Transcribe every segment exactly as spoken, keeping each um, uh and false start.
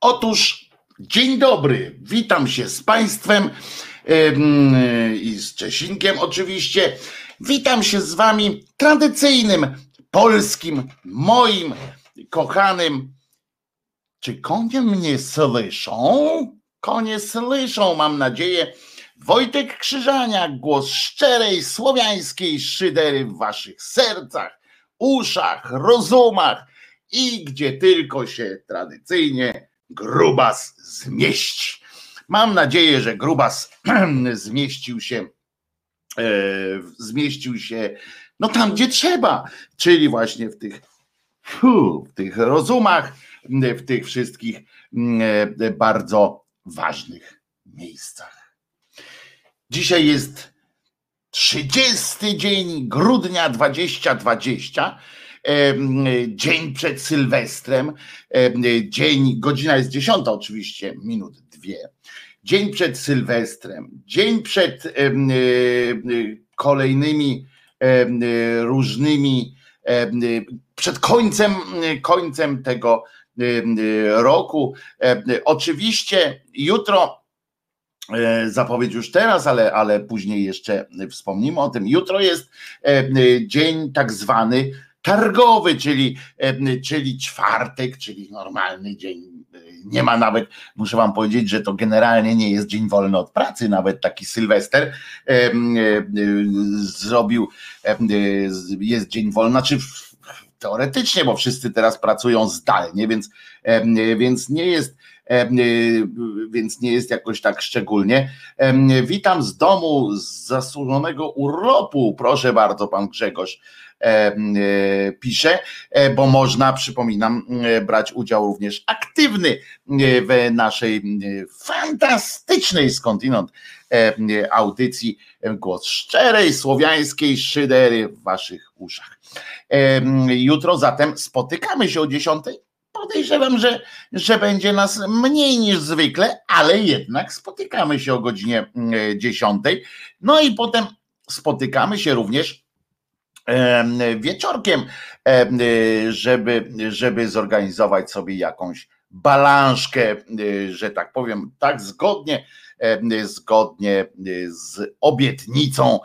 Otóż dzień dobry, witam się z Państwem yy, i z Czesinkiem oczywiście. Witam się z Wami tradycyjnym, polskim, moim kochanym. Czy konie mnie słyszą? Konie słyszą, mam nadzieję. Wojtek Krzyżaniak, głos szczerej słowiańskiej szydery w Waszych sercach, uszach, rozumach i gdzie tylko się tradycyjnie Grubas zmieści. Mam nadzieję, że Grubas zmieścił się, e, zmieścił się no tam, gdzie trzeba, czyli właśnie w tych, fu, w tych rozumach, w tych wszystkich e, bardzo ważnych miejscach. Dzisiaj jest trzydziesty dzień grudnia dwa tysiące dwudziestego. Dzień przed Sylwestrem, dzień, godzina jest dziesiąta oczywiście, minut dwie, dzień przed Sylwestrem, dzień przed e, e, kolejnymi e, różnymi, e, przed końcem, końcem tego e, roku. E, oczywiście jutro, e, zapowiedź już teraz, ale, ale później jeszcze wspomnimy o tym, jutro jest e, dzień tak zwany targowy, czyli, czyli czwartek, czyli normalny dzień. Nie ma nawet, muszę wam powiedzieć, że to generalnie nie jest dzień wolny od pracy, nawet taki Sylwester zrobił, jest dzień wolny, znaczy teoretycznie, bo wszyscy teraz pracują zdalnie, więc, więc nie jest więc nie jest jakoś tak szczególnie. Witam z domu, z zasłużonego urlopu, proszę bardzo, pan Grzegorz pisze, bo można, przypominam, brać udział również aktywny w naszej fantastycznej skądinąd audycji Głos Szczerej Słowiańskiej Szydery w Waszych uszach. Jutro zatem spotykamy się o dziesiątej. Podejrzewam, że, że będzie nas mniej niż zwykle, ale jednak spotykamy się o godzinie dziesiątej. No i potem spotykamy się również wieczorkiem, żeby, żeby zorganizować sobie jakąś balanżkę, że tak powiem, tak zgodnie, zgodnie z obietnicą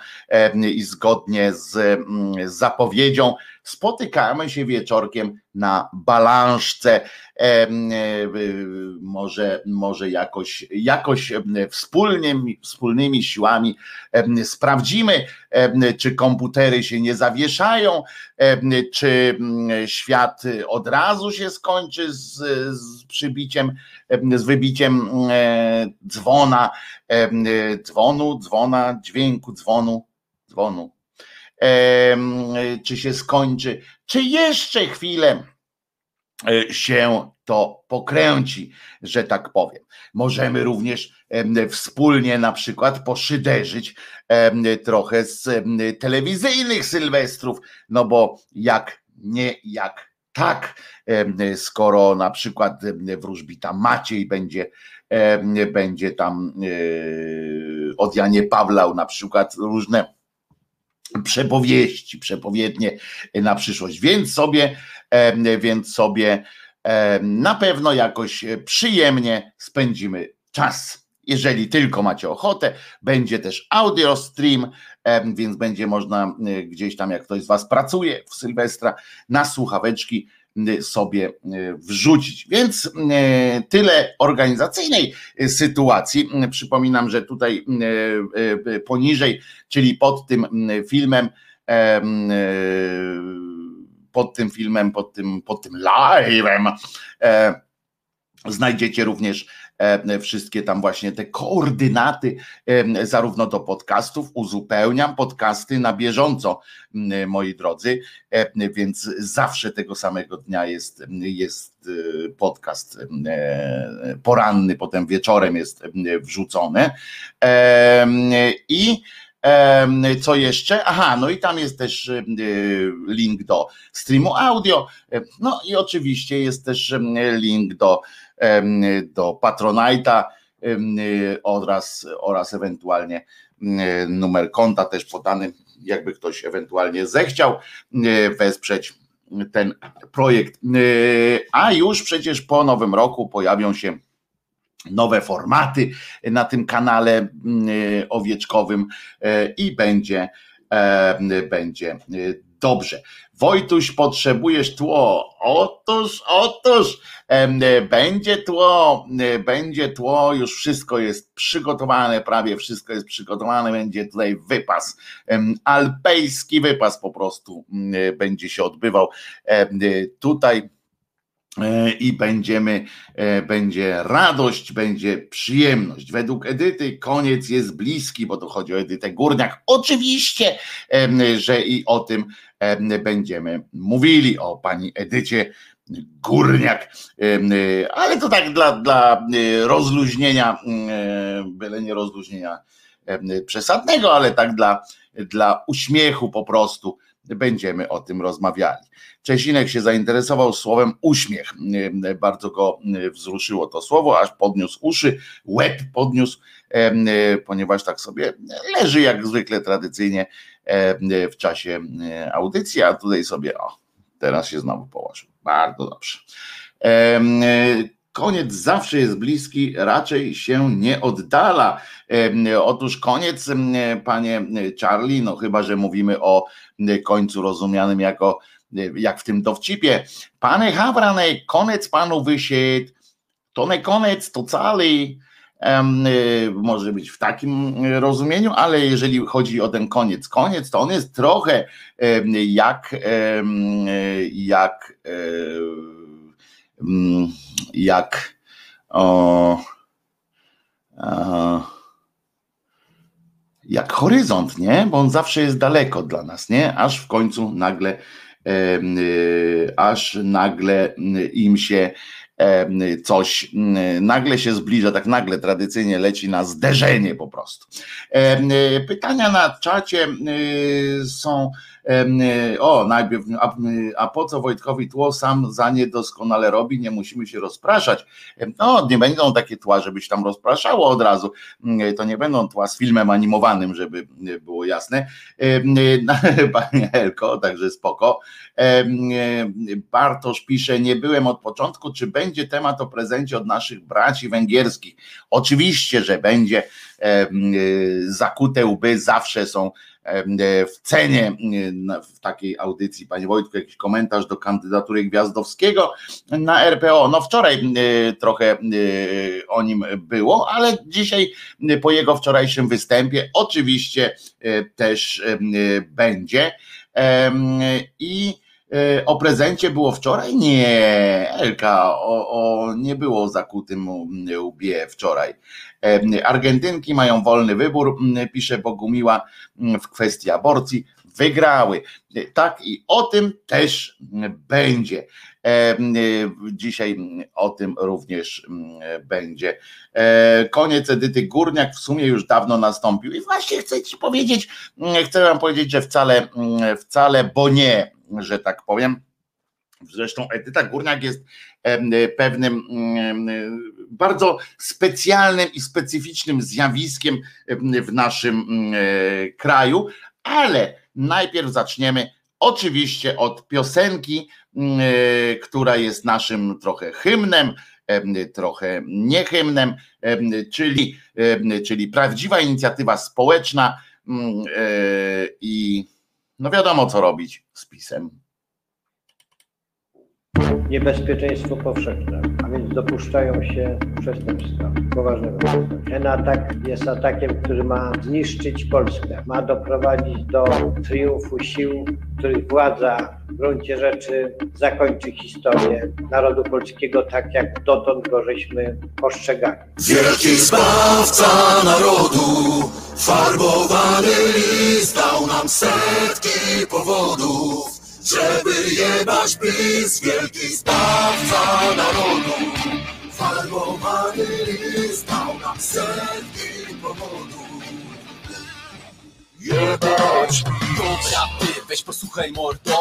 i zgodnie z zapowiedzią. Spotykamy się wieczorkiem na balanżce, może, może jakoś, jakoś wspólnymi, wspólnymi siłami sprawdzimy, czy komputery się nie zawieszają, czy świat od razu się skończy z, z przybiciem, z wybiciem dzwona, dzwonu, dzwona, dźwięku dzwonu, dzwonu. E, czy się skończy, czy jeszcze chwilę się to pokręci, że tak powiem. Możemy również e, wspólnie na przykład poszyderzyć e, trochę z e, telewizyjnych sylwestrów, no bo jak nie, jak tak, e, skoro na przykład e, wróżbita Maciej będzie e, będzie tam e, od Janie Pawlał na przykład różne przepowieści, przepowiednie na przyszłość, więc sobie, więc sobie na pewno jakoś przyjemnie spędzimy czas. Jeżeli tylko macie ochotę, będzie też audio stream, więc będzie można gdzieś tam, jak ktoś z was pracuje w Sylwestra, na słuchaweczki sobie wrzucić. Więc tyle organizacyjnej sytuacji. Przypominam, że tutaj poniżej, czyli pod tym filmem, pod tym filmem, pod tym, pod tym live'em znajdziecie również wszystkie tam właśnie te koordynaty, zarówno do podcastów. Uzupełniam podcasty na bieżąco, moi drodzy, więc zawsze tego samego dnia jest, jest podcast poranny, potem wieczorem jest wrzucony. I co jeszcze? Aha, no i tam jest też link do streamu audio, no i oczywiście jest też link do do Patronite'a oraz, oraz ewentualnie numer konta też podany, jakby ktoś ewentualnie zechciał wesprzeć ten projekt. A już przecież po nowym roku pojawią się nowe formaty na tym kanale owieczkowym i będzie, będzie dobrze. Wojtuś, potrzebujesz tło. Otóż, otóż, będzie tło, będzie tło, już wszystko jest przygotowane, prawie wszystko jest przygotowane, będzie tutaj wypas, alpejski wypas po prostu będzie się odbywał tutaj i będziemy, będzie radość, będzie przyjemność. Według Edyty koniec jest bliski, bo tu chodzi o Edytę Górniak. Oczywiście, że i o tym będziemy mówili, o pani Edycie Górniak, ale to tak dla, dla rozluźnienia, byle nie rozluźnienia przesadnego, ale tak dla, dla uśmiechu po prostu będziemy o tym rozmawiali. Czesinek się zainteresował słowem uśmiech. Bardzo go wzruszyło to słowo, aż podniósł uszy, łeb podniósł, ponieważ tak sobie leży jak zwykle tradycyjnie w czasie audycji, a tutaj sobie, o, teraz się znowu położył. Bardzo dobrze. Koniec zawsze jest bliski, raczej się nie oddala. Otóż koniec, panie Charlie, no chyba że mówimy o końcu rozumianym jako, jak w tym dowcipie. Pane Havranek, koniec panu wysiedł, to nie koniec, to cały. Może być w takim rozumieniu, ale jeżeli chodzi o ten koniec, koniec, to on jest trochę jak jak jak o, o, jak horyzont, nie? Bo on zawsze jest daleko dla nas, nie? Aż w końcu nagle e, aż nagle im się e, coś e, nagle się zbliża, tak nagle tradycyjnie leci na zderzenie po prostu. E, pytania na czacie e, są O, najpierw, a, a po co Wojtkowi tło, sam za nie doskonale robi, nie musimy się rozpraszać. No, nie będą takie tła, żeby się tam rozpraszało od razu. To nie będą tła z filmem animowanym, żeby było jasne. Panie Helko, także spoko. Bartosz pisze, nie byłem od początku, czy będzie temat o prezencie od naszych braci węgierskich? Oczywiście, że będzie. Zakute łby zawsze są w cenie w takiej audycji. Panie Wojtku, jakiś komentarz do kandydatury Gwiazdowskiego na R P O. No wczoraj trochę o nim było, ale dzisiaj po jego wczorajszym występie oczywiście też będzie. I o prezencie było wczoraj? Nie, Elka, o, o nie było o zakutym łbie wczoraj. Argentynki mają wolny wybór, pisze Bogumiła, w kwestii aborcji, wygrały. Tak, i o tym też będzie. Dzisiaj o tym również będzie. Koniec Edyty Górniak w sumie już dawno nastąpił. I właśnie chcę ci powiedzieć, chcę wam powiedzieć, że wcale, wcale, bo nie, że tak powiem. Zresztą Edyta Górniak jest pewnym bardzo specjalnym i specyficznym zjawiskiem w naszym kraju, ale najpierw zaczniemy oczywiście od piosenki, która jest naszym trochę hymnem, trochę niehymnem, czyli, czyli prawdziwa inicjatywa społeczna i no wiadomo co robić z PiS-em. Niebezpieczeństwo powszechne, a więc dopuszczają się przestępstwa, poważnego przestępstwa. Ten atak jest atakiem, który ma zniszczyć Polskę, ma doprowadzić do triumfu sił, których władza w gruncie rzeczy zakończy historię narodu polskiego tak, jak dotąd go żeśmy postrzegali. Wielki zbawca narodu, farbowany list dał nam setki powodów, żeby jebać PiS, wielki zbawca narodu. Farbowany list dał nam setki powodów. Jebać! Dobra, ty weź posłuchaj, mordo.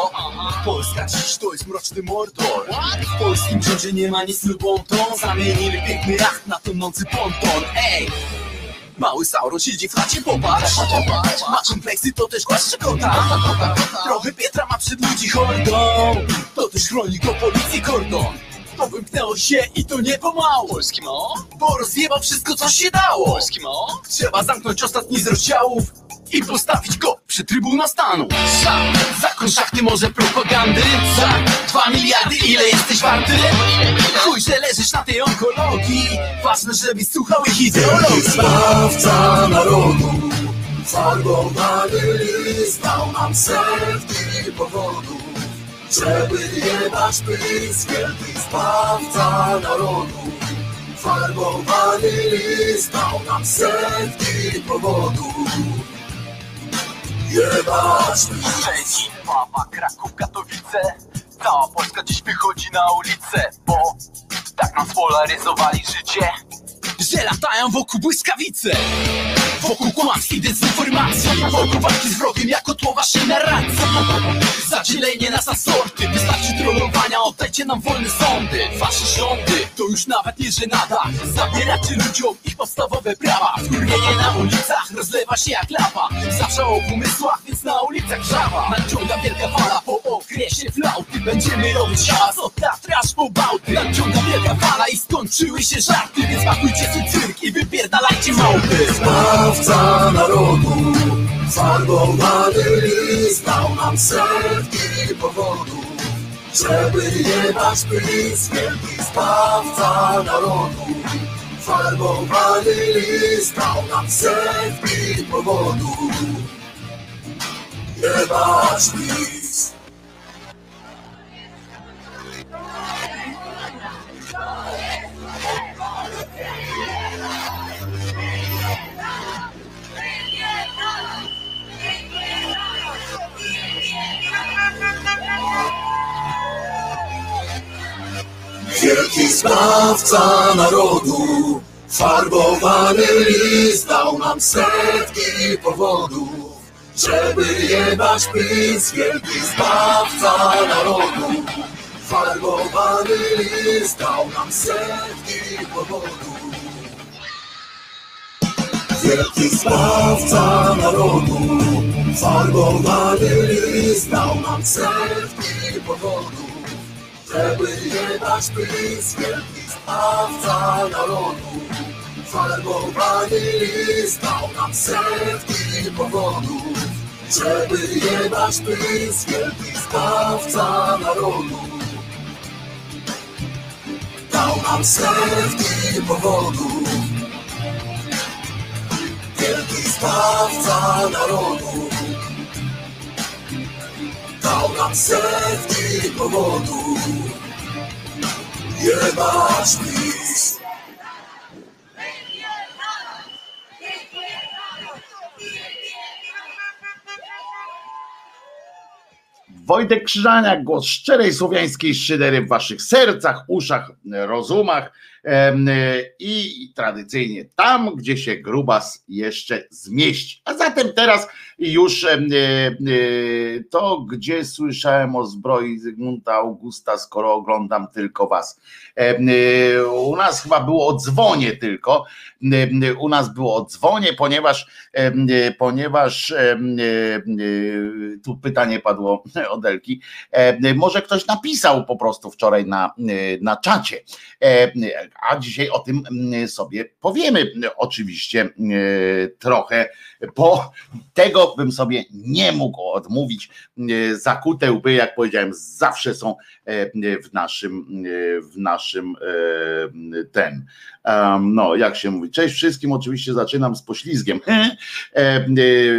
Polska dziś to jest mroczny mordor. W polskim rządzie nie ma nic lubą tą. Zamienili piękny jacht na tonący ponton. Ej! Mały Sauron siedzi w chacie, popatrz. Ma kompleksy, to też głaszcze kota. Trochę Pietra ma przed ludzi hordą. To też chroni go policji kordon. To wymknęło się i to nie pomału. Polski mo? Bo rozjebał wszystko, co się dało. Polski mo? Trzeba zamknąć ostatni z rozdziałów i postawić go przy Trybunał Stanu. Za, zakoń szachty może propagandy. Za dwa miliardy, ile jesteś warty? Chuj, że leżysz na tej onkologii. Ważne, żebyś słuchał ich ideologii. Zbawca narodu, farbowany list, dał nam serwki powodu, żeby jebać pysk, wielki zbawca narodu. Farbowany list, dał nam setki powodów. Jebać pysk. Szczecin, Wawa, Kraków, Katowice. Cała Polska dziś wychodzi na ulicę, bo tak nam spolaryzowali życie, że latają wokół błyskawice, wokół kłamstw i dezinformacji, wokół walki z wrogiem jako tło waszej narracji. Zadzielenie nas na sorty, wystarczy trollowania, oddajcie nam wolne sądy. Wasze rządy to już nawet nie żenada, zabieracie ludziom ich podstawowe prawa. Wkurwienie na ulicach rozlewa się jak lawa, zawsze o umysłach, więc na ulicach grzawa. Nadciąga wielka fala po okresie flauty, będziemy robić hałas od Tatrasz po Bałty. Nadciąga wielka fala i skończyły się żarty, więc pakujcie swój cyrk i wypierdalajcie małpy. Zbawca narodu, farbowany list, dał nam setki powodów, żeby jebać pysk, wielki zbawca narodu. Farbowany list, dał nam setki powodów, jebać pysk. Wielki zbawca narodu, farbowany list, dał nam setki powodów, żeby jebać PiS. Wielki zbawca narodu, farbowany list, dał nam setki powodów. Wielki zbawca narodu, farbowany list, dał nam setki powodów, żeby jebać pysk, wielki zbawca narodu. Farbowany list, dał nam setki powodów, żeby jebać pysk, wielki zbawca narodu. Dał nam setki powodów, wielki zbawca narodu. Dał nam setki powodów, jebać PiS. Wojtek Krzyżaniak, głos szczerej słowiańskiej szydery w waszych sercach, uszach, rozumach i tradycyjnie tam, gdzie się Grubas jeszcze zmieści. A zatem teraz już to, gdzie słyszałem o zbroi Zygmunta Augusta, skoro oglądam tylko was. U nas chyba było o dzwonie tylko. U nas było o dzwonie, ponieważ, ponieważ tu pytanie padło od Elki. Może ktoś napisał po prostu wczoraj na, na czacie. A dzisiaj o tym sobie powiemy oczywiście trochę, bo tego bym sobie nie mógł odmówić. Zakute łby, jak powiedziałem, zawsze są w naszym, w naszym ten. No, jak się mówi, cześć wszystkim, oczywiście zaczynam z poślizgiem.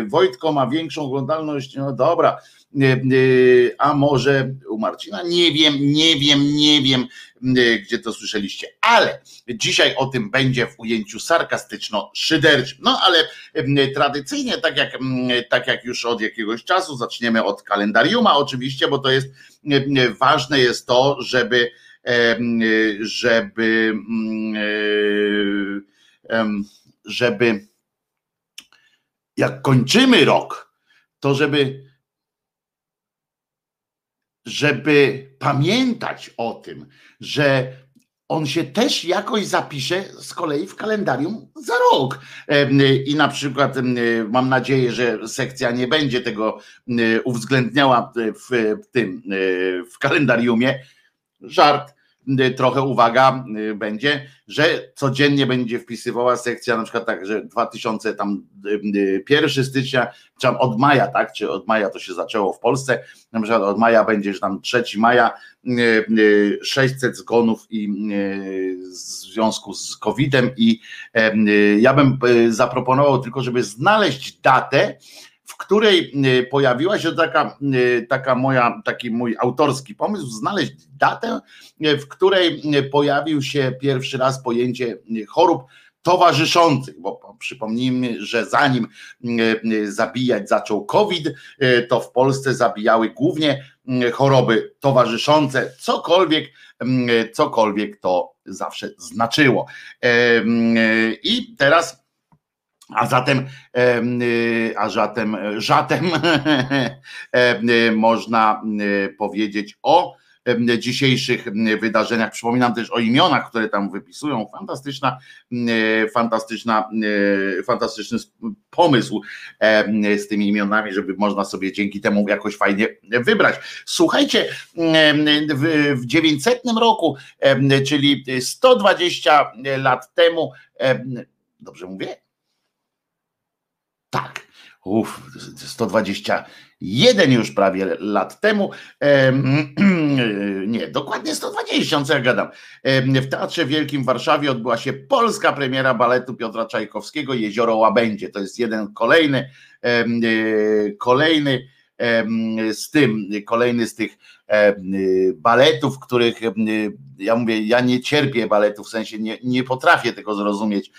Wojtko ma większą oglądalność, no dobra. A może u Marcina? Nie wiem, nie wiem, nie wiem, gdzie to słyszeliście, ale dzisiaj o tym będzie w ujęciu sarkastyczno-szyderczym. No ale tradycyjnie, tak jak, tak jak już od jakiegoś czasu, zaczniemy od kalendarium, oczywiście, bo to jest ważne, jest to, żeby żeby żeby jak kończymy rok, to żeby żeby pamiętać o tym, że on się też jakoś zapisze z kolei w kalendarium za rok. I na przykład mam nadzieję, że sekcja nie będzie tego uwzględniała w tym, w kalendariumie. Żart, trochę uwaga będzie, że codziennie będzie wpisywała sekcja na przykład tak, że dwa tysiące tam pierwszego stycznia, czy od maja, tak, czy od maja to się zaczęło w Polsce, na przykład od maja będzie, że tam trzeciego maja sześćset zgonów i w związku z kowidem i ja bym zaproponował tylko, żeby znaleźć datę, w której pojawiła się taka, taka moja, taki mój autorski pomysł, znaleźć datę, w której pojawił się pierwszy raz pojęcie chorób towarzyszących, bo przypomnijmy, że zanim zabijać zaczął COVID, to w Polsce zabijały głównie choroby towarzyszące, cokolwiek, cokolwiek to zawsze znaczyło. I teraz A zatem, a zatem, żatem można powiedzieć o dzisiejszych wydarzeniach. Przypominam też o imionach, które tam wypisują. Fantastyczna, fantastyczna, fantastyczny pomysł z tymi imionami, żeby można sobie dzięki temu jakoś fajnie wybrać. Słuchajcie, w dziewięćsetnym roku, czyli sto dwadzieścia lat temu, dobrze mówię? Tak, uff, sto dwadzieścia jeden już prawie lat temu, e, nie, dokładnie sto dwadzieścia, co ja gadam. E, w Teatrze Wielkim w Warszawie odbyła się polska premiera baletu Piotra Czajkowskiego Jezioro Łabędzie. To jest jeden kolejny, e, kolejny e, z tym, kolejny z tych e, baletów, których e, ja mówię, ja nie cierpię baletu, w sensie nie, nie potrafię tego zrozumieć,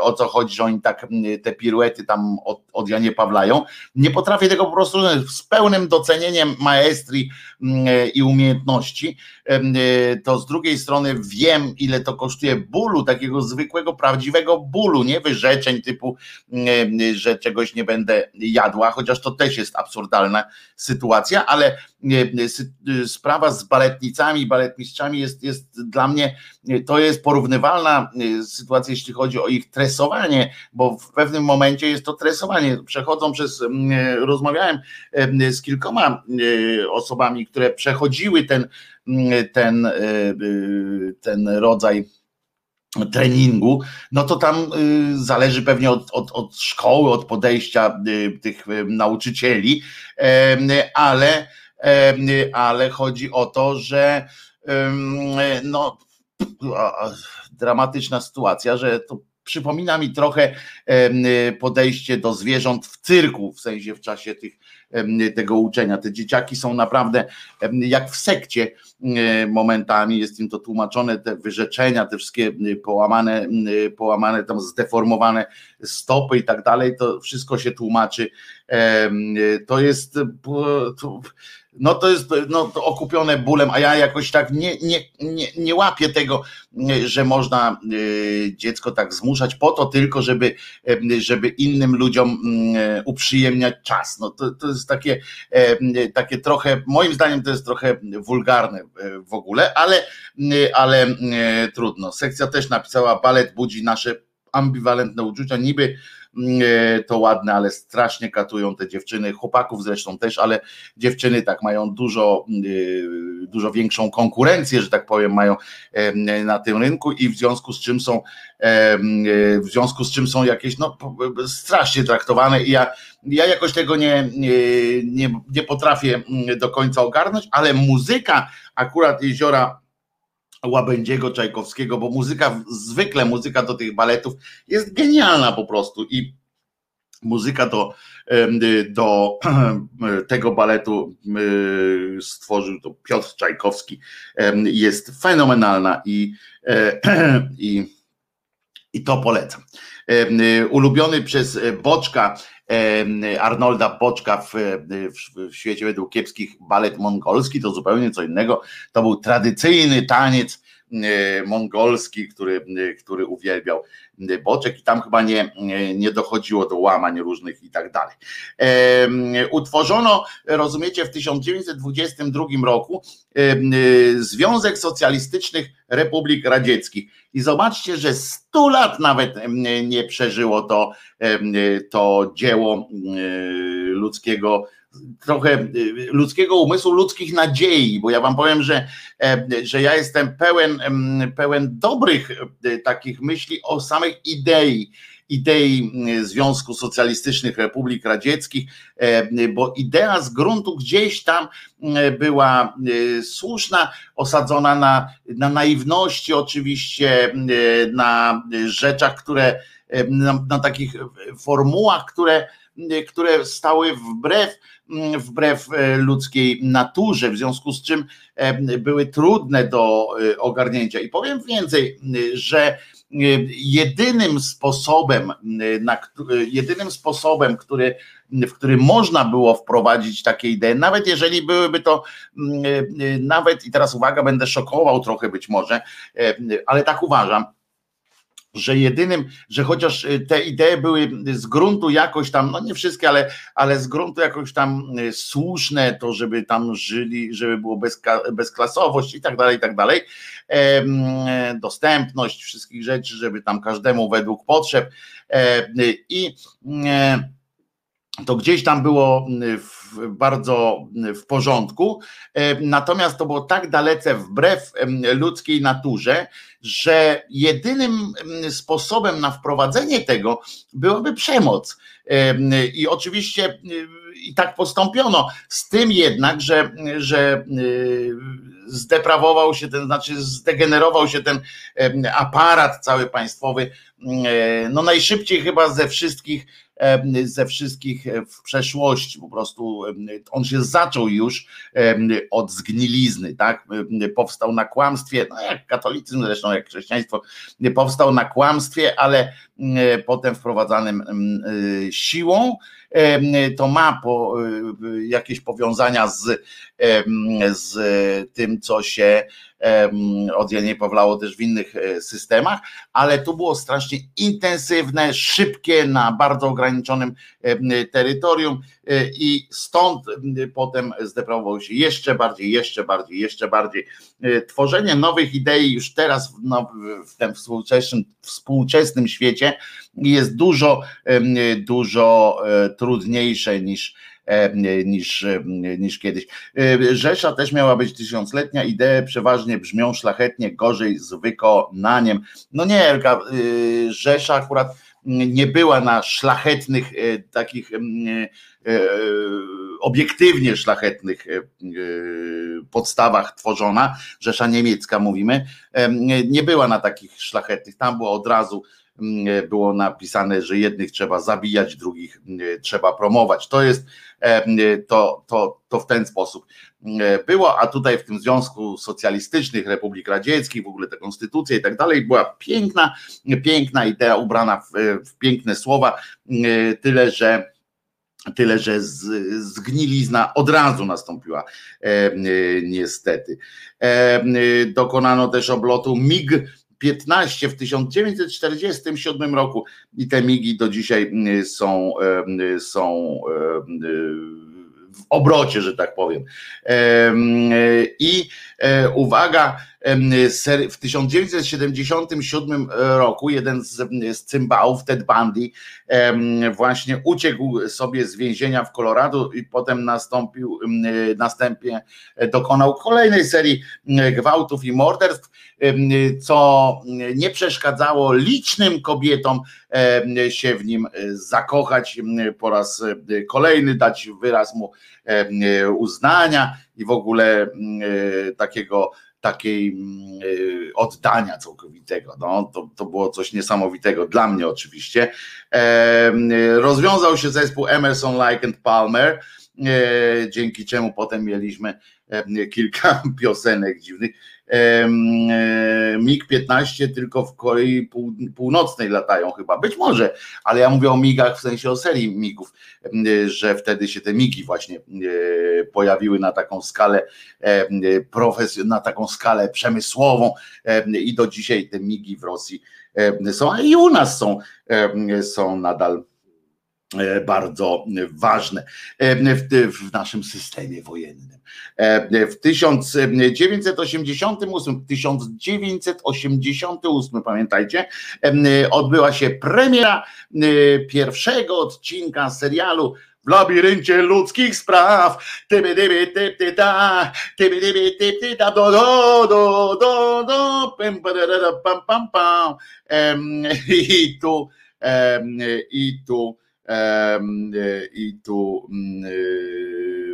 o co chodzi, że oni tak te piruety tam od, od Janie Pawlają. Nie potrafię tego po prostu z pełnym docenieniem maestrii i umiejętności. To z drugiej strony wiem, ile to kosztuje bólu, takiego zwykłego, prawdziwego bólu, nie wyrzeczeń typu, że czegoś nie będę jadła, chociaż to też jest absurdalna sytuacja, ale sprawa z baletnicami, baletmistrzami jest Jest, jest dla mnie, to jest porównywalna sytuacja, jeśli chodzi o ich tresowanie, bo w pewnym momencie jest to tresowanie. Przechodzą przez, rozmawiałem z kilkoma osobami, które przechodziły ten, ten, ten rodzaj treningu, no to tam zależy pewnie od, od, od szkoły, od podejścia tych nauczycieli, ale, ale chodzi o to, że no dramatyczna sytuacja, że to przypomina mi trochę podejście do zwierząt w cyrku, w sensie w czasie tych, tego uczenia. Te dzieciaki są naprawdę jak w sekcie momentami, jest im to tłumaczone, te wyrzeczenia, te wszystkie połamane, połamane tam zdeformowane stopy i tak dalej, to wszystko się tłumaczy. To jest... To, No to jest no, to okupione bólem, a ja jakoś tak nie, nie, nie, nie łapię tego, że można dziecko tak zmuszać po to tylko, żeby, żeby innym ludziom uprzyjemniać czas. No to, to jest takie, takie trochę, moim zdaniem to jest trochę wulgarne w ogóle, ale, ale trudno. Sekcja też napisała, balet budzi nasze ambiwalentne uczucia, niby to ładne, ale strasznie katują te dziewczyny, chłopaków zresztą też, ale dziewczyny tak mają dużo dużo większą konkurencję, że tak powiem, mają na tym rynku i w związku z czym są w związku z czym są jakieś no strasznie traktowane i ja, ja jakoś tego nie, nie, nie potrafię do końca ogarnąć, ale muzyka akurat Jeziora Łabędziego, Czajkowskiego, bo muzyka, zwykle muzyka do tych baletów jest genialna po prostu i muzyka do, do tego baletu stworzył to Piotr Czajkowski, jest fenomenalna i, i, i to polecam. Ulubiony przez Boczka, Arnolda Boczka w, w, w świecie według kiepskich balet mongolski, to zupełnie co innego, to był tradycyjny taniec mongolski, który, który uwielbiał Boczek i tam chyba nie, nie dochodziło do łamań różnych i tak dalej. Utworzono, rozumiecie, w tysiąc dziewięćset dwudziestym drugim roku Związek Socjalistycznych Republik Radzieckich i zobaczcie, że stu lat nawet nie przeżyło to, to dzieło ludzkiego trochę ludzkiego umysłu, ludzkich nadziei, bo ja wam powiem, że, że ja jestem pełen, pełen dobrych takich myśli o samych idei, idei Związku Socjalistycznych Republik Radzieckich, bo idea z gruntu gdzieś tam była słuszna, osadzona na, na naiwności oczywiście, na rzeczach, które, na, na takich formułach, które które stały wbrew, wbrew ludzkiej naturze, w związku z czym były trudne do ogarnięcia. I powiem więcej, że jedynym sposobem, na, jedynym sposobem, który, w który można było wprowadzić takie idee, nawet jeżeli byłyby to, nawet, i teraz uwaga, będę szokował trochę być może, ale tak uważam, że jedynym, że chociaż te idee były z gruntu jakoś tam, no nie wszystkie, ale, ale z gruntu jakoś tam słuszne, to żeby tam żyli, żeby było bezka, bezklasowość i tak dalej, i tak dalej, e, dostępność wszystkich rzeczy, żeby tam każdemu według potrzeb e, i e, to gdzieś tam było w, bardzo w porządku, natomiast to było tak dalece wbrew ludzkiej naturze, że jedynym sposobem na wprowadzenie tego byłaby przemoc. I oczywiście i tak postąpiono, z tym jednak, że, że zdeprawował się ten, znaczy zdegenerował się ten aparat cały państwowy, no najszybciej chyba ze wszystkich ze wszystkich w przeszłości, po prostu on się zaczął już od zgnilizny, tak? Powstał na kłamstwie, no jak katolicyzm zresztą, jak chrześcijaństwo, powstał na kłamstwie, ale potem wprowadzanym siłą, to ma po, jakieś powiązania z, z tym, co się od Janie Pawlało też w innych systemach, ale tu było strasznie intensywne, szybkie, na bardzo ograniczonym terytorium i stąd potem zdeprawowało się jeszcze bardziej, jeszcze bardziej, jeszcze bardziej. Tworzenie nowych idei już teraz w tym współczesnym, współczesnym świecie jest dużo, dużo trudniejsze niż Niż, niż kiedyś. Rzesza też miała być tysiącletnia, idee przeważnie brzmią szlachetnie, gorzej z wykonaniem. No nie, Elka, Rzesza akurat nie była na szlachetnych, takich obiektywnie szlachetnych podstawach tworzona, Rzesza niemiecka mówimy, nie była na takich szlachetnych, tam było od razu było napisane, że jednych trzeba zabijać, drugich trzeba promować. To jest to, to, to w ten sposób było, a tutaj w tym Związku Socjalistycznych Republik Radzieckich, w ogóle ta konstytucja i tak dalej, była piękna, piękna idea ubrana w, w piękne słowa, tyle że Tyle, że zgnilizna od razu nastąpiła, e, niestety. E, dokonano też oblotu mig piętnaście w tysiąc dziewięćset czterdziestym siódmym roku i te migi do dzisiaj są, są w obrocie, że tak powiem. I uwaga, w tysiąc dziewięćset siedemdziesiątym siódmym roku jeden z, z cymbałów, Ted Bundy, właśnie uciekł sobie z więzienia w Colorado i potem nastąpił, następnie dokonał kolejnej serii gwałtów i morderstw, co nie przeszkadzało licznym kobietom się w nim zakochać po raz kolejny, dać wyraz mu uznania i w ogóle takiego takiej oddania całkowitego, no, to, to było coś niesamowitego, dla mnie oczywiście. E, rozwiązał się zespół Emerson, Lake and Palmer, e, dzięki czemu potem mieliśmy e, kilka piosenek dziwnych, mig piętnaście tylko w Korei Północnej latają chyba, być może, ale ja mówię o migach w sensie o serii migów, że wtedy się te migi właśnie pojawiły na taką skalę profes- na taką skalę przemysłową i do dzisiaj te migi w Rosji są, a i u nas są, są nadal bardzo ważne w, w naszym systemie wojennym. W tysiąc dziewięćset osiemdziesiątym ósmym, tysiąc dziewięćset osiemdziesiątym ósmym, pamiętajcie, odbyła się premiera pierwszego odcinka serialu W labiryncie ludzkich spraw. Tyby dyby typ ty ta, tyby dyby typ ty ta, do do do do do, pam pam pam pam. I tu, i tu I tu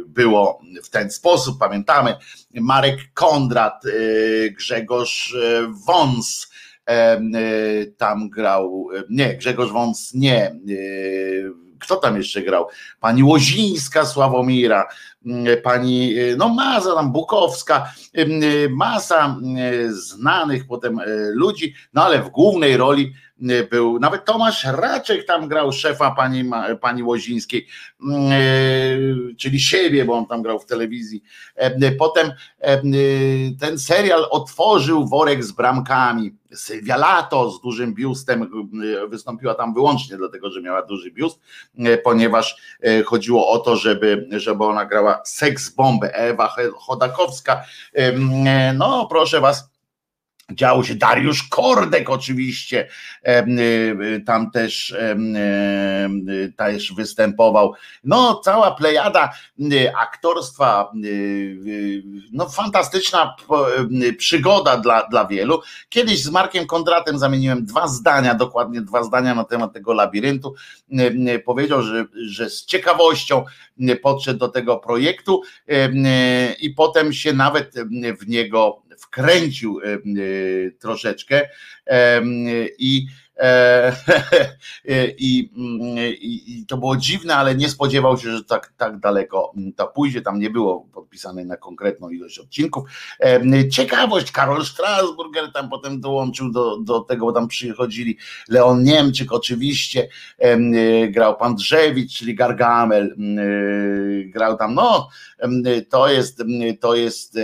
było w ten sposób, pamiętamy, Marek Kondrat, Grzegorz Wąs tam grał, nie, Grzegorz Wąs nie, kto tam jeszcze grał? Pani Łozińska Sławomira, pani, no masa tam Bukowska, masa znanych potem ludzi, no ale w głównej roli był, nawet Tomasz Raczek tam grał szefa pani, pani Łozińskiej, czyli siebie, bo on tam grał w telewizji. Potem ten serial otworzył worek z bramkami. Sylwia Lato z dużym biustem wystąpiła tam wyłącznie dlatego, że miała duży biust, ponieważ chodziło o to, żeby, żeby ona grała seks-bombę. Ewa Chodakowska, no proszę was, działo się. Dariusz Kordek oczywiście tam też, też występował. No cała plejada aktorstwa, no fantastyczna przygoda dla, dla wielu. Kiedyś z Markiem Kondratem zamieniłem dwa zdania, dokładnie dwa zdania na temat tego labiryntu. Powiedział, że, że z ciekawością podszedł do tego projektu i potem się nawet w niego wkręcił troszeczkę i, i, i, i to było dziwne, ale nie spodziewał się, że tak, tak daleko to pójdzie. Tam nie było podpisanej na konkretną ilość odcinków. Ciekawość, Karol Strasburger tam potem dołączył do, do tego, bo tam przychodzili Leon Niemczyk oczywiście, grał Pan Drzewicz, czyli Gargamel, grał tam, no to jest, to jest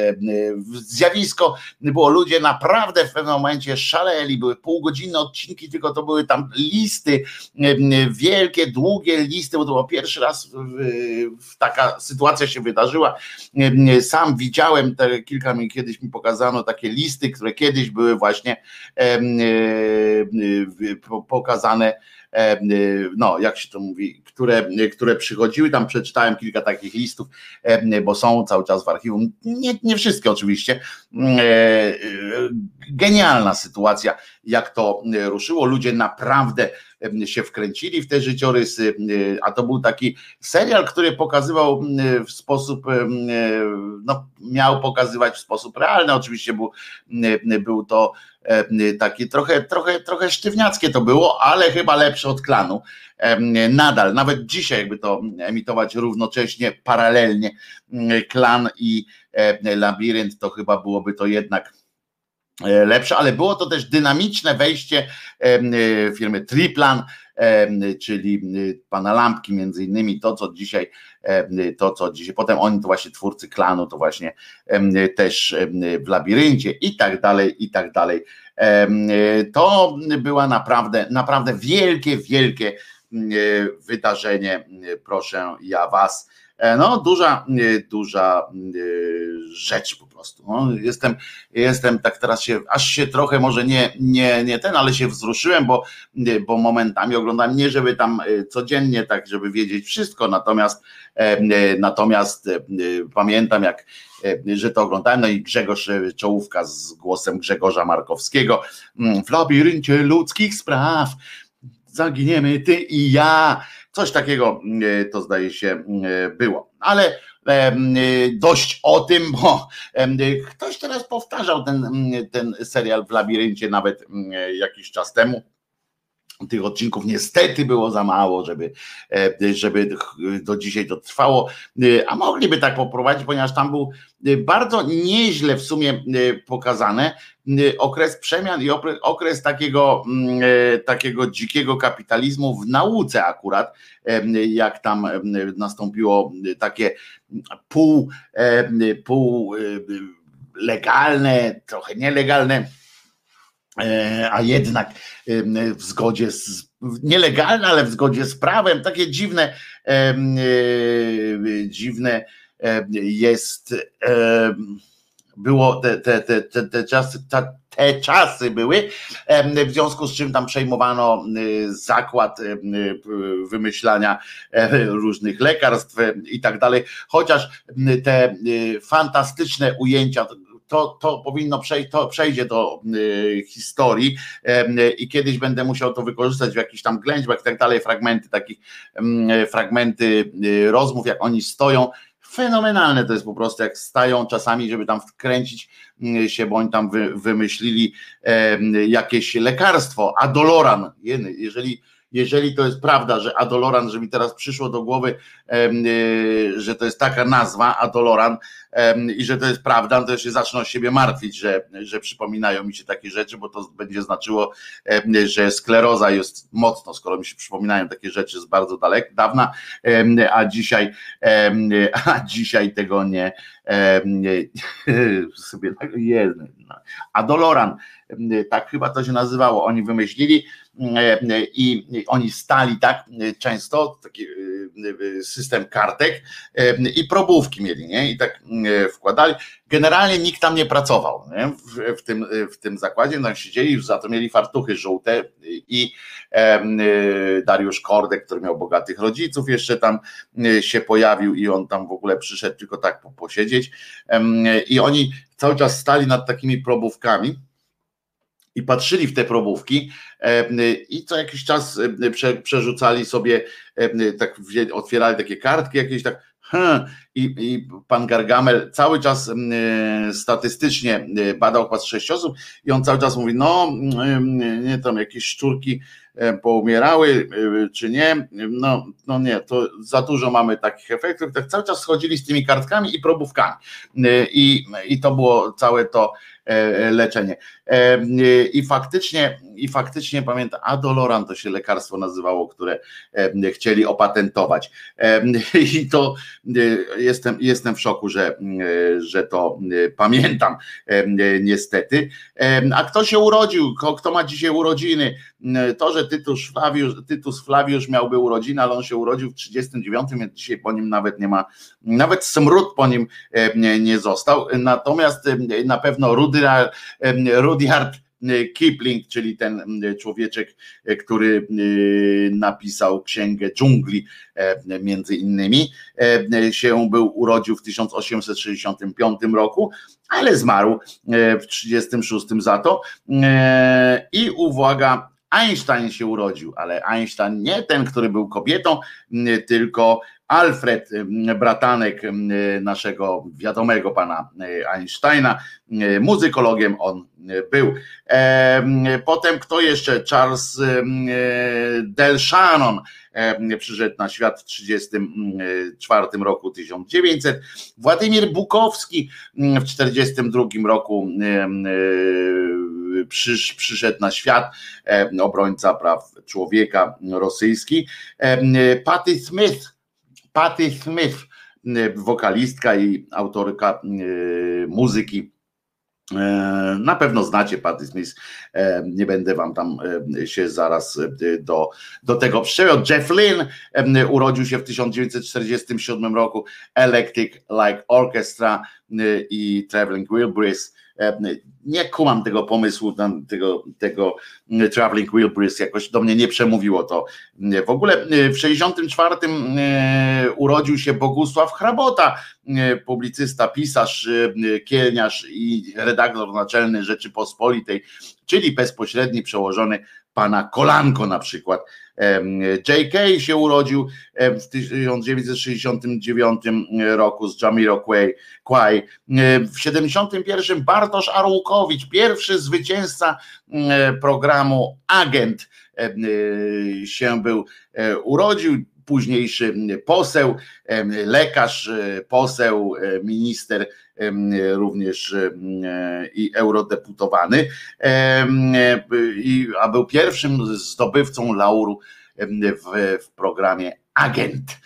zjawisko, bo ludzie naprawdę w pewnym momencie szaleli, były półgodzinne odcinki, tylko to były tam listy, wielkie, długie listy, bo to było pierwszy raz w, w taka sytuacja się wydarzyła. Sam widziałem, te kilka mi kiedyś mi pokazano takie listy, które kiedyś były właśnie pokazane, no jak się to mówi, które, które przychodziły, tam przeczytałem kilka takich listów, bo są cały czas w archiwum, nie, nie wszystkie oczywiście. Genialna sytuacja, jak to ruszyło, ludzie naprawdę się wkręcili w te życiorysy, a to był taki serial, który pokazywał w sposób, no miał pokazywać w sposób realny, oczywiście był, był to taki trochę, trochę, trochę sztywniackie to było, ale chyba lepsze od Klanu. Nadal, nawet dzisiaj jakby to emitować równocześnie, paralelnie Klan i Labirynt, to chyba byłoby to jednak lepsze, ale było to też dynamiczne wejście firmy Triplan, czyli pana Lampki między innymi, to co dzisiaj, to co dzisiaj, potem oni to właśnie twórcy Klanu, to właśnie też w Labiryncie i tak dalej, i tak dalej. To była naprawdę, naprawdę wielkie, wielkie wydarzenie, proszę ja was. No duża, duża rzecz po prostu. No, jestem, jestem tak teraz się, aż się trochę może nie, nie, nie ten, ale się wzruszyłem, bo, bo momentami oglądam, nie żeby tam codziennie tak, żeby wiedzieć wszystko, natomiast, natomiast pamiętam jak, że to oglądałem, no i Grzegorz Czołówka z głosem Grzegorza Markowskiego, w labiryncie ludzkich spraw, zaginiemy ty i ja. Coś takiego to zdaje się było, ale dość o tym, bo ktoś teraz powtarzał ten, ten serial w Labiryncie nawet jakiś czas temu. Tych odcinków niestety było za mało, żeby, żeby do dzisiaj to trwało, a mogliby tak poprowadzić, ponieważ tam był bardzo nieźle w sumie pokazane okres przemian i okres takiego, takiego dzikiego kapitalizmu w nauce akurat, jak tam nastąpiło takie pół, pół legalne, trochę nielegalne, a jednak w zgodzie z, nielegalne, ale w zgodzie z prawem, takie dziwne, e, e, dziwne e, jest, e, było te, te, te, te, te czasy, ta, te czasy były, e, w związku z czym tam przejmowano zakład e, wymyślania e, różnych lekarstw e, i tak dalej, chociaż te e, fantastyczne ujęcia, To, to powinno przejść, to przejdzie do y, historii y, i kiedyś będę musiał to wykorzystać w jakichś tam ględźbach i tak dalej, fragmenty takich, y, fragmenty y, rozmów, jak oni stoją. Fenomenalne to jest po prostu, jak stają czasami, żeby tam wkręcić się, bo oni tam wy, wymyślili y, jakieś lekarstwo, Adoloran, jeżeli Jeżeli to jest prawda, że Adoloran, że mi teraz przyszło do głowy, że to jest taka nazwa, Adoloran, i że to jest prawda, to ja się zacznę o siebie martwić, że, że przypominają mi się takie rzeczy, bo to będzie znaczyło, że skleroza jest mocno, skoro mi się przypominają takie rzeczy z bardzo dalek, dawna, a dzisiaj, a dzisiaj tego nie, nie sobie tak jedno. Adoloran, tak chyba to się nazywało, oni wymyślili i oni stali tak często, taki system kartek i probówki mieli, nie? I tak wkładali. Generalnie nikt tam nie pracował, nie? W, w, tym, w tym zakładzie, no siedzieli, już za to mieli fartuchy żółte i Dariusz Kordek, który miał bogatych rodziców, jeszcze tam się pojawił i on tam w ogóle przyszedł tylko tak posiedzieć i oni cały czas stali nad takimi probówkami i patrzyli w te probówki i co jakiś czas prze, przerzucali sobie, tak otwierali takie kartki jakieś tak hmm, i, i pan Gargamel cały czas statystycznie badał pas sześć osób i on cały czas mówi, no nie tam jakieś szczurki poumierały czy nie, no, no nie, to za dużo mamy takich efektów, tak cały czas schodzili z tymi kartkami i probówkami i, i to było całe to leczenie. I faktycznie, i faktycznie pamiętam, Adoloran to się lekarstwo nazywało, które chcieli opatentować. I to jestem, jestem w szoku, że, że to pamiętam niestety. A kto się urodził? Kto ma dzisiaj urodziny? To, że Tytus Flawiusz, Tytus Flawiusz miałby urodziny, ale on się urodził w tysiąc dziewięćset trzydziestym dziewiątym, więc dzisiaj po nim nawet nie ma, nawet smród po nim nie został. Natomiast na pewno Rud Rudyard Kipling, czyli ten człowieczek, który napisał Księgę Dżungli między innymi, się był urodził w tysiąc osiemset sześćdziesiątym piątym roku, ale zmarł w tysiąc dziewięćset trzydziestym szóstym za to i uwaga, Einstein się urodził, ale Einstein nie ten, który był kobietą, tylko Alfred, bratanek naszego wiadomego pana Einsteina, muzykologiem on był. Potem kto jeszcze? Charles Del Shannon przyszedł na świat w tysiąc dziewięćset trzydziestym czwartym roku tysiąc dziewięćset. Władimir Bukowski w tysiąc dziewięćset czterdziestym drugim roku Przysz, przyszedł na świat, e, obrońca praw człowieka rosyjski. E, Patty Smith, Patty Smith, e, wokalistka i autorka e, muzyki. E, na pewno znacie Patty Smith, e, nie będę wam tam e, się zaraz e, do, do tego przyczyniał. Jeff Lynne e, urodził się w tysiąc dziewięćset czterdziestym siódmym roku. Electric Light Orchestra e, i Traveling Wilburys. Nie kumam tego pomysłu, tego, tego Traveling Wilburys, jakoś do mnie nie przemówiło to. W ogóle w sześćdziesiątym czwartym urodził się Bogusław Hrabota, publicysta, pisarz, kielniarz i redaktor naczelny Rzeczypospolitej, czyli bezpośredni przełożony pana Kolanko na przykład. J K się urodził w tysiąc dziewięćset sześćdziesiątym dziewiątym roku z Jamiroquai. W siedemdziesiątym pierwszym Bartosz Arłukowicz, pierwszy zwycięzca programu Agent, się był urodził, późniejszy poseł, lekarz, poseł, minister również i eurodeputowany, a był pierwszym zdobywcą lauru w, w programie Agent.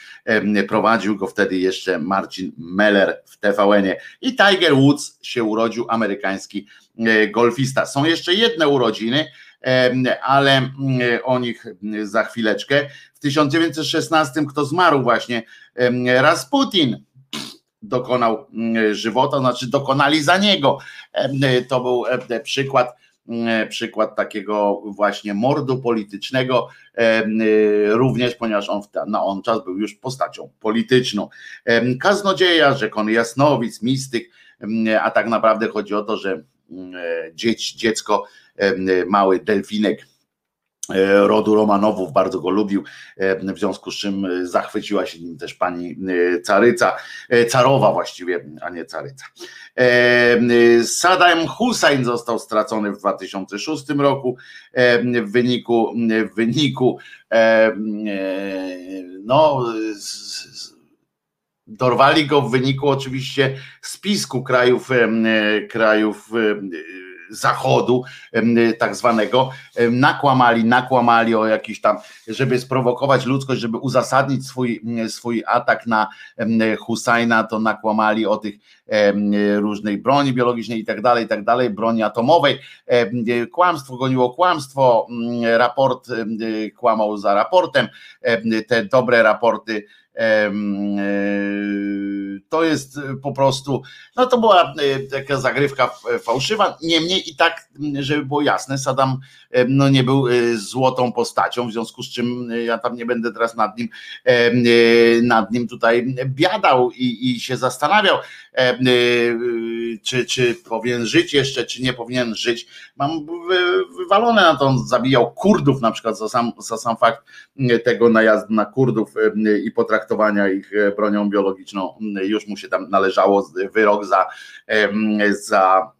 Prowadził go wtedy jeszcze Marcin Meller w T V N-ie. I Tiger Woods się urodził, amerykański golfista. Są jeszcze jedne urodziny, ale o nich za chwileczkę. W tysiąc dziewięćset szesnastym, kto zmarł właśnie? Rasputin dokonał żywota, znaczy dokonali za niego. To był przykład przykład takiego właśnie mordu politycznego, również ponieważ on na on czas był już postacią polityczną. Kaznodzieja, rzekony jasnowic, mistyk, a tak naprawdę chodzi o to, że dziecko, mały delfinek rodu Romanowów, bardzo go lubił, w związku z czym zachwyciła się nim też pani caryca, carowa właściwie, a nie caryca. Saddam Hussein został stracony w dwa tysiące szóstym roku w wyniku, w wyniku no dorwali go w wyniku oczywiście spisku krajów krajów Zachodu tak zwanego, nakłamali, nakłamali o jakiś tam, żeby sprowokować ludzkość, żeby uzasadnić swój, swój atak na Husajna, to nakłamali o tych różnej broni biologicznej i tak dalej, i tak dalej, broni atomowej. Kłamstwo goniło kłamstwo, raport kłamał za raportem, te dobre raporty. To jest po prostu, no to była taka zagrywka fałszywa, niemniej i tak, żeby było jasne, Saddam no nie był złotą postacią, w związku z czym ja tam nie będę teraz nad nim nad nim tutaj biadał i, i się zastanawiał, czy, czy powinien żyć jeszcze, czy nie powinien żyć. Mam wywalone na to, on zabijał Kurdów na przykład za sam, za sam fakt tego najazdu na Kurdów i potraktowania ich bronią biologiczną, już mu się tam należało wyrok za, za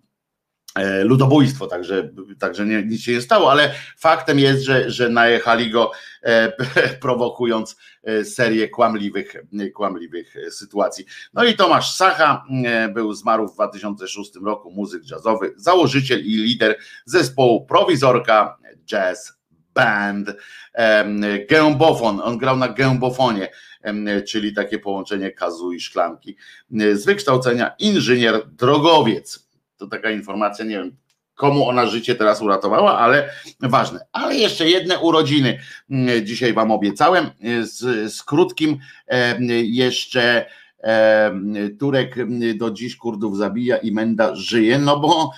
ludobójstwo, także, także nie, nic się nie stało, ale faktem jest, że, że najechali go e, prowokując serię kłamliwych, kłamliwych sytuacji. No i Tomasz Sacha był, zmarł w dwa tysiące szóstym roku, muzyk jazzowy, założyciel i lider zespołu Prowizorka Jazz Band, gębofon, on grał na gębofonie, czyli takie połączenie kazu i szklanki. Z wykształcenia inżynier drogowiec. To taka informacja, nie wiem komu ona życie teraz uratowała, ale ważne. Ale jeszcze jedne urodziny dzisiaj wam obiecałem, z, z krótkim jeszcze Turek do dziś Kurdów zabija i Menda żyje, no bo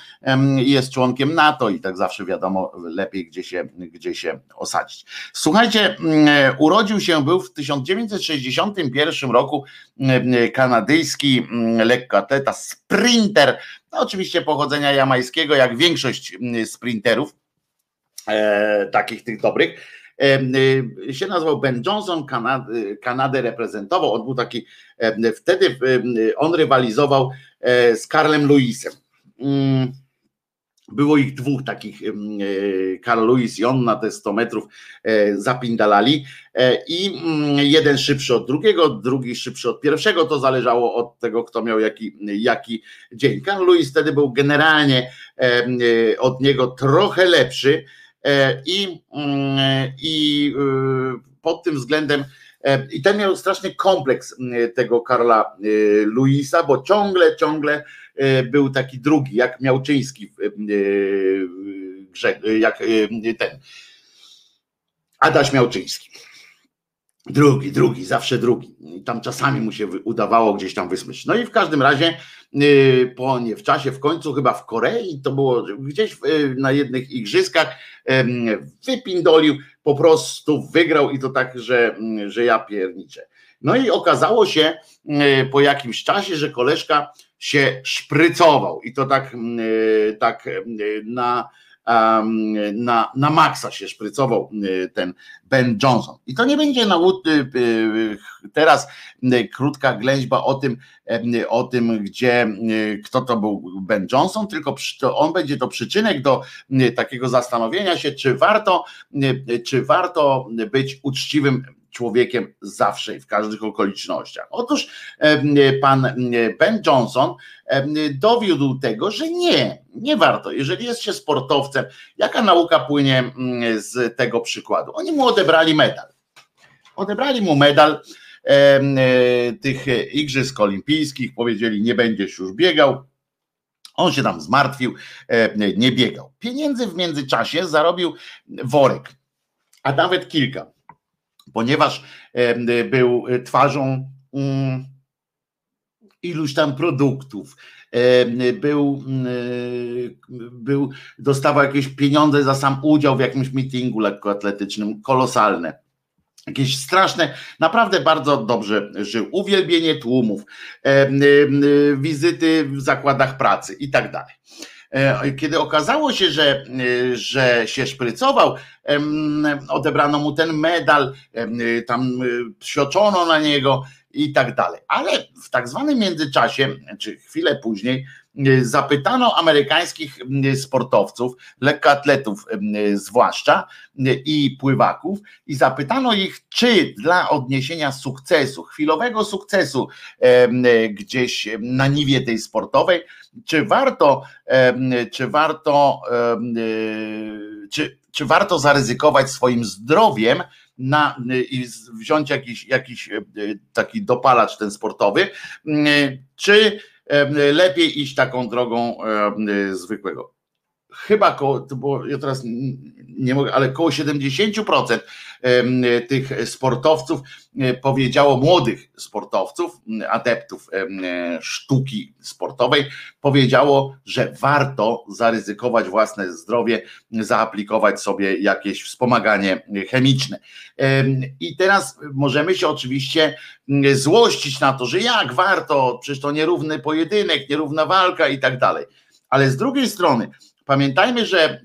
jest członkiem NATO i tak zawsze wiadomo lepiej gdzie się, gdzie się osadzić. Słuchajcie, urodził się był w tysiąc dziewięćset sześćdziesiątym pierwszym roku kanadyjski lekkoatleta, sprinter, no oczywiście pochodzenia jamajskiego, jak większość sprinterów, takich tych dobrych, się nazywał Ben Johnson, Kanady, Kanadę reprezentował, on był taki, wtedy on rywalizował z Carlem Lewisem. Było ich dwóch takich, Carl Lewis i on na te sto metrów zapindalali i jeden szybszy od drugiego, drugi szybszy od pierwszego, to zależało od tego, kto miał jaki, jaki dzień. Carl Lewis wtedy był generalnie od niego trochę lepszy, I, i pod tym względem i ten miał straszny kompleks tego Carla Lewisa, bo ciągle, ciągle był taki drugi, jak Miałczyński, jak ten Adaś Miałczyński. Drugi, drugi, zawsze drugi. I tam czasami mu się udawało gdzieś tam wysmyć. No i w każdym razie po nie w czasie, w końcu chyba w Korei, to było gdzieś na jednych igrzyskach, wypindolił, po prostu wygrał i to tak, że, że ja pierniczę. No i okazało się po jakimś czasie, że koleżka się szprycował i to tak, tak na... Na, na maksa się szprycował ten Ben Johnson. I to nie będzie na, Teraz krótka ględźba o tym, o tym, gdzie, kto to był Ben Johnson, tylko on będzie to przyczynek do takiego zastanowienia się, czy warto, czy warto być uczciwym człowiekiem zawsze i w każdych okolicznościach. Otóż pan Ben Johnson dowiódł tego, że nie, nie warto. Jeżeli jest się sportowcem, jaka nauka płynie z tego przykładu? Oni mu odebrali medal. Odebrali mu medal tych Igrzysk Olimpijskich, powiedzieli, nie będziesz już biegał. On się tam zmartwił, nie biegał. Pieniędzy w międzyczasie zarobił worek, a nawet kilka, ponieważ był twarzą iluś tam produktów, był, był, dostawał jakieś pieniądze za sam udział w jakimś meetingu lekkoatletycznym, kolosalne. Jakieś straszne, naprawdę bardzo dobrze żył. Uwielbienie tłumów, wizyty w zakładach pracy i tak dalej. Kiedy okazało się, że, że się szprycował, odebrano mu ten medal, tam sioczono na niego i tak dalej. Ale w tak zwanym międzyczasie, czy chwilę później, zapytano amerykańskich sportowców, lekkoatletów zwłaszcza i pływaków, i zapytano ich, czy dla odniesienia sukcesu, chwilowego sukcesu gdzieś na niwie tej sportowej, czy warto, czy warto, czy, czy warto zaryzykować swoim zdrowiem na, i wziąć jakiś, jakiś taki dopalacz ten sportowy, czy lepiej iść taką drogą e, zwykłego. Chyba koło, bo ja teraz nie mogę, ale koło siedemdziesiąt procent e, tych sportowców e, powiedziało, młodych sportowców, adeptów e, sztuki sportowej, powiedziało, że warto zaryzykować własne zdrowie, zaaplikować sobie jakieś wspomaganie chemiczne. E, I teraz możemy się oczywiście złościć na to, że jak warto, przecież to nierówny pojedynek, nierówna walka i tak dalej. Ale z drugiej strony pamiętajmy, że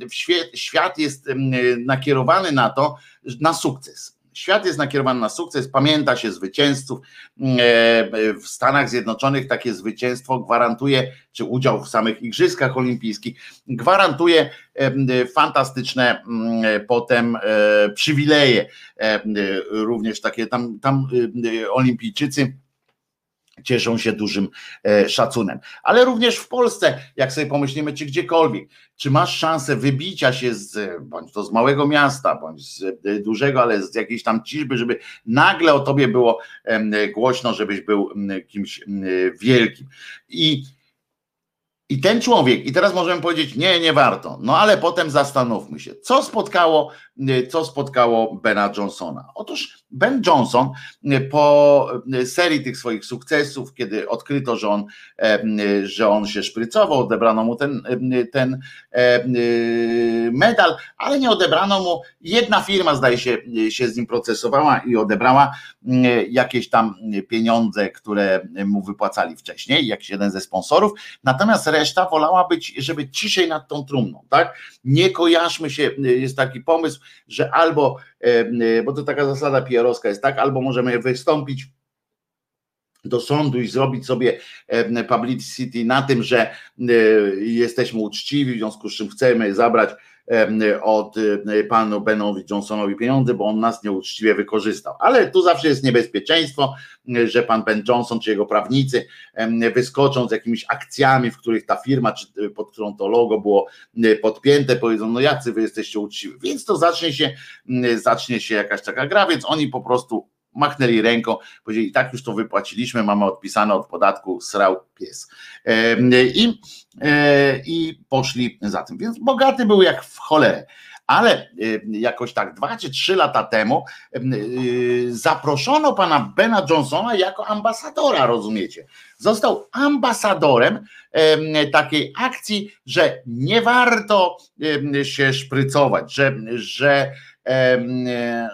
świat jest nakierowany na to, na sukces. Świat jest nakierowany na sukces, pamięta się zwycięzców. W Stanach Zjednoczonych takie zwycięstwo gwarantuje, czy udział w samych Igrzyskach Olimpijskich gwarantuje fantastyczne potem przywileje. Również takie tam, tam olimpijczycy cieszą się dużym szacunem. Ale również w Polsce, jak sobie pomyślimy, czy gdziekolwiek, czy masz szansę wybicia się z, bądź to z małego miasta, bądź z dużego, ale z jakiejś tam ciżby, żeby nagle o tobie było głośno, żebyś był kimś wielkim. I I ten człowiek, i teraz możemy powiedzieć, nie, nie warto, no ale potem zastanówmy się, co spotkało, co spotkało Bena Johnsona. Otóż Ben Johnson po serii tych swoich sukcesów, kiedy odkryto, że on, że on się szprycował, odebrano mu ten, ten medal, ale nie odebrano mu, jedna firma zdaje się, się z nim procesowała i odebrała jakieś tam pieniądze, które mu wypłacali wcześniej, jakiś jeden ze sponsorów, natomiast reszta wolała być, żeby ciszej nad tą trumną, tak? Nie kojarzmy się, jest taki pomysł, że albo, bo to taka zasada pijarowska jest, tak? Albo możemy wystąpić do sądu i zrobić sobie publicity na tym, że jesteśmy uczciwi, w związku z czym chcemy zabrać od panu Benowi Johnsonowi pieniądze, bo on nas nieuczciwie wykorzystał. Ale tu zawsze jest niebezpieczeństwo, że pan Ben Johnson czy jego prawnicy wyskoczą z jakimiś akcjami, w których ta firma, czy pod którą to logo było podpięte, powiedzą, no jacy wy jesteście uczciwi. Więc to zacznie się, zacznie się jakaś taka gra, więc oni po prostu machnęli ręką, powiedzieli, tak już to wypłaciliśmy, mamy odpisane od podatku, srał pies. I, i poszli za tym. Więc bogaty był jak w cholerę. Ale jakoś tak dwa czy trzy lata temu zaproszono pana Bena Johnsona jako ambasadora, rozumiecie? Został ambasadorem takiej akcji, że nie warto się szprycować, że, że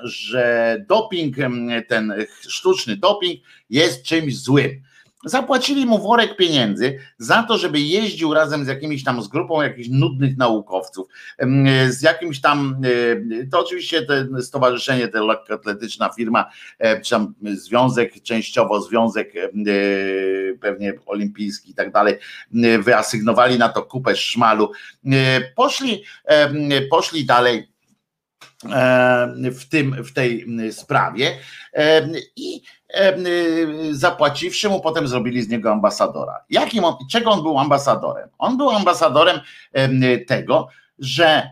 że doping, ten sztuczny doping jest czymś złym. Zapłacili mu worek pieniędzy za to, żeby jeździł razem z jakimiś tam, z grupą jakichś nudnych naukowców, z jakimś tam, to oczywiście te stowarzyszenie, ta lekkoatletyczna firma, czy tam związek, częściowo związek pewnie olimpijski i tak dalej, wyasygnowali na to kupę szmalu. Poszli, poszli dalej w tym, w tej sprawie i zapłaciwszy mu, potem zrobili z niego ambasadora. Jakim on, czego on był ambasadorem? On był ambasadorem tego, że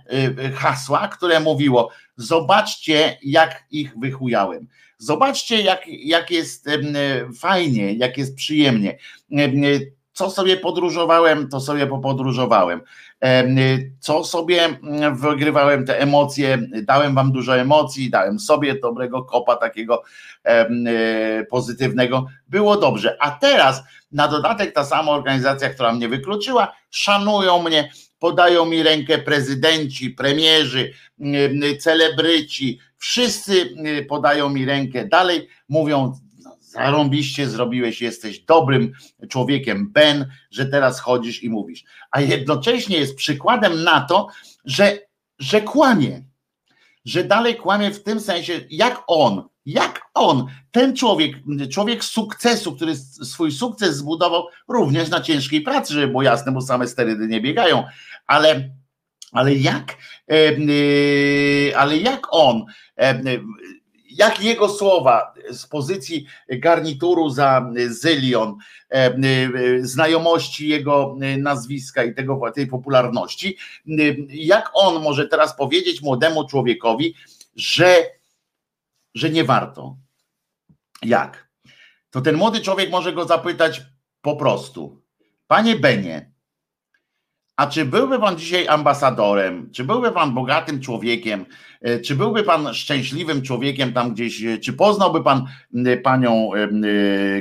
hasła, które mówiło: zobaczcie, jak ich wychujałem. Zobaczcie, jak, jak jest fajnie, jak jest przyjemnie. Co sobie podróżowałem, to sobie popodróżowałem. Co sobie wygrywałem, te emocje, dałem wam dużo emocji, dałem sobie dobrego kopa, takiego pozytywnego. Było dobrze. A teraz na dodatek ta sama organizacja, która mnie wykluczyła, szanują mnie, podają mi rękę prezydenci, premierzy, celebryci. Wszyscy podają mi rękę. Dalej mówią: zarąbiście zrobiłeś, jesteś dobrym człowiekiem, Ben, że teraz chodzisz i mówisz. A jednocześnie jest przykładem na to, że, że kłamie, że dalej kłamie w tym sensie, jak on, jak on, ten człowiek, człowiek sukcesu, który swój sukces zbudował również na ciężkiej pracy, żeby było jasne, bo same sterydy nie biegają, ale, ale, jak, ale jak on, jak jego słowa z pozycji garnituru za zylion, znajomości jego nazwiska i tego, tej popularności, jak on może teraz powiedzieć młodemu człowiekowi, że, że nie warto? Jak? To ten młody człowiek może go zapytać po prostu: panie Benie, a czy byłby pan dzisiaj ambasadorem? Czy byłby pan bogatym człowiekiem? Czy byłby pan szczęśliwym człowiekiem tam gdzieś? Czy poznałby pan panią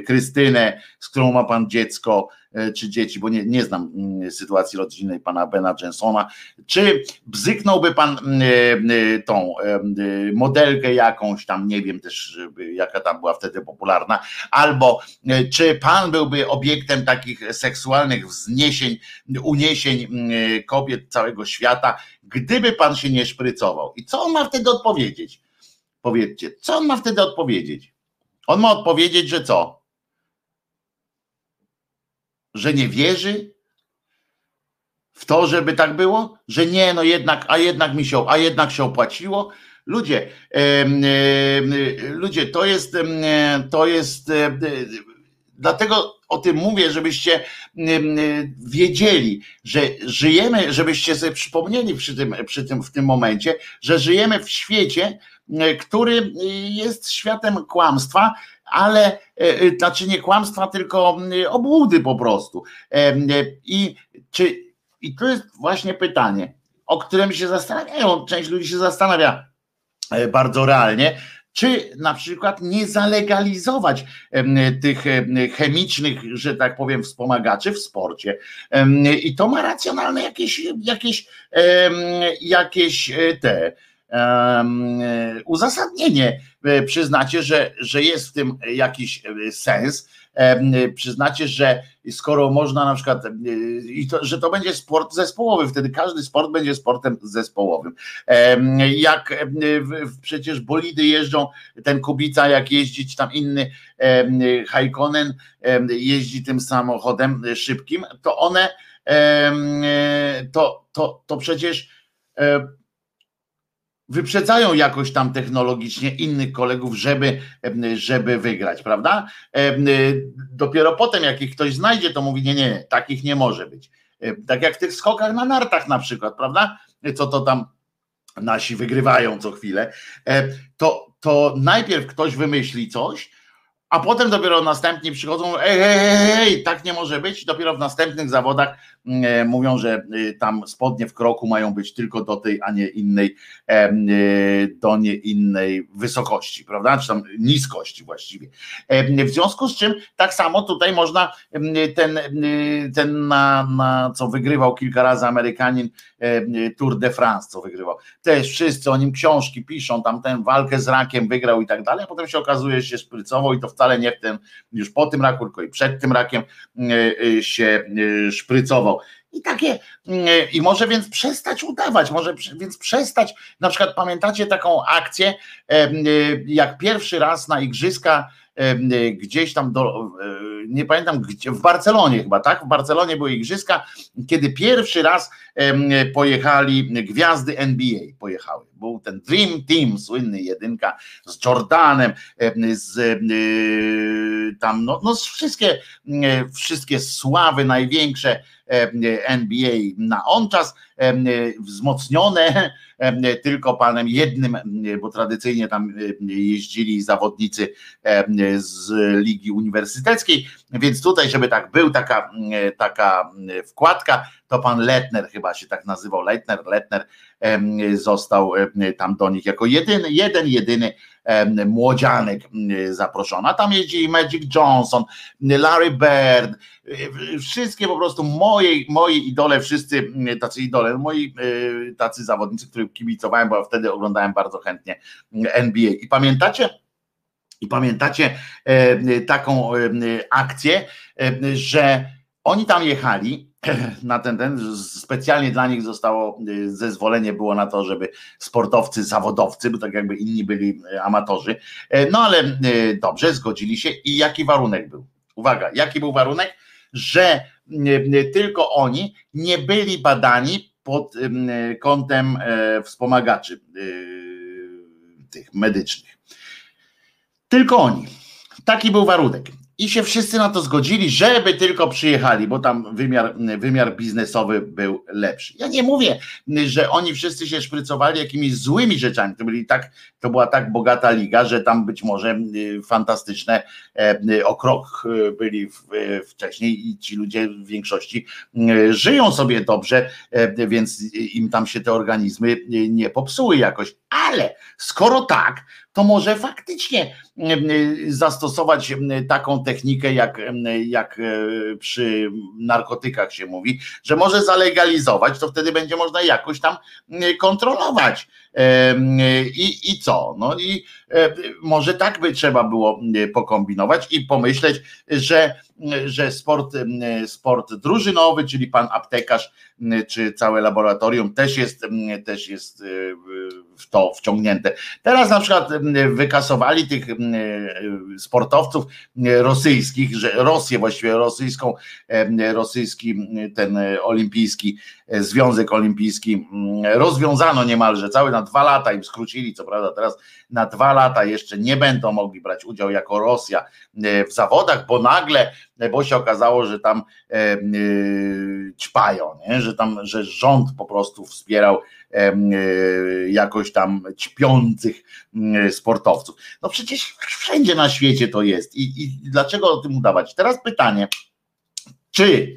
Krystynę, z którą ma pan dziecko czy dzieci? Bo nie, nie znam sytuacji rodzinnej pana Bena Johnsona. Czy bzyknąłby pan tą modelkę jakąś tam, nie wiem też, jaka tam była wtedy popularna, albo czy pan byłby obiektem takich seksualnych wzniesień, uniesień kobiet całego świata, gdyby pan się nie szprycował? I co on ma wtedy odpowiedzieć? Powiedzcie, co on ma wtedy odpowiedzieć? On ma odpowiedzieć, że co? Że nie wierzy w to, żeby tak było? Że nie, no jednak, a jednak mi się, a jednak się opłaciło? Ludzie, e, e, ludzie, to jest, e, to jest, e, e, dlatego o tym mówię, żebyście wiedzieli, że żyjemy, żebyście sobie przypomnieli przy tym, przy tym, w tym momencie, że żyjemy w świecie, który jest światem kłamstwa, ale, znaczy nie kłamstwa, tylko obłudy po prostu. I, czy, i to jest właśnie pytanie, o którym się zastanawiają, część ludzi się zastanawia bardzo realnie, czy na przykład nie zalegalizować tych chemicznych, że tak powiem, wspomagaczy w sporcie. I to ma racjonalne jakieś, jakieś, jakieś te uzasadnienie. Przyznacie, że, że jest w tym jakiś sens. Przyznacie, że skoro można na przykład, i to, że to będzie sport zespołowy, wtedy każdy sport będzie sportem zespołowym. Jak przecież bolidy jeżdżą, ten Kubica jak jeździć tam inny, Haikonen jeździ tym samochodem szybkim, to one, to, to, to przecież wyprzedzają jakoś tam technologicznie innych kolegów, żeby, żeby wygrać, prawda? Dopiero potem, jak ich ktoś znajdzie, to mówi: nie, nie, takich nie może być. Tak jak w tych skokach na nartach na przykład, prawda? Co to tam nasi wygrywają co chwilę. To, to najpierw ktoś wymyśli coś, a potem dopiero następni przychodzą: ej, ej, ej, tak nie może być. I dopiero w następnych zawodach e, mówią, że e, tam spodnie w kroku mają być tylko do tej, a nie innej, e, do nie innej wysokości, prawda? Czy tam niskości właściwie. E, w związku z czym tak samo tutaj można e, ten, e, ten na, na co wygrywał kilka razy Amerykanin, e, Tour de France, co wygrywał. Też wszyscy o nim książki piszą, tam tę walkę z rakiem wygrał i tak dalej, a potem się okazuje, że się szprycował i to wcale nie w tym, już po tym raku, tylko i przed tym rakiem się szprycował. I takie, i może więc przestać udawać, może więc przestać, na przykład pamiętacie taką akcję, jak pierwszy raz na igrzyska gdzieś tam, do, nie pamiętam, w Barcelonie chyba, tak? W Barcelonie były igrzyska, kiedy pierwszy raz pojechali, gwiazdy N B A pojechały. Był ten Dream Team, słynny jedynka z Jordanem, z tam, no, no wszystkie, wszystkie sławy największe N B A na on czas, wzmocnione tylko panem jednym, bo tradycyjnie tam jeździli zawodnicy z ligi uniwersyteckiej, więc tutaj, żeby tak był, taka, taka wkładka, to pan Lettner chyba się tak nazywał, Lettner, Lettner został tam do nich jako jedyny, jeden, jedyny młodzianek zaproszony, a tam jeździli Magic Johnson, Larry Bird, wszystkie po prostu moi, moi idole, wszyscy tacy idole, moi tacy zawodnicy, których kibicowałem, bo wtedy oglądałem bardzo chętnie N B A. I pamiętacie? I pamiętacie taką akcję, że oni tam jechali na ten, ten, specjalnie dla nich zostało, zezwolenie było na to, żeby sportowcy, zawodowcy, bo tak jakby inni byli amatorzy, no ale dobrze, zgodzili się i jaki warunek był? Uwaga, jaki był warunek? Że tylko oni nie byli badani pod kątem wspomagaczy tych medycznych. Tylko oni. Taki był warunek. I się wszyscy na to zgodzili, żeby tylko przyjechali, bo tam wymiar, wymiar biznesowy był lepszy. Ja nie mówię, że oni wszyscy się szprycowali jakimiś złymi rzeczami. To byli tak, to była tak bogata liga, że tam być może fantastyczne o krok byli wcześniej i ci ludzie w większości żyją sobie dobrze, więc im tam się te organizmy nie popsuły jakoś. Ale skoro tak, to może faktycznie zastosować taką technikę, jak, jak przy narkotykach się mówi, że może zalegalizować, to wtedy będzie można jakoś tam kontrolować. I, i co? No i może tak by trzeba było pokombinować i pomyśleć, że, że sport, sport drużynowy, czyli pan aptekarz, czy całe laboratorium też jest, też jest w to wciągnięte. Teraz na przykład wykasowali tych sportowców rosyjskich, że Rosję właściwie, rosyjską, rosyjski ten olimpijski, Związek Olimpijski rozwiązano niemalże cały na dwa lata, im skrócili, co prawda teraz na dwa lata jeszcze nie będą mogli brać udziału jako Rosja w zawodach, bo nagle, bo się okazało, że tam ćpają, nie? Że tam, że rząd po prostu wspierał jakoś tam ćpiących sportowców. No przecież wszędzie na świecie to jest. I, i dlaczego o tym udawać? Teraz pytanie, czy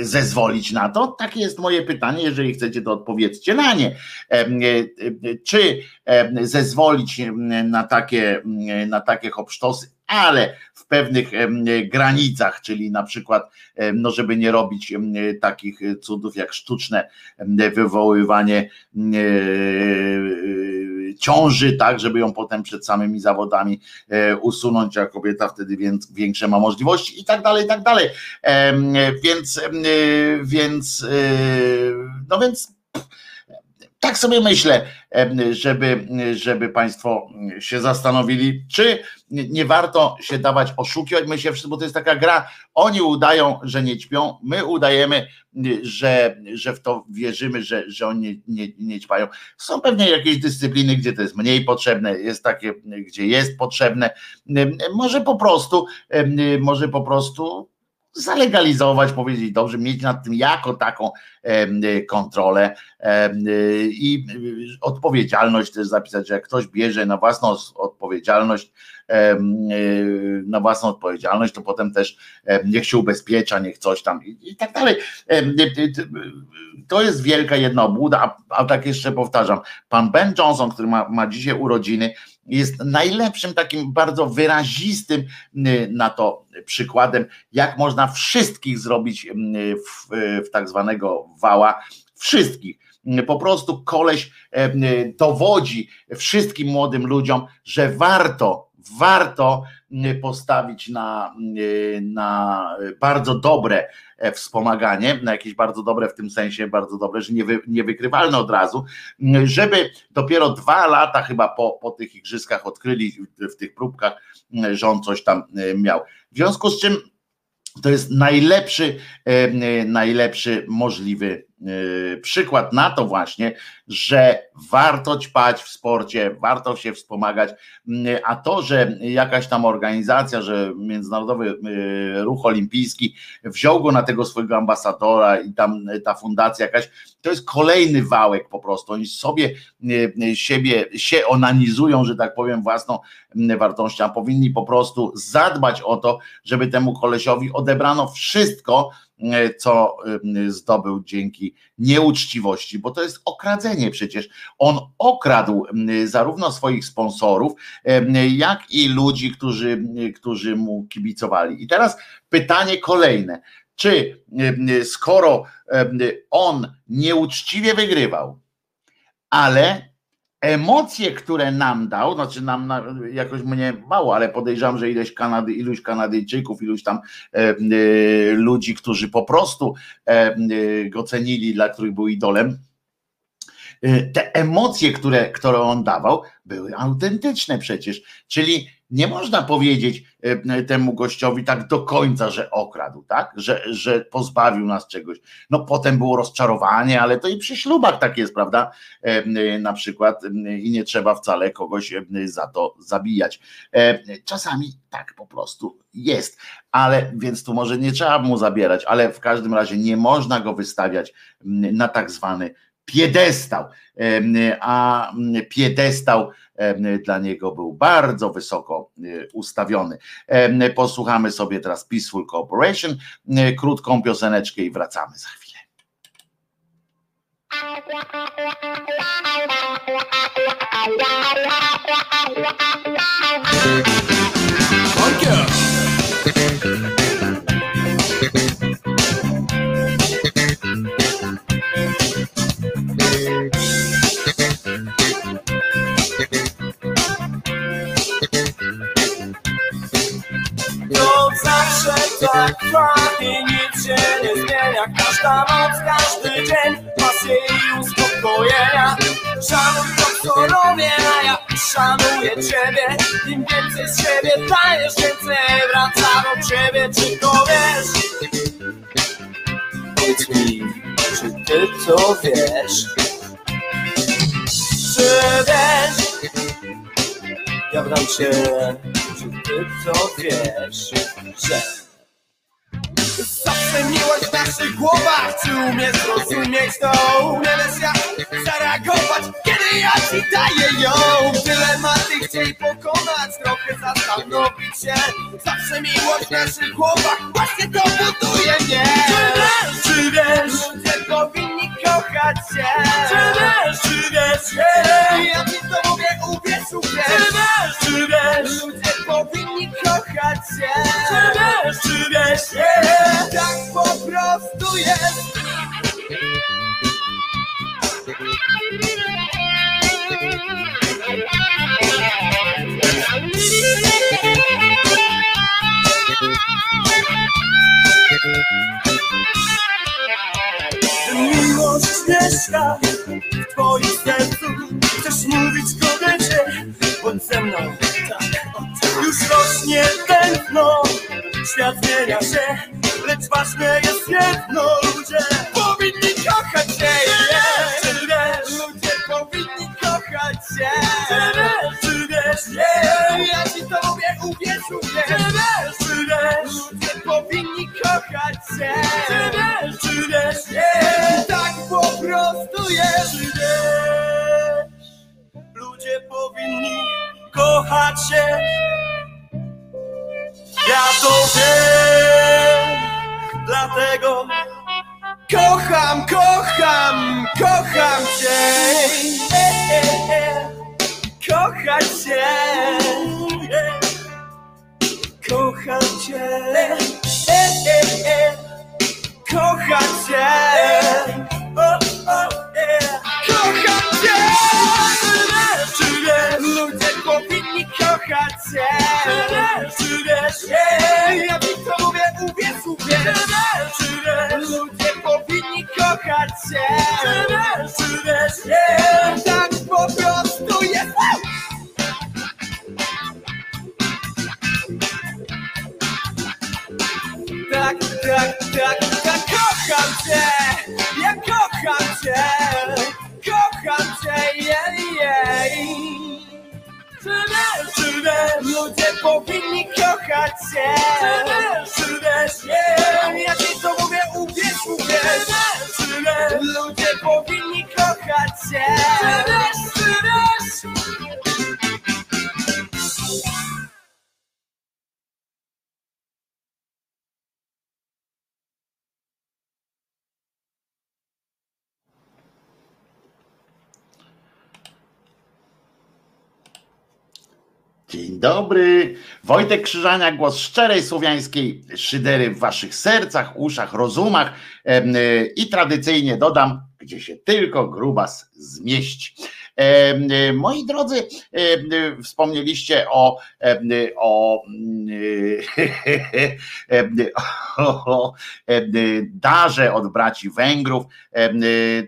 zezwolić na to? Takie jest moje pytanie, jeżeli chcecie, to odpowiedzcie na nie. Czy zezwolić na takie, na takie hopsztosy, ale w pewnych granicach, czyli na przykład, no żeby nie robić takich cudów jak sztuczne wywoływanie ciąży, tak, żeby ją potem przed samymi zawodami usunąć, a kobieta wtedy większe ma możliwości i tak dalej, i tak dalej. Więc, więc, no więc tak sobie myślę, żeby, żeby Państwo się zastanowili, czy nie warto się dawać oszukiwać, my się wszyscy, bo to jest taka gra, oni udają, że nie ćpią, my udajemy, że, że w to wierzymy, że, że oni nie, nie, nie ćpają. Są pewnie jakieś dyscypliny, gdzie to jest mniej potrzebne, jest takie, gdzie jest potrzebne, może po prostu, może po prostu zalegalizować, powiedzieć dobrze, mieć nad tym jako taką e, kontrolę e, i odpowiedzialność też zapisać, że jak ktoś bierze na własną odpowiedzialność, e, na własną odpowiedzialność, to potem też e, niech się ubezpiecza, niech coś tam i, i tak dalej. E, to jest wielka jedna obłuda, a, a tak jeszcze powtarzam, pan Ben Johnson, który ma, ma dzisiaj urodziny, jest najlepszym takim bardzo wyrazistym na to przykładem, jak można wszystkich zrobić w, w tak zwanego wała, wszystkich. Po prostu koleś dowodzi wszystkim młodym ludziom, że warto warto postawić na, na bardzo dobre wspomaganie, na jakieś bardzo dobre w tym sensie, bardzo dobre, że niewy, niewykrywalne od razu, żeby dopiero dwa lata chyba po, po tych igrzyskach odkryli w tych próbkach, że on coś tam miał. W związku z czym to jest najlepszy, najlepszy możliwy przykład na to właśnie, że warto ćpać w sporcie, warto się wspomagać, a to, że jakaś tam organizacja, że Międzynarodowy Ruch Olimpijski wziął go na tego swojego ambasadora i tam ta fundacja jakaś, to jest kolejny wałek po prostu, oni sobie siebie się onanizują, że tak powiem, własną wartością, a powinni po prostu zadbać o to, żeby temu kolesiowi odebrano wszystko, co zdobył dzięki nieuczciwości, bo to jest okradzenie przecież. On okradł zarówno swoich sponsorów, jak i ludzi, którzy, którzy mu kibicowali. I teraz pytanie kolejne. Czy skoro on nieuczciwie wygrywał, ale emocje, które nam dał, znaczy nam na, jakoś mnie mało, ale podejrzewam, że ileś Kanady, iluś Kanadyjczyków, iluś tam e, e, ludzi, którzy po prostu e, e, go cenili, dla których był idolem, e, te emocje, które, które on dawał, były autentyczne przecież, czyli nie można powiedzieć temu gościowi tak do końca, że okradł, tak? Że, że pozbawił nas czegoś. No potem było rozczarowanie, ale to i przy ślubach tak jest, prawda? E, na przykład i nie trzeba wcale kogoś za to zabijać. E, czasami tak po prostu jest, ale więc tu może nie trzeba mu zabierać, ale w każdym razie nie można go wystawiać na tak zwany piedestał, a piedestał dla niego był bardzo wysoko ustawiony. Posłuchamy sobie teraz Peaceful Cooperation, krótką pioseneczkę i wracamy za chwilę. Tak fajnie, nic się nie zmienia. Każda noc, każdy dzień pasje i uspokojenia. Szanuj to, co robię, a ja szanuję ciebie. Im więcej z siebie dajesz, więcej wraca do ciebie. Czy to wiesz? Powiedz mi, czy ty to wiesz? Czy wiesz? Ja pytam cię, czy ty to wiesz, że zawsze miłość w naszych głowach. Czy umiesz zrozumieć to? Umiesz jak zareagować, kiedy ja ci daję ją? Dylematy chciej pokonać, trochę zastanowić się. Zawsze miłość w naszych głowach, właśnie to buduje mnie. Czy wiesz, ludzie powinni kochać się? Czy wiesz, czy wiesz, ja ci to mówię, uwierz, uwierz. Czy wiesz, ludzie powinni kochać się? Czy wiesz, czy wiesz, tak po prostu jest. Miłość mieszka w twoim sercu. Chcesz mówić kobiecie, bądź ze mną. Już rośnie tętno, świat zmienia się, lecz ważne jest jedno, ludzie powinni kochać się. Yeah. Czy wiesz, ludzie powinni kochać się? Czy wiesz, czy wiesz, yeah. Ja ci to mówię, uwierz, uwierz. Czy wiesz, czy wiesz, ludzie powinni kochać się? Czy wiesz, czy wiesz, yeah. Tak po prostu jest. Czy wiesz, ludzie powinni kochać się? Ja to wiem, dlatego kocham, kocham, kocham cię. E, e, e, kocham cię. E, kocham cię. E, e, e, kocham cię. O, o, e, kocham cię. Czy wiesz, ludzie powinni kochać cię? Ja Wiktor mówię, uwierz, uwierz. Ludzie powinni kochać się. Tak po prostu jest. Tak, tak, tak, tak, kocham cię. Ja kocham cię. Kocham cię, jej, jej. Ludzie powinni kochać się. Ja ci to mówię, uwierz, uwierz. Ludzie powinni kochać się. Dzień dobry. Wojtek Krzyżaniak, głos szczerej słowiańskiej szydery w waszych sercach, uszach, rozumach i tradycyjnie dodam, gdzie się tylko Grubas zmieści. Moi drodzy, wspomnieliście o, o, o darze od braci Węgrów.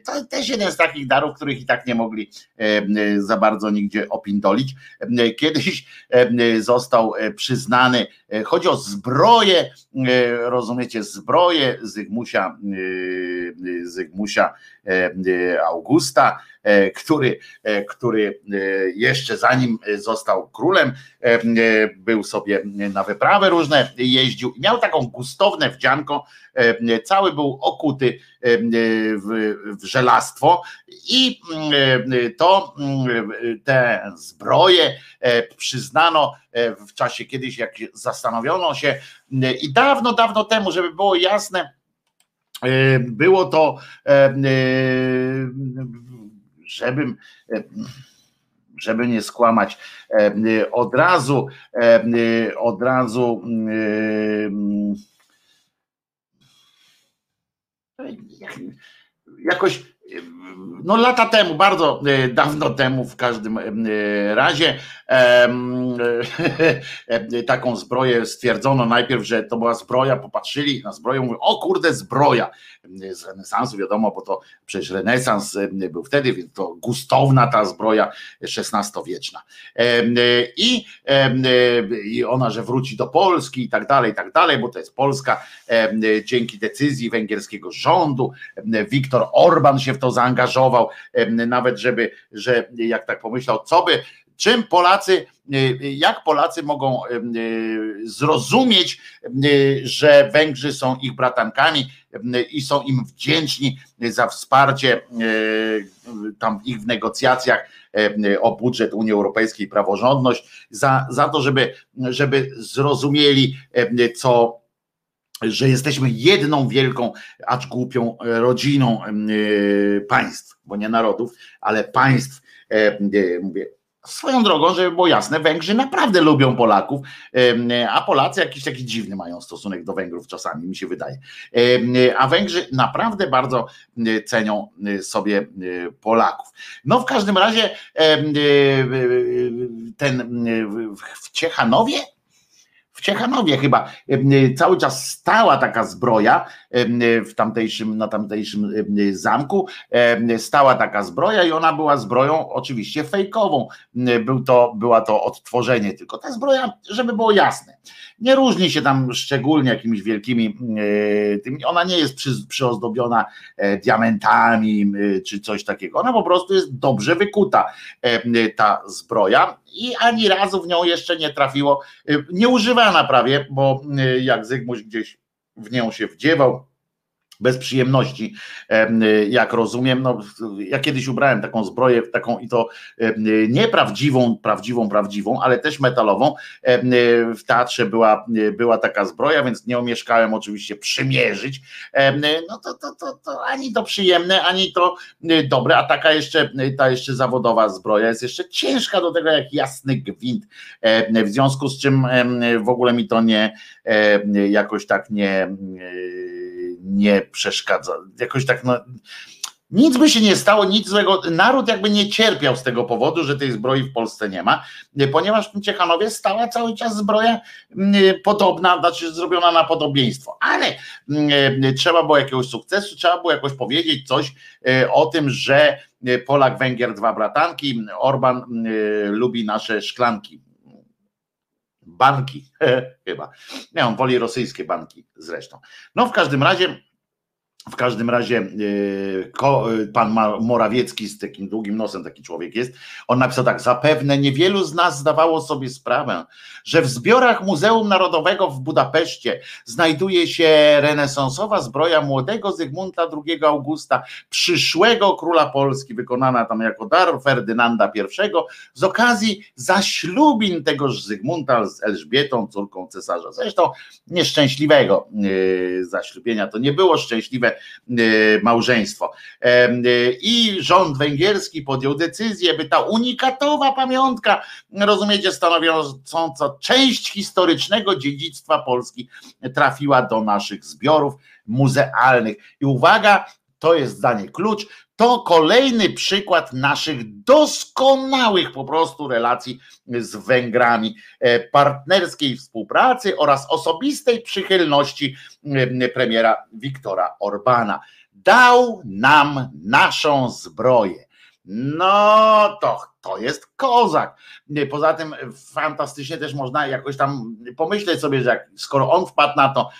To też jeden z takich darów, których i tak nie mogli za bardzo nigdzie opindolić. Kiedyś został przyznany, chodzi o zbroję, rozumiecie, zbroję Zygmusia, Zygmusia Augusta, który, który jeszcze zanim został królem, był sobie na wyprawy różne, jeździł i miał taką gustowne wdzianko, cały był okuty w, w żelastwo i to te zbroje przyznano w czasie kiedyś, jak zastanowiono się i dawno, dawno temu, żeby było jasne, było to, żebym, żeby nie skłamać, od razu, od razu, jakoś, no lata temu, bardzo dawno temu w każdym razie taką zbroję stwierdzono najpierw, że to była zbroja, popatrzyli na zbroję, mówią, o kurde, zbroja z renesansu, wiadomo, bo to przecież renesans był wtedy, więc to gustowna ta zbroja szesnastowieczna i, i ona, że wróci do Polski i tak dalej, i tak dalej, bo to jest Polska, dzięki decyzji węgierskiego rządu Wiktor Orban się w to zaangażował, nawet żeby, że jak tak pomyślał, co by, czym Polacy, jak Polacy mogą zrozumieć, że Węgrzy są ich bratankami i są im wdzięczni za wsparcie tam ich w negocjacjach o budżet Unii Europejskiej i praworządność, za, za to, żeby, żeby zrozumieli, co że jesteśmy jedną wielką, acz głupią rodziną państw, bo nie narodów, ale państw, mówię, swoją drogą, żeby było jasne, Węgrzy naprawdę lubią Polaków, a Polacy jakiś taki dziwny mają stosunek do Węgrów czasami, mi się wydaje. A Węgrzy naprawdę bardzo cenią sobie Polaków. No w każdym razie ten w Ciechanowie, w Ciechanowie chyba cały czas stała taka zbroja w tamtejszym, na tamtejszym zamku, stała taka zbroja i ona była zbroją oczywiście fejkową, był to, była to odtworzenie, tylko ta zbroja, żeby było jasne, nie różni się tam szczególnie jakimiś wielkimi, ona nie jest przy, przyozdobiona diamentami czy coś takiego, ona po prostu jest dobrze wykuta, ta zbroja, i ani razu w nią jeszcze nie trafiło, nie używana prawie, bo jak Zygmuś gdzieś w nią się wdziewał, bez przyjemności, jak rozumiem, no, ja kiedyś ubrałem taką zbroję, taką i to nieprawdziwą, prawdziwą, prawdziwą, ale też metalową, w teatrze była, była taka zbroja, więc nie omieszkałem oczywiście przymierzyć, no to, to, to, to ani to przyjemne, ani to dobre, a taka jeszcze, ta jeszcze zawodowa zbroja jest jeszcze ciężka do tego jak jasny gwint, w związku z czym w ogóle mi to nie, jakoś tak nie nie przeszkadza, jakoś tak, no, Nic by się nie stało, nic złego, naród jakby nie cierpiał z tego powodu, że tej zbroi w Polsce nie ma, ponieważ w Ciechanowie stała cały czas zbroja podobna, znaczy zrobiona na podobieństwo, ale trzeba było jakiegoś sukcesu, trzeba było jakoś powiedzieć coś o tym, że Polak, Węgier, dwa bratanki, Orban lubi nasze szklanki. Banki, chyba. Nie, on woli rosyjskie banki zresztą. No w każdym razie, w każdym razie pan Morawiecki z takim długim nosem, taki człowiek jest, on napisał tak: zapewne niewielu z nas zdawało sobie sprawę, że w zbiorach Muzeum Narodowego w Budapeszcie znajduje się renesansowa zbroja młodego Zygmunta drugiego Augusta, przyszłego króla Polski, wykonana tam jako dar Ferdynanda pierwszego z okazji zaślubin tegoż Zygmunta z Elżbietą, córką cesarza. Zresztą nieszczęśliwego zaślubienia, to nie było szczęśliwe małżeństwo. I rząd węgierski podjął decyzję, by ta unikatowa pamiątka, rozumiecie, stanowiąca część historycznego dziedzictwa Polski, trafiła do naszych zbiorów muzealnych. I uwaga, to jest zdanie klucz, to kolejny przykład naszych doskonałych po prostu relacji z Węgrami, partnerskiej współpracy oraz osobistej przychylności premiera Wiktora Orbana. Dał nam naszą zbroję. No to, to jest kozak. Poza tym fantastycznie też można jakoś tam pomyśleć sobie, że jak, skoro on wpadł na to,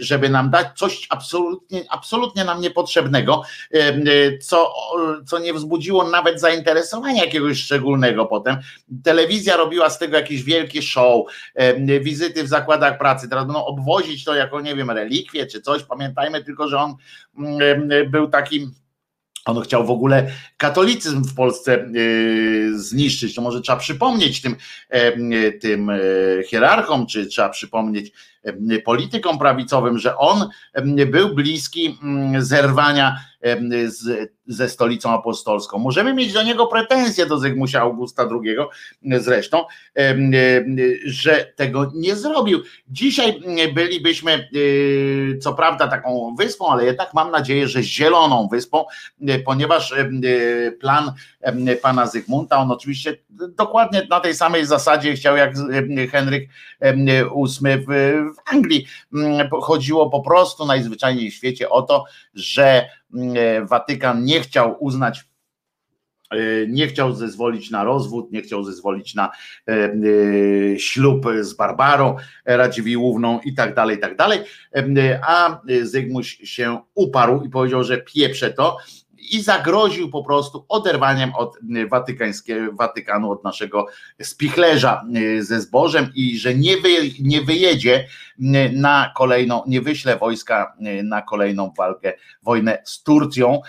żeby nam dać coś absolutnie, absolutnie nam niepotrzebnego, co, co nie wzbudziło nawet zainteresowania jakiegoś szczególnego potem. Telewizja robiła z tego jakieś wielkie show, wizyty w zakładach pracy. Teraz będą obwozić to jako, nie wiem, relikwie czy coś. Pamiętajmy tylko, że on był takim... On chciał w ogóle katolicyzm w Polsce yy, zniszczyć. To może trzeba przypomnieć tym, yy, tym yy, hierarchom, czy trzeba przypomnieć yy, politykom prawicowym, że on yy, był bliski yy, zerwania yy, z, ze stolicą apostolską. Możemy mieć do niego pretensje, do Zygmusia Augusta drugiego yy, zresztą, yy, yy, że tego nie zrobił. Dzisiaj yy, bylibyśmy yy, co prawda taką wyspą, ale jednak mam nadzieję, że zieloną wyspą, ponieważ plan pana Zygmunta, on oczywiście dokładnie na tej samej zasadzie chciał jak Henryk ósmy w Anglii. Chodziło po prostu najzwyczajniej w świecie o to, że Watykan nie chciał uznać, nie chciał zezwolić na rozwód, nie chciał zezwolić na ślub z Barbarą Radziwiłłówną i tak dalej, i tak dalej, a Zygmuś się uparł i powiedział, że pieprze to, i zagroził po prostu oderwaniem od watykańskiego, Watykanu, od naszego spichlerza ze zbożem, i że nie, wy, nie wyjedzie na kolejną, nie wyśle wojska na kolejną walkę, wojnę z Turcją.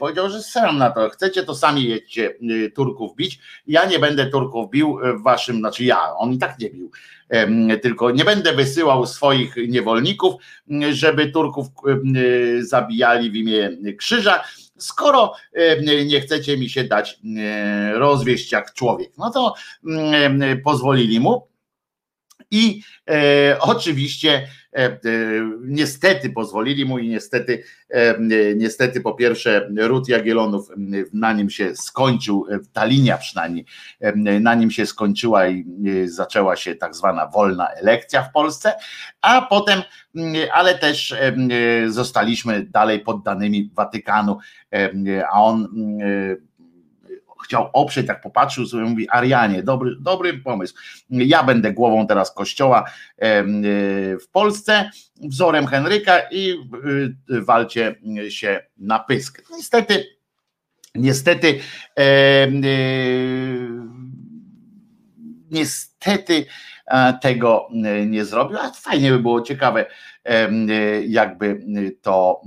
Powiedział, że sam na to, chcecie to sami jedźcie Turków bić, ja nie będę Turków bił waszym, znaczy ja, on i tak nie bił, tylko nie będę wysyłał swoich niewolników, żeby Turków zabijali w imię krzyża, skoro nie chcecie mi się dać rozwieść jak człowiek. No to pozwolili mu i oczywiście niestety pozwolili mu i niestety niestety po pierwsze ród Jagiellonów, na nim się skończył, ta linia przynajmniej na nim się skończyła i zaczęła się tak zwana wolna elekcja w Polsce, a potem, ale też zostaliśmy dalej poddanymi Watykanu, a on chciał oprzeć, tak popatrzył sobie, mówi: Arianie, dobry, dobry pomysł, ja będę głową teraz kościoła w Polsce, wzorem Henryka, i walcie się na pysk. Niestety, niestety, e, niestety tego nie zrobił, a fajnie by było, ciekawe jakby to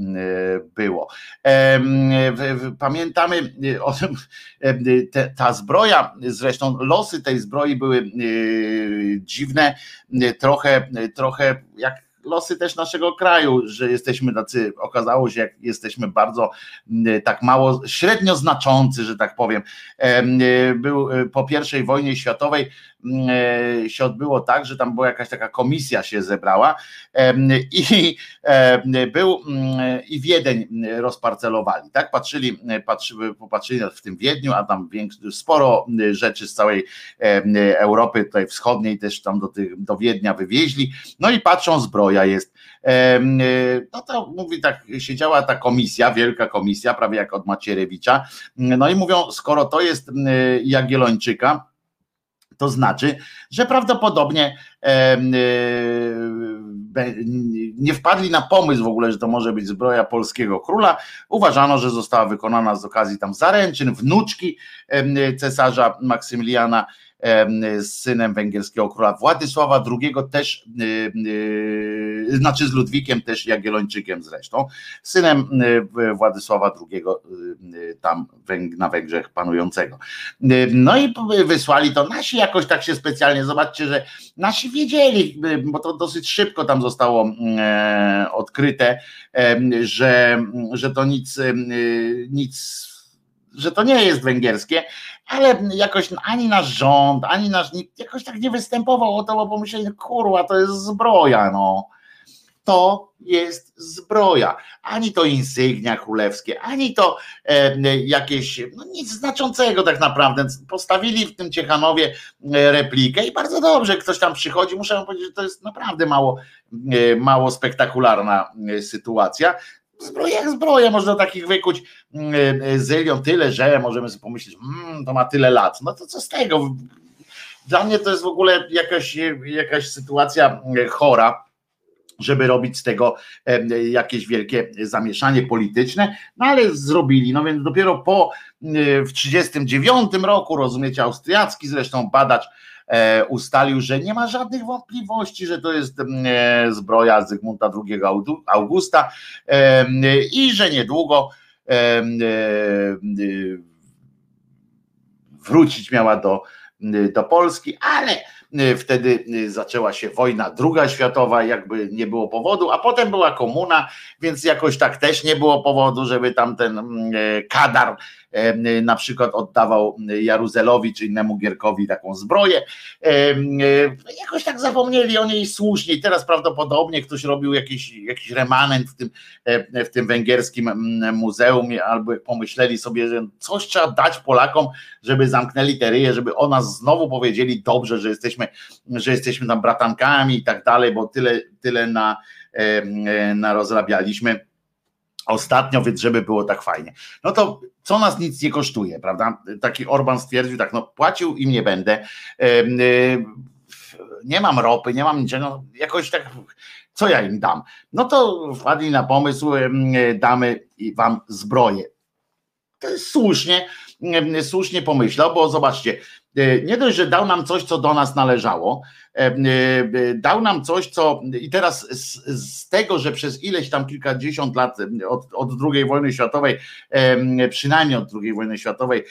było. Pamiętamy o tym, ta zbroja, zresztą losy tej zbroi były dziwne, trochę, trochę jak losy też naszego kraju, że jesteśmy tacy, okazało się, jak jesteśmy bardzo tak mało, średnio znaczący, że tak powiem. Był po pierwszej wojnie światowej się odbyło tak, że tam była jakaś taka komisja się zebrała i był i Wiedeń rozparcelowali, tak? Patrzyli, patrzyły, popatrzyli w tym Wiedniu, a tam sporo rzeczy z całej Europy tutaj wschodniej też tam do, tych, do Wiednia wywieźli, no i patrzą, zbroja jest. No to mówi tak, siedziała ta komisja, wielka komisja, prawie jak od Macierewicza, no i mówią, skoro to jest Jagiellończyka, to znaczy, że prawdopodobnie e, nie wpadli na pomysł w ogóle, że to może być zbroja polskiego króla. Uważano, że została wykonana z okazji tam zaręczyn, wnuczki cesarza Maksymiliana z synem węgierskiego króla Władysława drugiego, też yy, znaczy z Ludwikiem, też Jagiellończykiem zresztą, synem Władysława drugiego yy, tam Węg, na Węgrzech panującego. Yy, no i wysłali to, nasi jakoś tak się specjalnie, zobaczcie, że nasi wiedzieli, yy, bo to dosyć szybko tam zostało yy, odkryte, yy, że, że to nic, yy, nic, że to nie jest węgierskie, ale jakoś ani nasz rząd, ani nasz nikt jakoś tak nie występował o to, bo myśleli, kurwa, to jest zbroja, no. To jest zbroja. Ani to insygnia królewskie, ani to e, jakieś, no nic znaczącego tak naprawdę. Postawili w tym Ciechanowie replikę i bardzo dobrze, ktoś tam przychodzi. Muszę powiedzieć, że to jest naprawdę mało, e, mało spektakularna sytuacja. Zbroja jak zbroja, można takich wykuć zylion tyle, że możemy sobie pomyśleć, mmm, to ma tyle lat, no to co z tego? Dla mnie to jest w ogóle jakaś, jakaś sytuacja chora, żeby robić z tego jakieś wielkie zamieszanie polityczne, no ale zrobili, no więc dopiero po w tysiąc dziewięćset trzydziestym dziewiątym roku, rozumiecie, austriacki zresztą badacz ustalił, że nie ma żadnych wątpliwości, że to jest zbroja Zygmunta drugiego Augusta i że niedługo wrócić miała do, do Polski, ale wtedy zaczęła się wojna druga światowa, jakby nie było powodu, a potem była komuna, więc jakoś tak też nie było powodu, żeby tam ten Kadar na przykład oddawał Jaruzelowi czy innemu Gierkowi taką zbroję. Jakoś tak zapomnieli o niej słusznie i teraz prawdopodobnie ktoś robił jakiś, jakiś remanent w tym, w tym węgierskim muzeum albo pomyśleli sobie, że coś trzeba dać Polakom, żeby zamknęli te ryje, żeby o nas znowu powiedzieli dobrze, że jesteśmy, że jesteśmy tam bratankami i tak dalej, bo tyle, tyle na, na rozrabialiśmy ostatnio, więc żeby było tak fajnie. No to co nas nic nie kosztuje, prawda? Taki Orban stwierdził tak, no płacił im nie będę, nie mam ropy, nie mam niczego, jakoś tak, co ja im dam? No to wpadli na pomysł, damy wam zbroję. To jest słusznie, słusznie pomyślał, bo zobaczcie, nie dość, że dał nam coś, co do nas należało, dał nam coś, co i teraz z, z tego, że przez ileś tam kilkadziesiąt lat od, od drugiej wojny światowej, przynajmniej od drugiej wojny światowej,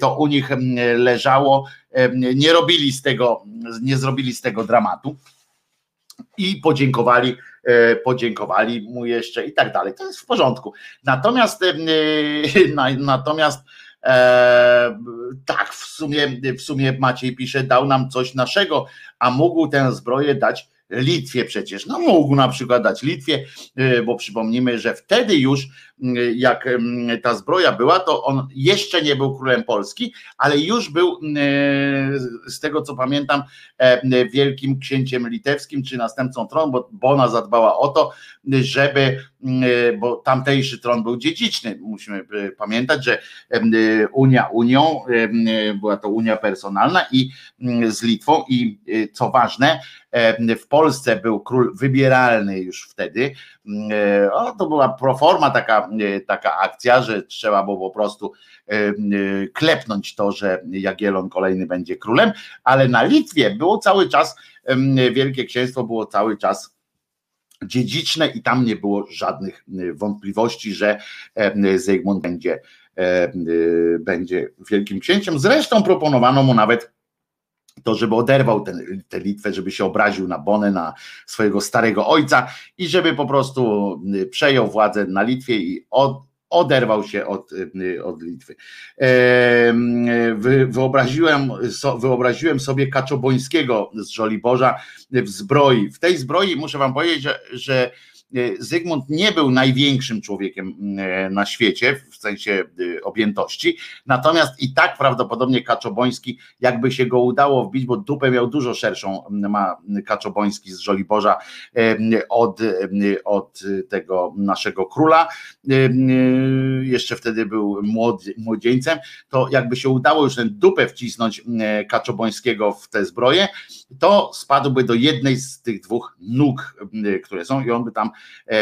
to u nich leżało, nie robili z tego, nie zrobili z tego dramatu i podziękowali, podziękowali mu jeszcze i tak dalej. To jest w porządku. Natomiast natomiast Eee, tak, w sumie, w sumie Maciej pisze, dał nam coś naszego, a mógł tę zbroję dać Litwie przecież. No mógł na przykład dać Litwie, bo przypomnijmy, że wtedy już jak ta zbroja była, to on jeszcze nie był królem Polski, ale już był, z tego co pamiętam, wielkim księciem litewskim, czy następcą tronu, bo Bona zadbała o to, żeby, bo tamtejszy tron był dziedziczny. Musimy pamiętać, że Unia Unią, była to Unia personalna i z Litwą i co ważne, w Polsce był król wybieralny już wtedy. O, to była proforma taka, taka akcja, że trzeba było po prostu klepnąć to, że Jagiellon kolejny będzie królem, ale na Litwie było cały czas, Wielkie Księstwo było cały czas dziedziczne i tam nie było żadnych wątpliwości, że Zygmunt będzie, będzie wielkim księciem. Zresztą proponowano mu nawet to, żeby oderwał ten, tę Litwę, żeby się obraził na Bonę, na swojego starego ojca i żeby po prostu przejął władzę na Litwie i od, oderwał się od, od Litwy. Wyobraziłem, wyobraziłem sobie Kaczobońskiego z Żoliborza w zbroi. W tej zbroi muszę wam powiedzieć, że, że Zygmunt nie był największym człowiekiem na świecie, w sensie objętości, natomiast i tak prawdopodobnie Kaczoboński, jakby się go udało wbić, bo dupę miał dużo szerszą, ma Kaczoboński z Żoliborza od, od tego naszego króla, jeszcze wtedy był młodzieńcem, to jakby się udało już tę dupę wcisnąć Kaczobońskiego w tę zbroję, to spadłby do jednej z tych dwóch nóg, które są, i on by tam,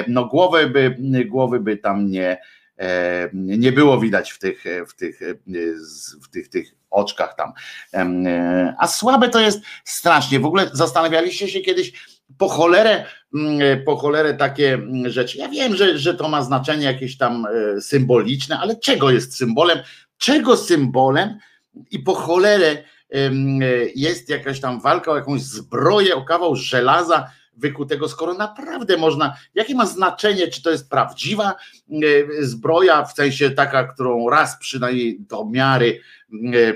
no głowy by, głowy by tam nie, nie było widać w tych, w tych, w tych, tych oczkach tam. A słabe to jest strasznie. W ogóle zastanawialiście się kiedyś po cholerę, po cholerę takie rzeczy. Ja wiem, że, że to ma znaczenie jakieś tam symboliczne, ale czego jest symbolem? Czego symbolem i po cholerę jest jakaś tam walka o jakąś zbroję, o kawał żelaza wykutego, skoro naprawdę można, jakie ma znaczenie, czy to jest prawdziwa zbroja, w sensie taka, którą raz przynajmniej do miary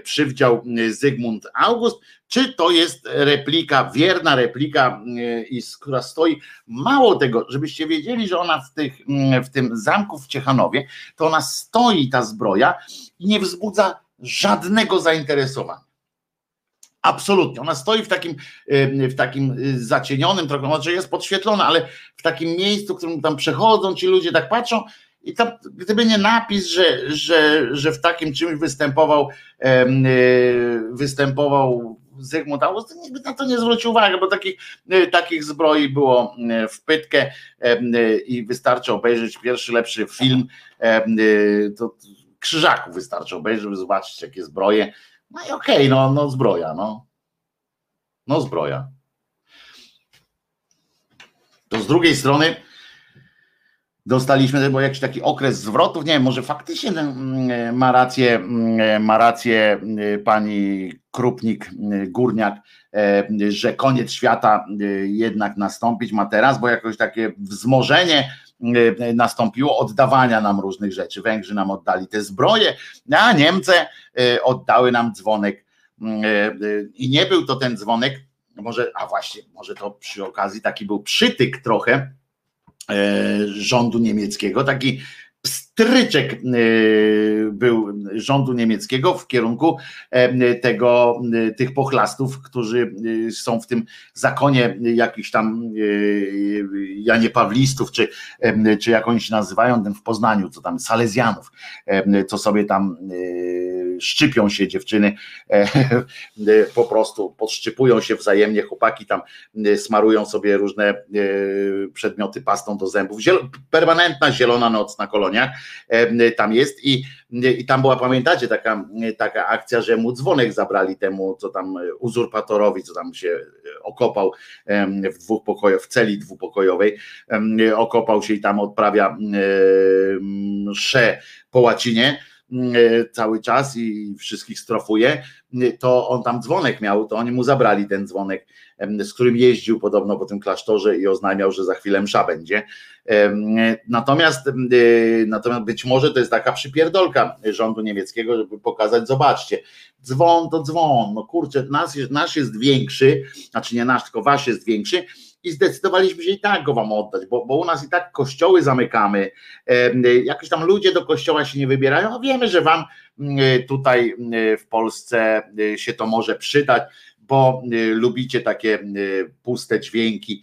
przywdział Zygmunt August, czy to jest replika, wierna replika, która stoi, mało tego, żebyście wiedzieli, że ona w, tych, w tym zamku w Ciechanowie, to ona stoi, ta zbroja, i nie wzbudza żadnego zainteresowania. Absolutnie. Ona stoi w takim, w takim zacienionym, trochę, może jest podświetlona, ale w takim miejscu, w którym tam przechodzą ci ludzie, tak patrzą, i tam, gdyby nie napis, że, że, że w takim czymś występował, występował Zygmunt August, to nikt na to nie zwrócił uwagi, bo takich, takich zbroi było w pytkę i wystarczy obejrzeć pierwszy lepszy film, to Krzyżaku wystarczy obejrzeć, żeby zobaczyć, jakie zbroje. No i okej, okay, no, no zbroja, no. No zbroja. To z drugiej strony dostaliśmy też, bo jakiś taki okres zwrotów, nie wiem, może faktycznie ma rację, ma rację pani Krupnik, Górniak, że koniec świata jednak nastąpić ma teraz, bo jakoś takie wzmożenie nastąpiło oddawania nam różnych rzeczy. Węgrzy nam oddali te zbroje, a Niemcy oddały nam dzwonek. I nie był to ten dzwonek, może, a właśnie, może to przy okazji taki był przytyk trochę rządu niemieckiego, taki stryczek był rządu niemieckiego w kierunku tego, tych pochlastów, którzy są w tym zakonie jakichś tam Janiepawlistów, czy, czy jak oni się nazywają, ten w Poznaniu, co tam, Salezjanów, co sobie tam szczypią się dziewczyny, po prostu podszczypują się wzajemnie, chłopaki tam smarują sobie różne przedmioty pastą do zębów. Ziel- permanentna zielona noc na koloniach tam jest, i, i tam była, pamiętacie, taka, taka akcja, że mu dzwonek zabrali temu, co tam uzurpatorowi, co tam się okopał w dwóch pokojach, w celi dwupokojowej, okopał się i tam odprawia mszę po łacinie cały czas i wszystkich strofuje, to on tam dzwonek miał, to oni mu zabrali ten dzwonek, z którym jeździł podobno po tym klasztorze i oznajmiał, że za chwilę msza będzie. Natomiast, natomiast być może to jest taka przypierdolka rządu niemieckiego, żeby pokazać, zobaczcie, dzwon to dzwon, no kurczę, nasz, nasz jest większy, znaczy nie nasz, tylko wasz jest większy, i zdecydowaliśmy się i tak go wam oddać, bo, bo u nas i tak kościoły zamykamy, jakoś tam ludzie do kościoła się nie wybierają, a wiemy, że wam tutaj w Polsce się to może przydać, bo lubicie takie puste dźwięki,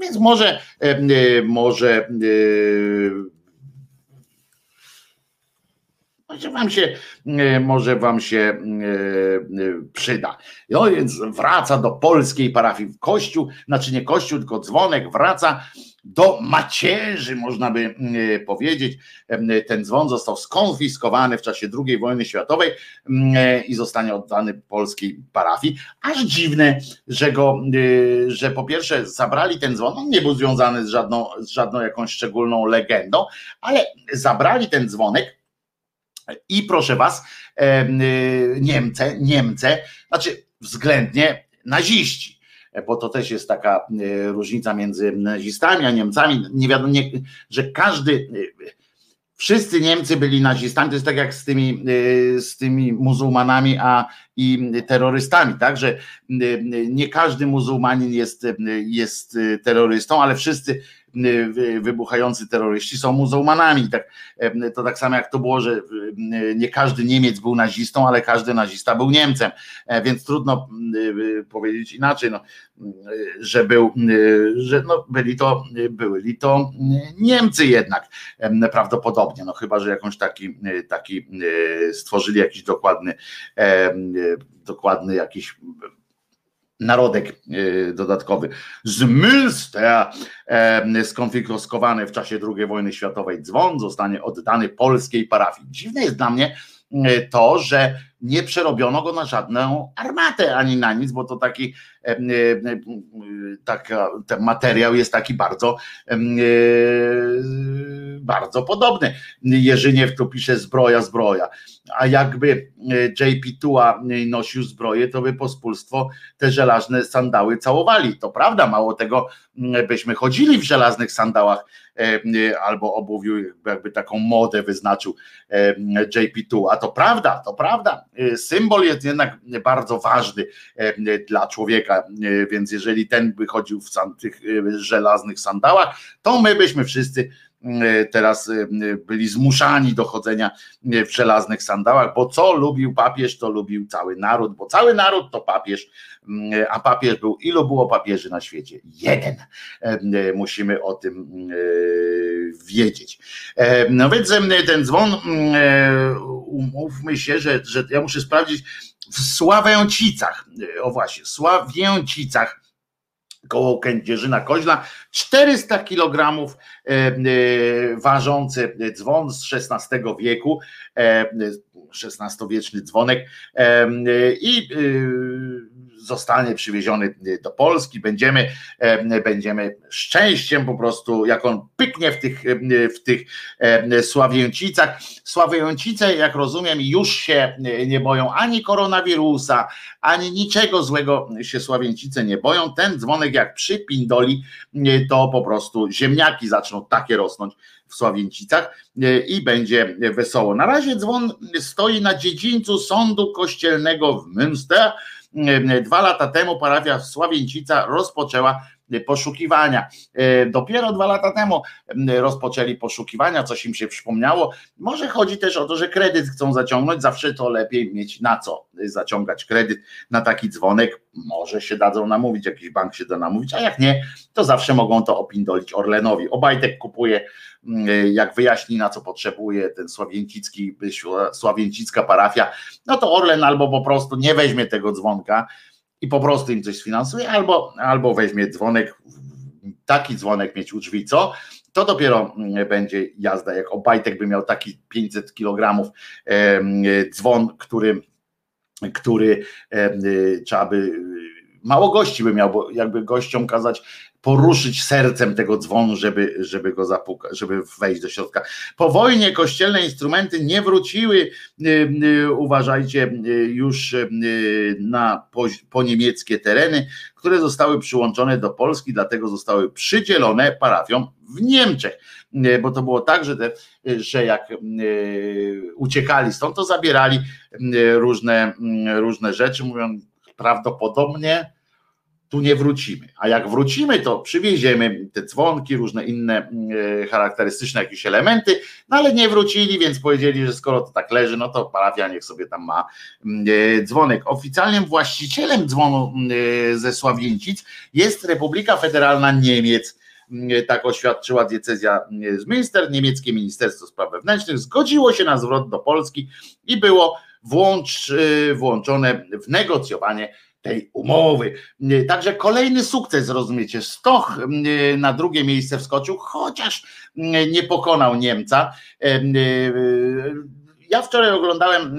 więc może, może Może wam się, może wam się przyda. No więc wraca do polskiej parafii kościół, znaczy nie kościół, tylko dzwonek wraca do macierzy, można by powiedzieć. Ten dzwon został skonfiskowany w czasie drugiej wojny światowej i zostanie oddany polskiej parafii. Aż dziwne, że go, że po pierwsze zabrali ten dzwon, on nie był związany z żadną, z żadną jakąś szczególną legendą, ale zabrali ten dzwonek. I proszę was, Niemcy, Niemcy, znaczy względnie naziści, bo to też jest taka różnica między nazistami a Niemcami, nie wiadomo, nie, że każdy, Wszyscy Niemcy byli nazistami, to jest tak jak z tymi, z tymi muzułmanami a, i terrorystami, tak, że nie każdy muzułmanin jest, jest terrorystą, ale wszyscy wybuchający terroryści są muzułmanami. Tak, to tak samo jak to było, że nie każdy Niemiec był nazistą, ale każdy nazista był Niemcem, więc trudno powiedzieć inaczej, no, że, był, że no, byli, to, byli to Niemcy jednak prawdopodobnie, no chyba, że jakąś taki, taki stworzyli jakiś dokładny, dokładny jakiś narodek dodatkowy. Z Münster skonfiskowany w czasie drugiej wojny światowej dzwon zostanie oddany polskiej parafii. Dziwne jest dla mnie to, że nie przerobiono go na żadną armatę ani na nic, bo to taki tak, ten materiał jest taki bardzo bardzo podobny. Jerzyniew tu pisze zbroja, zbroja, a jakby J P dwa nosił zbroję, to by pospólstwo te żelazne sandały całowali. To prawda, mało tego, byśmy chodzili w żelaznych sandałach albo obuwiu, jakby taką modę wyznaczył J P dwa, a to prawda, to prawda. Symbol jest jednak bardzo ważny dla człowieka, więc jeżeli ten by chodził w tych żelaznych sandałach, to my byśmy wszyscy teraz byli zmuszani do chodzenia w żelaznych sandałach, bo co lubił papież, to lubił cały naród, bo cały naród to papież, a papież był, ilu było papieży na świecie? Jeden. Musimy o tym wiedzieć. No więc ten dzwon, umówmy się, że, że ja muszę sprawdzić, w Sławięcicach, o właśnie, w Sławięcicach koło Kędzierzyna-Koźla czterysta kilogramów ważący dzwon z szesnastego wieku, szesnastowieczny dzwonek, i zostanie przywieziony do Polski. Będziemy, będziemy szczęściem po prostu, jak on pyknie w tych, w tych Sławięcicach. Sławięcice, jak rozumiem, już się nie boją ani koronawirusa, ani niczego złego się Sławięcice nie boją. Ten dzwonek jak przypindoli, to po prostu ziemniaki zaczną takie rosnąć w Sławięcicach i będzie wesoło. Na razie dzwon stoi na dziedzińcu sądu kościelnego w Münster. Dwa lata temu parafia Sławięcica rozpoczęła poszukiwania. Dopiero dwa lata temu rozpoczęli poszukiwania, coś im się przypomniało. Może chodzi też o to, że kredyt chcą zaciągnąć, zawsze to lepiej mieć na co zaciągać kredyt, na taki dzwonek. Może się dadzą namówić, jakiś bank się da namówić, a jak nie, to zawsze mogą to opindolić Orlenowi. Obajtek kupuje, jak wyjaśni, na co potrzebuje ten sławięcicki, sławięcicka parafia, no to Orlen albo po prostu nie weźmie tego dzwonka i po prostu im coś sfinansuje, albo, albo weźmie dzwonek, taki dzwonek mieć u drzwi, co? To dopiero będzie jazda, jak Obajtek by miał taki pięćset kilogramów e, dzwon, który, który e, e, trzeba by, mało gości by miał, bo jakby gościom kazać poruszyć sercem tego dzwonu, żeby, żeby go zapuka, żeby wejść do środka. Po wojnie kościelne instrumenty nie wróciły, yy, yy, uważajcie, yy, już yy, na po, po niemieckie tereny, które zostały przyłączone do Polski, dlatego zostały przydzielone parafiom w Niemczech, yy, bo to było tak, że, te, yy, że jak yy, uciekali stąd, to zabierali yy, różne, yy, różne rzeczy, mówią prawdopodobnie tu nie wrócimy, a jak wrócimy, to przywieziemy te dzwonki, różne inne e, charakterystyczne jakieś elementy, no ale nie wrócili, więc powiedzieli, że skoro to tak leży, no to parafia niech sobie tam ma e, dzwonek. Oficjalnym właścicielem dzwonu e, ze Sławięcic jest Republika Federalna Niemiec, e, tak oświadczyła diecezja z Münster. Niemieckie Ministerstwo Spraw Wewnętrznych zgodziło się na zwrot do Polski i było włącz, e, włączone w negocjowanie tej umowy. Także kolejny sukces, rozumiecie, Stoch na drugie miejsce wskoczył, chociaż nie pokonał Niemca. Ja wczoraj oglądałem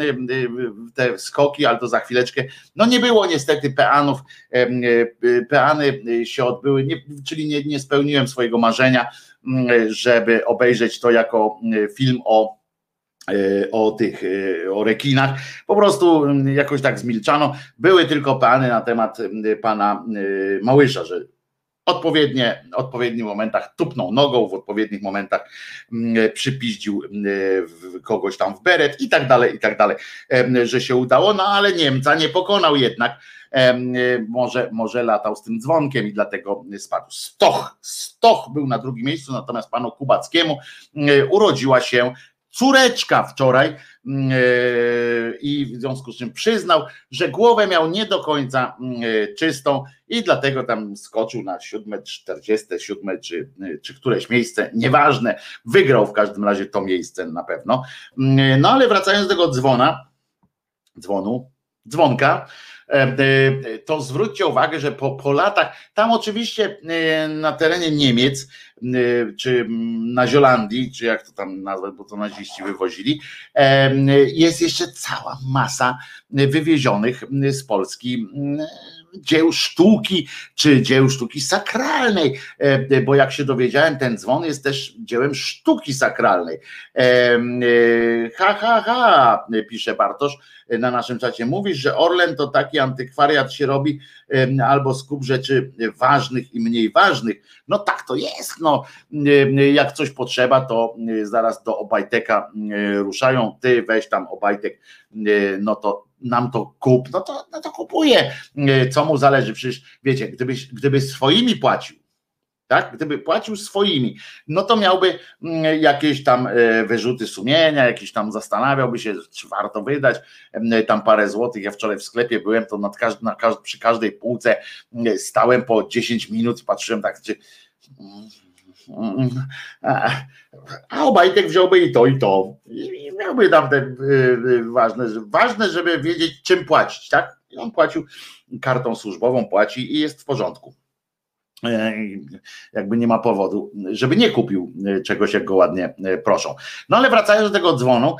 te skoki, ale to za chwileczkę, no nie było niestety peanów, peany się odbyły, nie, czyli nie, nie spełniłem swojego marzenia, żeby obejrzeć to jako film o o tych, o rekinach, po prostu jakoś tak zmilczano, były tylko peany na temat pana Małysza, że odpowiednie, w odpowiednich momentach tupnął nogą, w odpowiednich momentach przypiździł kogoś tam w beret i tak dalej, i tak dalej, że się udało, no ale Niemca nie pokonał jednak, może, może latał z tym dzwonkiem i dlatego spadł. Stoch, Stoch był na drugim miejscu, natomiast panu Kubackiemu urodziła się córeczka wczoraj i w związku z czym przyznał, że głowę miał nie do końca czystą i dlatego tam skoczył na siódme, czterdzieste siódme czy, czy któreś miejsce, nieważne, wygrał w każdym razie to miejsce na pewno. No ale wracając do tego dzwona, dzwonu, dzwonka, to zwróćcie uwagę, że po, po latach, tam oczywiście na terenie Niemiec, czy na Zielandii, czy jak to tam nazwać, bo to naziści wywozili, jest jeszcze cała masa wywiezionych z Polski dzieł sztuki, czy dzieł sztuki sakralnej, bo jak się dowiedziałem, ten dzwon jest też dziełem sztuki sakralnej. Ha, ha, ha, pisze Bartosz na naszym czacie. Mówisz, że Orlen to taki antykwariat się robi albo skup rzeczy ważnych i mniej ważnych. No tak to jest, no. Jak coś potrzeba, to zaraz do Obajteka ruszają. Ty weź tam Obajtek, no to nam to kup, no to, no to kupuje, co mu zależy, przecież wiecie, gdybyś, gdyby swoimi płacił, tak, gdyby płacił swoimi, no to miałby jakieś tam wyrzuty sumienia, jakieś tam zastanawiałby się, czy warto wydać tam parę złotych. Ja wczoraj w sklepie byłem, to nad każd- na każd- przy każdej półce stałem po dziesięć minut, patrzyłem tak, czy... a Obajtek wziąłby i to, i to. I miałby tam te ważne, ważne, żeby wiedzieć, czym płacić, tak? I on płacił kartą służbową, płaci i jest w porządku. Jakby nie ma powodu, żeby nie kupił czegoś, jak go ładnie proszą. No ale wracając do tego dzwonu,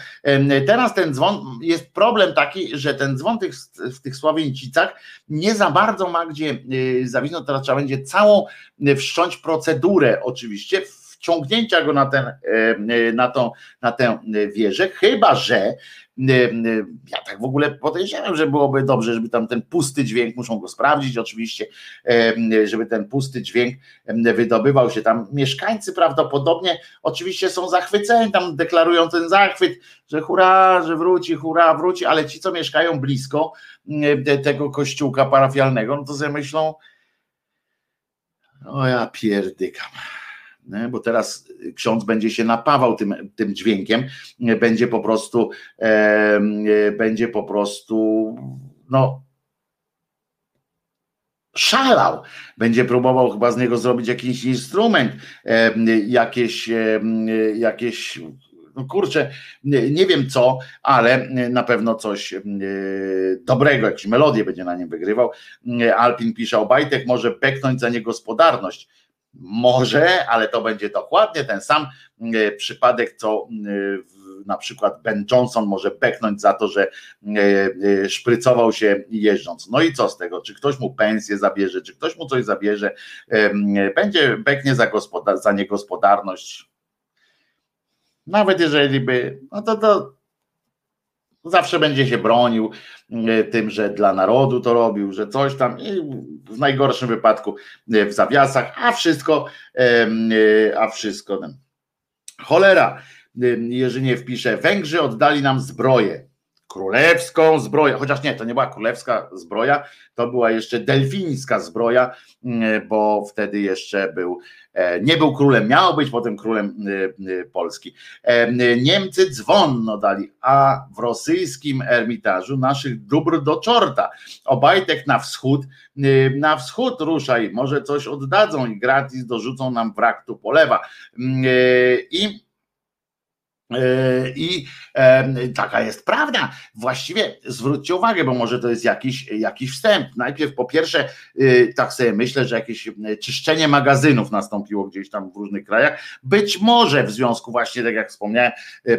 teraz ten dzwon, jest problem taki, że ten dzwon tych, w tych Sławieńcicach nie za bardzo ma gdzie zawinąć, teraz trzeba będzie całą wszcząć procedurę oczywiście, wciągnięcia go na, ten, na, tą, na tę wieżę, chyba że ja tak w ogóle podejrzewam, że byłoby dobrze, żeby tam ten pusty dźwięk, muszą go sprawdzić oczywiście, żeby ten pusty dźwięk wydobywał się tam. Mieszkańcy prawdopodobnie oczywiście są zachwyceni, tam deklarują ten zachwyt, że hurra, że wróci, hurra, wróci, ale ci, co mieszkają blisko tego kościółka parafialnego, no to sobie myślą, o ja pierdykam. Bo teraz ksiądz będzie się napawał tym, tym dźwiękiem, będzie po prostu, e, będzie po prostu, no, szalał, będzie próbował chyba z niego zrobić jakiś instrument, e, jakieś, e, jakieś, no kurczę, nie wiem co, ale na pewno coś dobrego, jakieś melodię będzie na nim wygrywał. Alpin pisze, Obajtek może beknąć za niegospodarność. Może, ale to będzie dokładnie ten sam przypadek, co na przykład Ben Johnson może beknąć za to, że szprycował się jeżdżąc. No i co z tego? Czy ktoś mu pensję zabierze, czy ktoś mu coś zabierze? Będzie beknie za, gospodar- za niegospodarność. Nawet jeżeli by, no to, to zawsze będzie się bronił tym, że dla narodu to robił, że coś tam i w najgorszym wypadku w zawiasach, a wszystko, a wszystko. Cholera, jeżeli nie wpiszę, Węgrzy oddali nam zbroję, królewską zbroję, chociaż nie, to nie była królewska zbroja, to była jeszcze delfińska zbroja, bo wtedy jeszcze był, nie był królem, miał być potem królem Polski. Niemcy dzwonno dali, a w rosyjskim Ermitażu naszych dóbr do czorta. Obajtek na wschód, na wschód ruszaj, może coś oddadzą i gratis dorzucą nam wrak tu polewa. I I e, taka jest prawda. Właściwie zwróćcie uwagę, bo może to jest jakiś, jakiś wstęp. Najpierw po pierwsze, e, tak sobie myślę, że jakieś czyszczenie magazynów nastąpiło gdzieś tam w różnych krajach. Być może w związku właśnie, tak jak wspomniałem, e,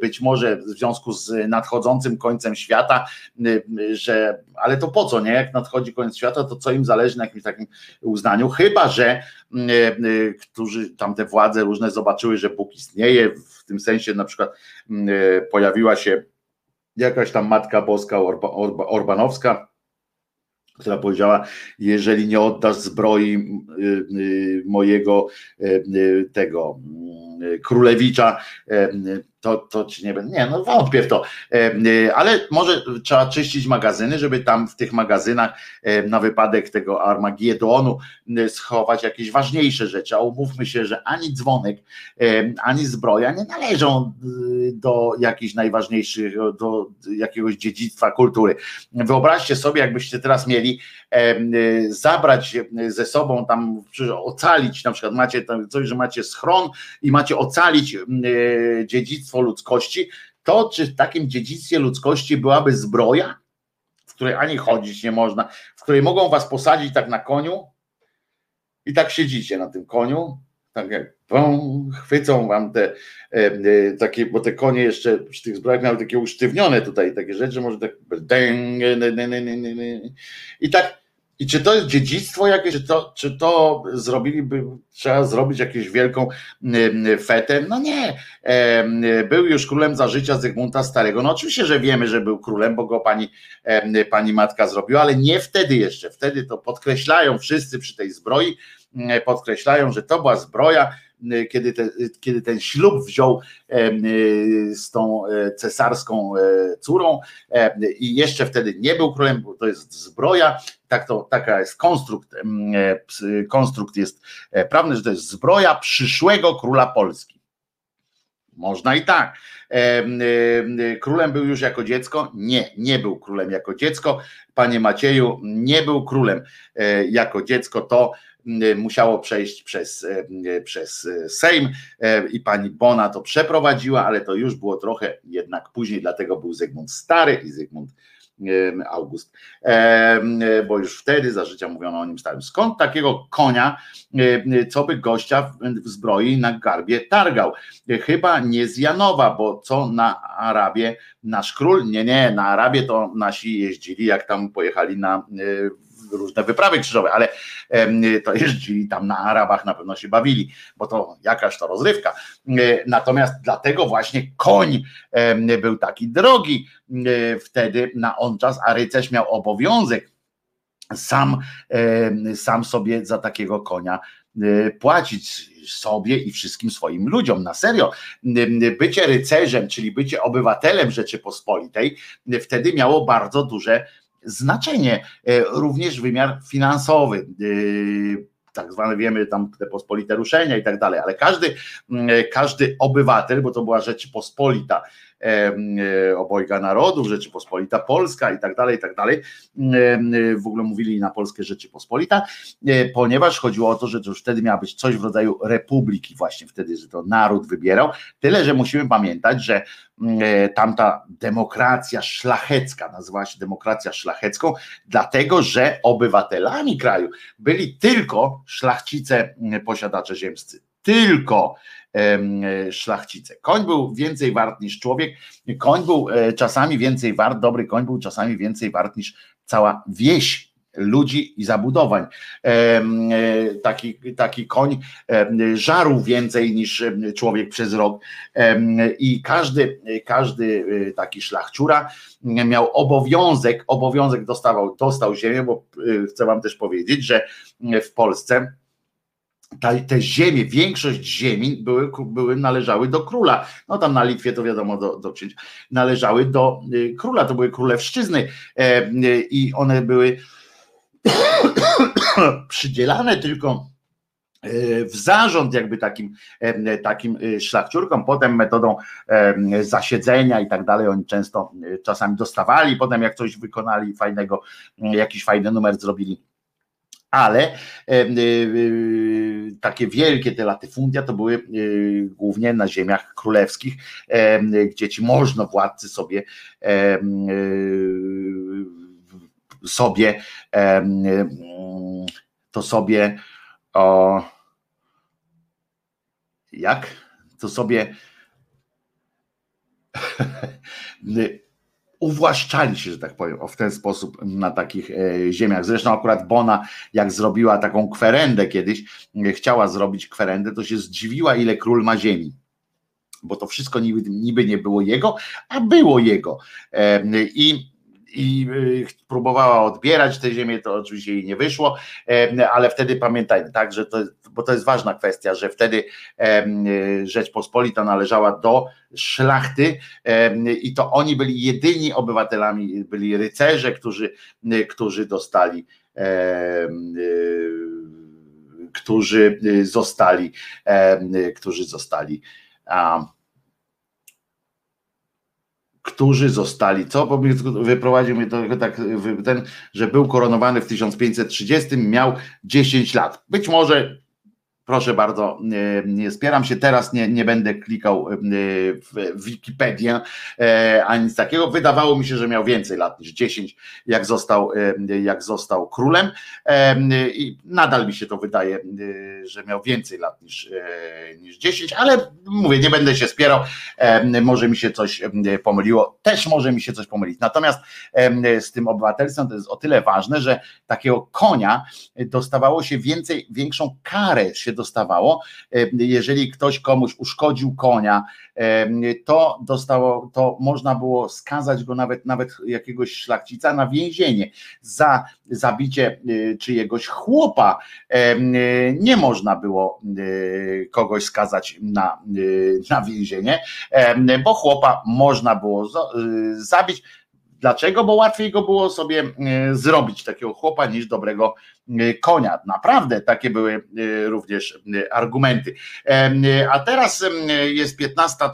być może w związku z nadchodzącym końcem świata, e, że, ale to po co, nie? Jak nadchodzi koniec świata, to co im zależy na jakimś takim uznaniu? Chyba że e, e, którzy tam te władze różne zobaczyły, że Bóg istnieje, w tym W tym sensie na przykład y, pojawiła się jakaś tam Matka Boska Orba, Orba, Orbanowska, która powiedziała, jeżeli nie oddasz zbroi mojego tego królewicza, to, to ci nie będę, nie, no wątpię w to, ale może trzeba czyścić magazyny, żeby tam w tych magazynach na wypadek tego Armagiedonu schować jakieś ważniejsze rzeczy, a umówmy się, że ani dzwonek, ani zbroja nie należą do jakichś najważniejszych, do jakiegoś dziedzictwa kultury. Wyobraźcie sobie, jakbyście teraz mieli zabrać ze sobą tam, ocalić, na przykład macie tam coś, że macie schron i macie ocalić dziedzictwo ludzkości, to czy w takim dziedzictwie ludzkości byłaby zbroja, w której ani chodzić nie można, w której mogą was posadzić tak na koniu i tak siedzicie na tym koniu, tak jak bum, chwycą wam te e, takie, bo te konie jeszcze przy tych zbrojach miały takie usztywnione tutaj, takie rzeczy, może tak i tak. I czy to jest dziedzictwo jakieś, czy to, czy to zrobiliby, trzeba zrobić jakąś wielką fetę? No nie, był już królem za życia Zygmunta Starego. No oczywiście, że wiemy, że był królem, bo go pani, pani matka zrobiła, ale nie wtedy jeszcze. Wtedy to podkreślają wszyscy przy tej zbroi, podkreślają, że to była zbroja, kiedy, te, kiedy ten ślub wziął z tą cesarską córą i jeszcze wtedy nie był królem, bo to jest zbroja, tak to, taka jest konstrukt, konstrukt jest prawny, że to jest zbroja przyszłego króla Polski. Można i tak. Królem był już jako dziecko? Nie, nie był królem jako dziecko. Panie Macieju, nie był królem jako dziecko, to musiało przejść przez, przez Sejm i pani Bona to przeprowadziła, ale to już było trochę jednak później, dlatego był Zygmunt Stary i Zygmunt August, bo już wtedy za życia mówiono o nim starym. Skąd takiego konia, co by gościa w zbroi na garbie targał? Chyba nie z Janowa, bo co na Arabię nasz król? Nie, nie, na Arabię to nasi jeździli, jak tam pojechali na różne wyprawy krzyżowe, ale to jeździli tam na Arabach, na pewno się bawili, bo to jakaś to rozrywka. Natomiast dlatego właśnie koń był taki drogi wtedy na on czas, a rycerz miał obowiązek sam, sam sobie za takiego konia płacić, sobie i wszystkim swoim ludziom. Na serio, bycie rycerzem, czyli bycie obywatelem Rzeczypospolitej wtedy miało bardzo duże znaczenie, również wymiar finansowy, tak zwane, wiemy tam te pospolite ruszenia i tak dalej, ale każdy, każdy obywatel, bo to była Rzeczypospolita obojga narodów, Rzeczypospolita Polska i tak dalej, i tak dalej, w ogóle mówili na Polskę Rzeczypospolita, ponieważ chodziło o to, że to już wtedy miała być coś w rodzaju republiki właśnie wtedy, że to naród wybierał, tyle, że musimy pamiętać, że tamta demokracja szlachecka, nazywała się demokracja szlachecką, dlatego, że obywatelami kraju byli tylko szlachcice posiadacze ziemscy, tylko szlachcice. Koń był więcej wart niż człowiek, koń był czasami więcej wart, dobry koń był czasami więcej wart niż cała wieś ludzi i zabudowań. Taki, taki koń żarł więcej niż człowiek przez rok i każdy, każdy taki szlachciura miał obowiązek, obowiązek dostawał, dostał ziemię, bo chcę wam też powiedzieć, że w Polsce te ziemie, większość ziemi były, były, należały do króla. No tam na Litwie to wiadomo, do, do księcia, należały do króla, to były królewszczyzny e, i one były przydzielane tylko w zarząd jakby takim, takim szlachciurkom, potem metodą zasiedzenia i tak dalej, oni często czasami dostawali, potem jak coś wykonali fajnego, jakiś fajny numer zrobili. Ale e, e, takie wielkie te latyfundia to były e, głównie na ziemiach królewskich, e, gdzie ci możnowładcy sobie e, e, sobie e, to sobie o, jak? To sobie uwłaszczali się, że tak powiem, w ten sposób na takich ziemiach. Zresztą akurat Bona, jak zrobiła taką kwerendę kiedyś, chciała zrobić kwerendę, to się zdziwiła, ile król ma ziemi. Bo to wszystko niby, niby nie było jego, a było jego. I i próbowała odbierać tę ziemię, to oczywiście jej nie wyszło, ale wtedy pamiętajmy, tak, że to, bo to jest ważna kwestia, że wtedy Rzeczpospolita należała do szlachty i to oni byli jedyni obywatelami, byli rycerze, którzy, którzy dostali którzy zostali którzy zostali a, którzy zostali, co? Bo wyprowadził mnie to tak, ten, że był koronowany w tysiąc pięćset trzydziestym, miał dziesięć lat. Być może, proszę bardzo, nie spieram się, teraz nie, nie będę klikał w Wikipedię ani nic takiego. Wydawało mi się, że miał więcej lat niż dziesięć, jak został, jak został królem. I nadal mi się to wydaje, że miał więcej lat niż, niż dziesięć, ale mówię, nie będę się spierał, może mi się coś pomyliło, też może mi się coś pomylić. Natomiast z tym obywatelstwem to jest o tyle ważne, że takiego konia dostawało się więcej, większą karę się dostawało, jeżeli ktoś komuś uszkodził konia, to dostało, to można było skazać go nawet, nawet jakiegoś szlachcica na więzienie. Za zabicie czyjegoś chłopa nie można było kogoś skazać na, na więzienie, bo chłopa można było zabić. Dlaczego? Bo łatwiej go było sobie zrobić, takiego chłopa, niż dobrego konia. Naprawdę takie były również argumenty. A teraz jest piętnasta,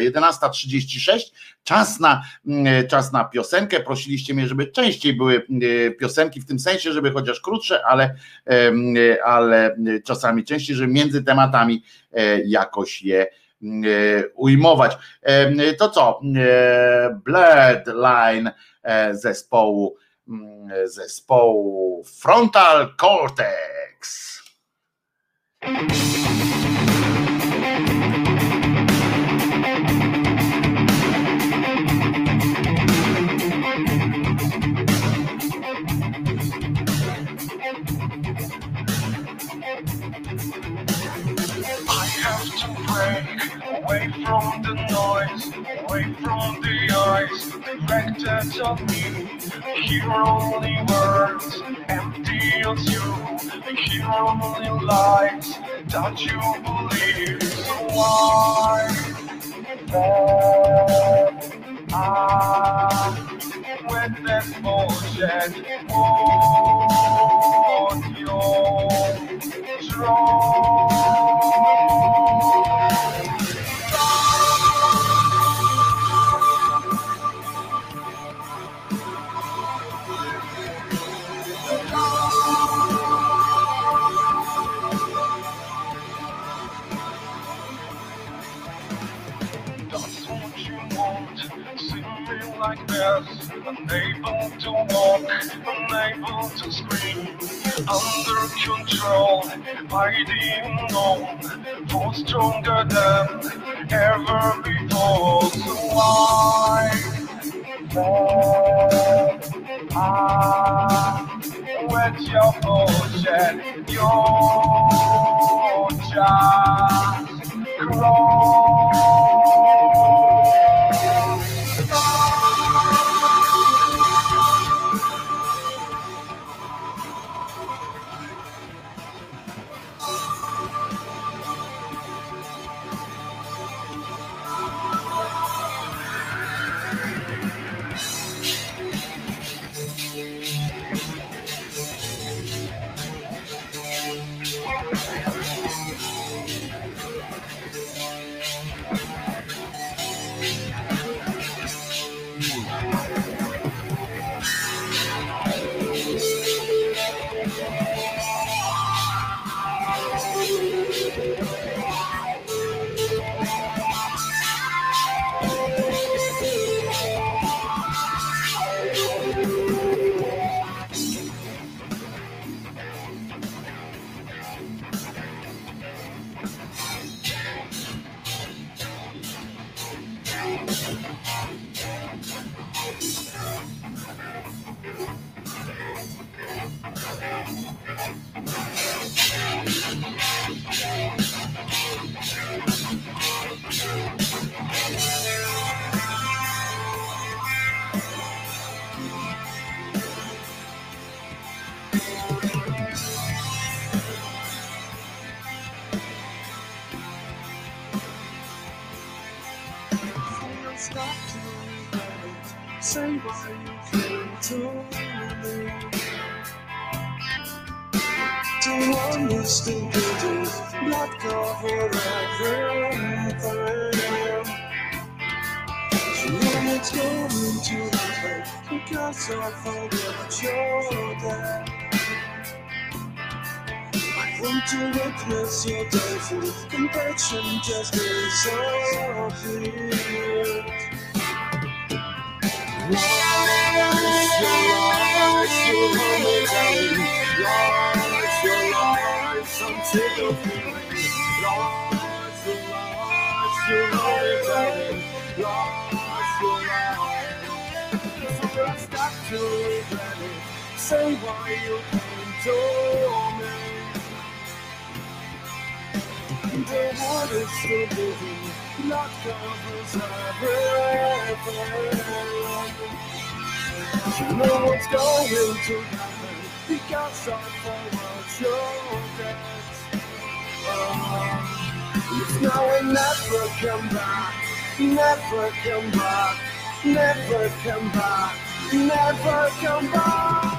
jedenasta trzydzieści sześć. Czas na, czas na piosenkę. Prosiliście mnie, żeby częściej były piosenki, w tym sensie, żeby chociaż krótsze, ale, ale czasami częściej, żeby między tematami jakoś je ujmować. To co? Bloodline zespołu zespołu Frontal Cortex. Away from the noise, away from the eyes, deflected of you, hear only words, empty of you, hear only lies that you believe. So why then I, with that bullshit, want your throne? Like this, unable to walk, unable to scream, under control by the unknown, for stronger than ever before. So why then I, with your bullshit, you're just close. stop to me. Say what you feel to me. To understand this blood cover of everything. So when it's going to happen, because I forgot your dad. I want to witness your joyful compassion just disappeared. Lies, your lies, your homicide. Lies, your lies, I'm sick of hearing. Lies, your lies, your homicide. Lies, your lies. So I stop to regret it. Say why you came to me. The water's still moving, blood covers everything. You know what's going to happen, because I forgot your debts. uh, It's now and never come back, never come back, never come back, never come back.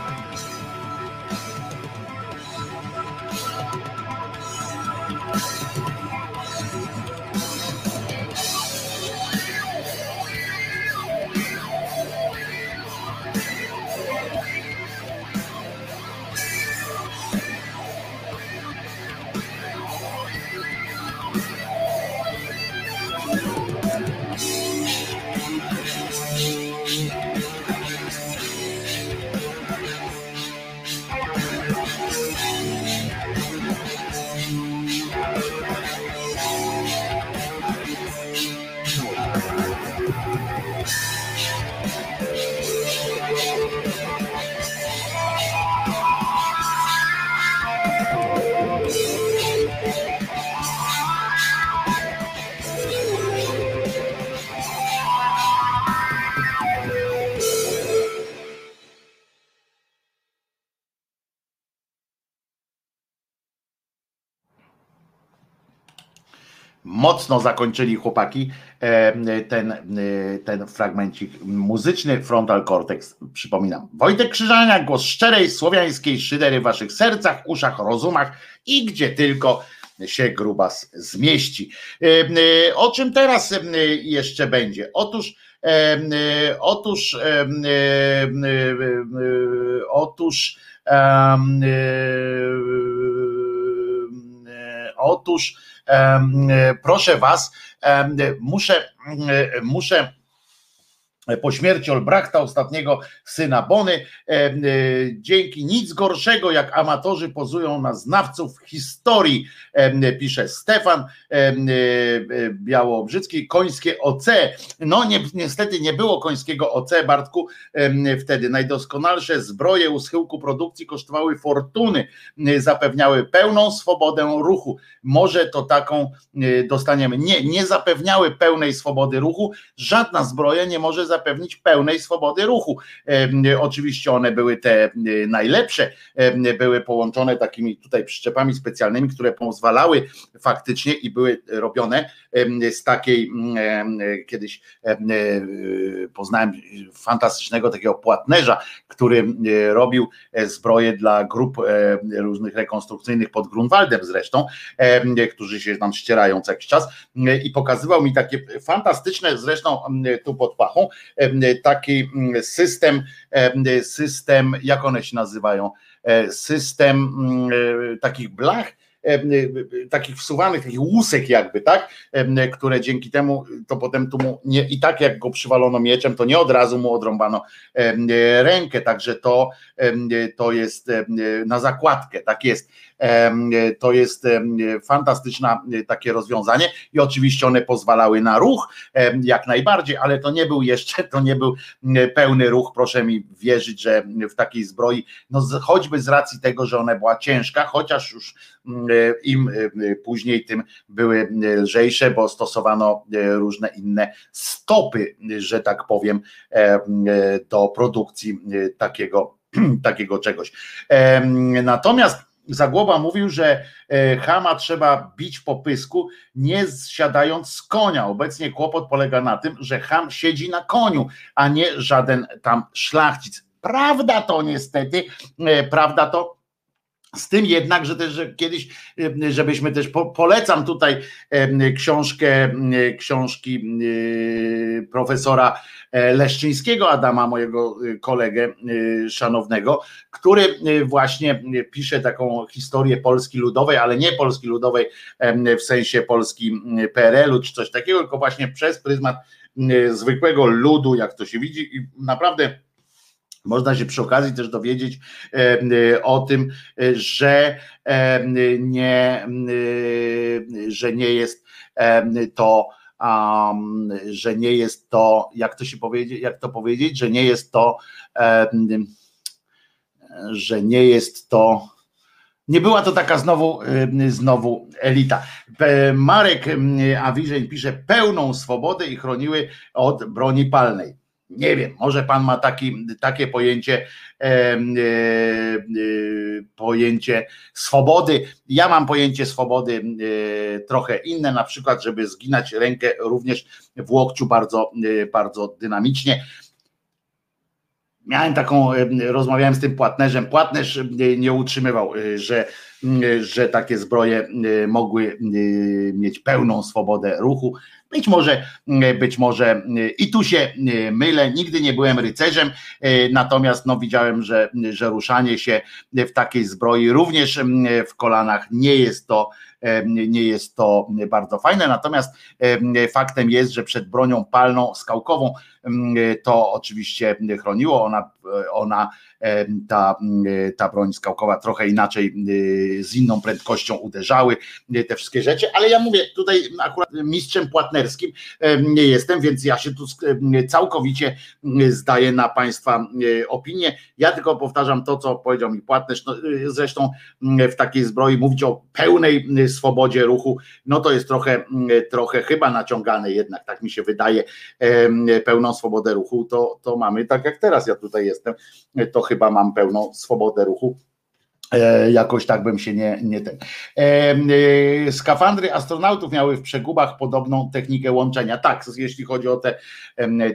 Mocno zakończyli chłopaki ten, ten fragmencik muzyczny. Frontal Cortex, przypominam. Wojtek Krzyżaniak, głos szczerej słowiańskiej szydery w waszych sercach, uszach, rozumach i gdzie tylko się Grubas zmieści. O czym teraz jeszcze będzie? Otóż, otóż, otóż, otóż, proszę was, muszę, muszę po śmierci Olbrachta, ostatniego syna Bony, dzięki nic gorszego jak amatorzy pozują na znawców historii, pisze Stefan Białobrzycki. Końskie O C, no nie, niestety nie było końskiego O C, Bartku, wtedy. Najdoskonalsze zbroje u schyłku produkcji kosztowały fortuny, zapewniały pełną swobodę ruchu, może to taką dostaniemy. Nie, nie zapewniały pełnej swobody ruchu, żadna zbroja nie może zapewnić pełnej swobody ruchu. E, oczywiście one były te e, najlepsze, e, były połączone takimi tutaj przyczepami specjalnymi, które pozwalały faktycznie i były robione e, z takiej e, kiedyś e, poznałem fantastycznego takiego płatnerza, który e, robił zbroje dla grup e, różnych rekonstrukcyjnych pod Grunwaldem zresztą, e, którzy się tam ścierają co jakiś czas e, i pokazywał mi takie fantastyczne, zresztą e, tu pod pachą, taki system, system, jak one się nazywają, system takich blach, takich wsuwanych, takich łusek jakby, tak, które dzięki temu, to potem tu mu, nie, i tak jak go przywalono mieczem, to nie od razu mu odrąbano rękę, także to, to jest na zakładkę, tak jest, to jest fantastyczne takie rozwiązanie i oczywiście one pozwalały na ruch jak najbardziej, ale to nie był jeszcze, to nie był pełny ruch, proszę mi wierzyć, że w takiej zbroi, no choćby z racji tego, że ona była ciężka, chociaż już im później tym były lżejsze, bo stosowano różne inne stopy, że tak powiem, do produkcji takiego, takiego czegoś. Natomiast Zagłoba mówił, że chama trzeba bić po pysku, nie zsiadając z konia. Obecnie kłopot polega na tym, że cham siedzi na koniu, a nie żaden tam szlachcic. Prawda to niestety, prawda to. Z tym jednak, że też że kiedyś, żebyśmy też, po, polecam tutaj książkę, książki profesora Leszczyńskiego Adama, mojego kolegę szanownego, który właśnie pisze taką historię Polski Ludowej, ale nie Polski Ludowej w sensie Polski P R L-u czy coś takiego, tylko właśnie przez pryzmat zwykłego ludu, jak to się widzi, i naprawdę można się przy okazji też dowiedzieć o tym, że nie, że nie jest to, że nie jest to, jak to się powiedzieć, jak to powiedzieć, że nie jest to, że nie jest to. Nie była to taka znowu, znowu elita. Marek Awiżeń pisze: pełną swobodę i chroniły od broni palnej. Nie wiem, może pan ma taki, takie pojęcie, e, e, pojęcie swobody. Ja mam pojęcie swobody e, trochę inne, na przykład, żeby zginać rękę również w łokciu bardzo, e, bardzo dynamicznie. Miałem taką, e, rozmawiałem z tym płatnerzem, płatnerz e, nie utrzymywał, e, że, e, że takie zbroje e, mogły e, mieć pełną swobodę ruchu. Być może, być może i tu się mylę, nigdy nie byłem rycerzem, natomiast no widziałem, że, że ruszanie się w takiej zbroi również w kolanach nie jest to, nie jest to bardzo fajne, natomiast faktem jest, że przed bronią palną, skałkową to oczywiście chroniło, ona, ona ta, ta broń skałkowa trochę inaczej, z inną prędkością uderzały te wszystkie rzeczy, ale ja mówię, tutaj akurat mistrzem płatnerskim nie jestem, więc ja się tu całkowicie zdaję na Państwa opinię, ja tylko powtarzam to, co powiedział mi płatnerz, no, zresztą w takiej zbroi mówić o pełnej swobodzie ruchu, no to jest trochę, trochę chyba naciągane jednak, tak mi się wydaje, pełną swobodę ruchu, to, to mamy tak jak teraz ja tutaj jestem, to chyba mam pełną swobodę ruchu. E, jakoś tak bym się nie, nie ten. E, skafandry astronautów miały w przegubach podobną technikę łączenia. Tak, jeśli chodzi o te,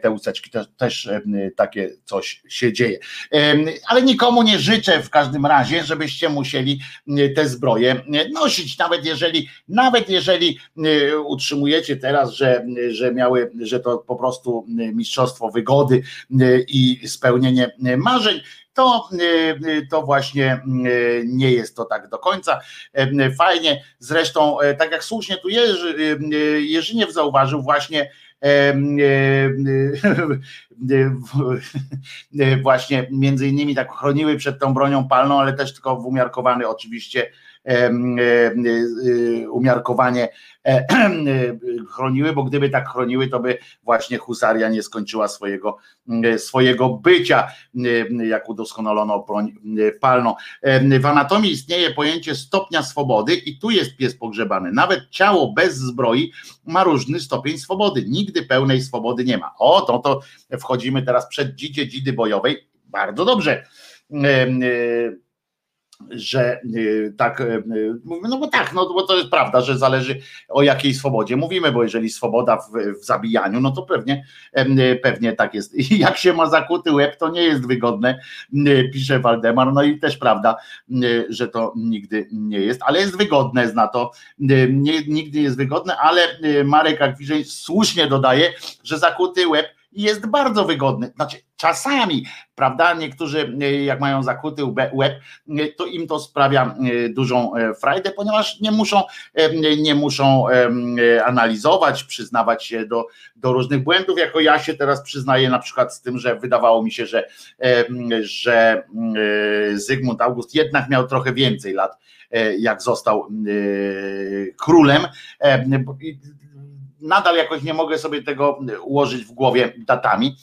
te łuseczki, to też takie coś się dzieje. E, ale nikomu nie życzę w każdym razie, żebyście musieli te zbroje nosić. Nawet jeżeli, nawet jeżeli utrzymujecie teraz, że, że miały, że to po prostu mistrzostwo wygody i spełnienie marzeń, To, to właśnie nie jest to tak do końca. Fajnie, zresztą tak jak słusznie tu Jerzy, Jerzyniew zauważył właśnie, właśnie między innymi tak chroniły przed tą bronią palną, ale też tylko w umiarkowany oczywiście umiarkowanie chroniły, bo gdyby tak chroniły, to by właśnie husaria nie skończyła swojego, swojego bycia, jak udoskonalono broń palną. W anatomii istnieje pojęcie stopnia swobody i tu jest pies pogrzebany. Nawet ciało bez zbroi ma różny stopień swobody. Nigdy pełnej swobody nie ma. O, to, to wchodzimy teraz przed dzidzie dzidy bojowej. Bardzo dobrze, że tak, no bo tak, no bo to jest prawda, że zależy o jakiej swobodzie mówimy, bo jeżeli swoboda w, w zabijaniu, no to pewnie pewnie tak jest. I jak się ma zakuty łeb, to nie jest wygodne, pisze Waldemar, no i też prawda, że to nigdy nie jest, ale jest wygodne, zna to, nie, nigdy jest wygodne, ale Marek Akwiżej słusznie dodaje, że zakuty łeb jest bardzo wygodny, znaczy czasami, prawda, niektórzy jak mają zakuty łeb, to im to sprawia dużą frajdę, ponieważ nie muszą, nie muszą analizować, przyznawać się do, do różnych błędów, jako ja się teraz przyznaję na przykład z tym, że wydawało mi się, że, że Zygmunt August jednak miał trochę więcej lat, jak został królem. Nadal jakoś nie mogę sobie tego ułożyć w głowie datami,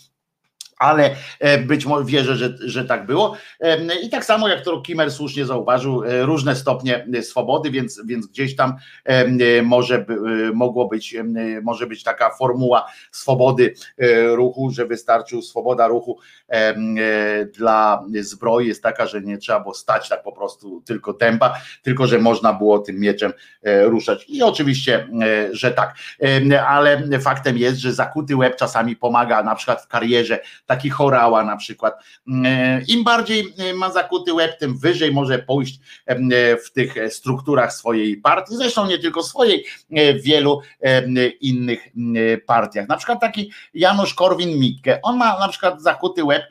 ale być może wierzę, że, że tak było. I tak samo jak to Kimmer słusznie zauważył, różne stopnie swobody, więc, więc gdzieś tam może, mogło być, może być taka formuła swobody ruchu, że wystarczył swoboda ruchu dla zbroi jest taka, że nie trzeba było stać tak po prostu tylko tempa, tylko że można było tym mieczem ruszać. I oczywiście, że tak. Ale faktem jest, że zakuty łeb czasami pomaga, na przykład w karierze, taki Chorała na przykład. Im bardziej ma zakuty łeb, tym wyżej może pójść w tych strukturach swojej partii, zresztą nie tylko swojej, w wielu innych partiach. Na przykład taki Janusz Korwin-Mikke, on ma na przykład zakuty łeb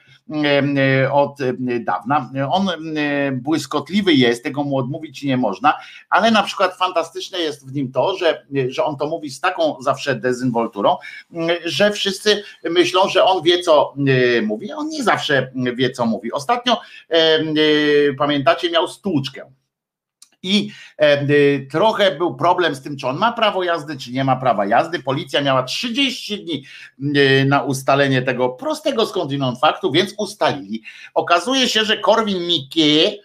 od dawna, on błyskotliwy jest, tego mu odmówić nie można, ale na przykład fantastyczne jest w nim to, że, że on to mówi z taką zawsze dezynwolturą, że wszyscy myślą, że on wie, co mówi, on nie zawsze wie, co mówi. Ostatnio, pamiętacie, miał stłuczkę. I e, trochę był problem z tym, czy on ma prawo jazdy, czy nie ma prawa jazdy. Policja miała trzydzieści dni e, na ustalenie tego prostego skądinąd faktu, więc ustalili. Okazuje się, że Korwin-Mikke e,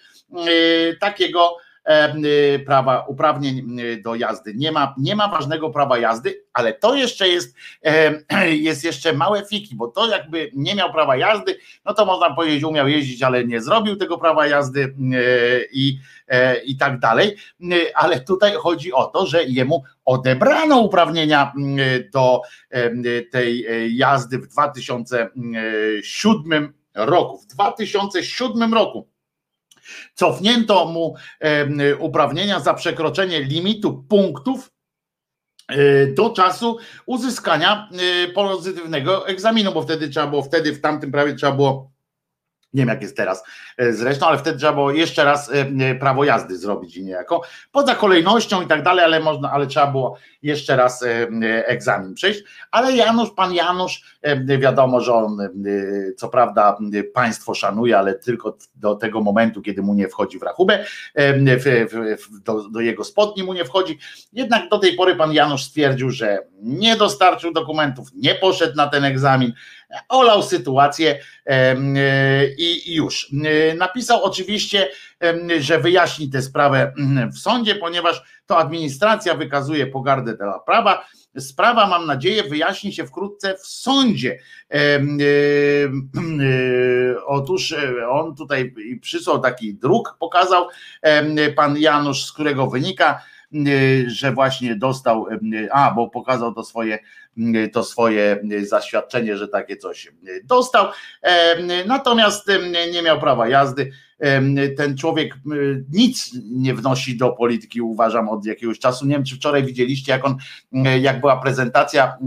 takiego e, prawa, uprawnień do jazdy nie ma, nie ma ważnego prawa jazdy, ale to jeszcze jest, e, jest jeszcze małe fiki, bo to jakby nie miał prawa jazdy, no to można powiedzieć, umiał jeździć, ale nie zrobił tego prawa jazdy e, i i tak dalej, ale tutaj chodzi o to, że jemu odebrano uprawnienia do tej jazdy w dwa tysiące siódmym roku. W dwa tysiące siódmym roku cofnięto mu uprawnienia za przekroczenie limitu punktów do czasu uzyskania pozytywnego egzaminu, bo wtedy trzeba było, wtedy w tamtym prawie trzeba było, nie wiem jak jest teraz zresztą, ale wtedy trzeba było jeszcze raz prawo jazdy zrobić i niejako, poza kolejnością i tak dalej, ale można, ale trzeba było jeszcze raz egzamin przejść, ale Janusz, pan Janusz, wiadomo, że on co prawda państwo szanuje, ale tylko do tego momentu, kiedy mu nie wchodzi w rachubę, do, do jego spodni mu nie wchodzi, jednak do tej pory pan Janusz stwierdził, że nie dostarczył dokumentów, nie poszedł na ten egzamin, olał sytuację i już. Napisał oczywiście, że wyjaśni tę sprawę w sądzie, ponieważ to administracja wykazuje pogardę dla prawa. Sprawa, mam nadzieję, wyjaśni się wkrótce w sądzie. Otóż on tutaj przysłał taki druk, pokazał pan Janusz, z którego wynika, że właśnie dostał, a bo pokazał to swoje, to swoje zaświadczenie, że takie coś dostał, natomiast nie miał prawa jazdy. Ten człowiek nic nie wnosi do polityki, uważam, od jakiegoś czasu. Nie wiem, czy wczoraj widzieliście, jak on, jak była prezentacja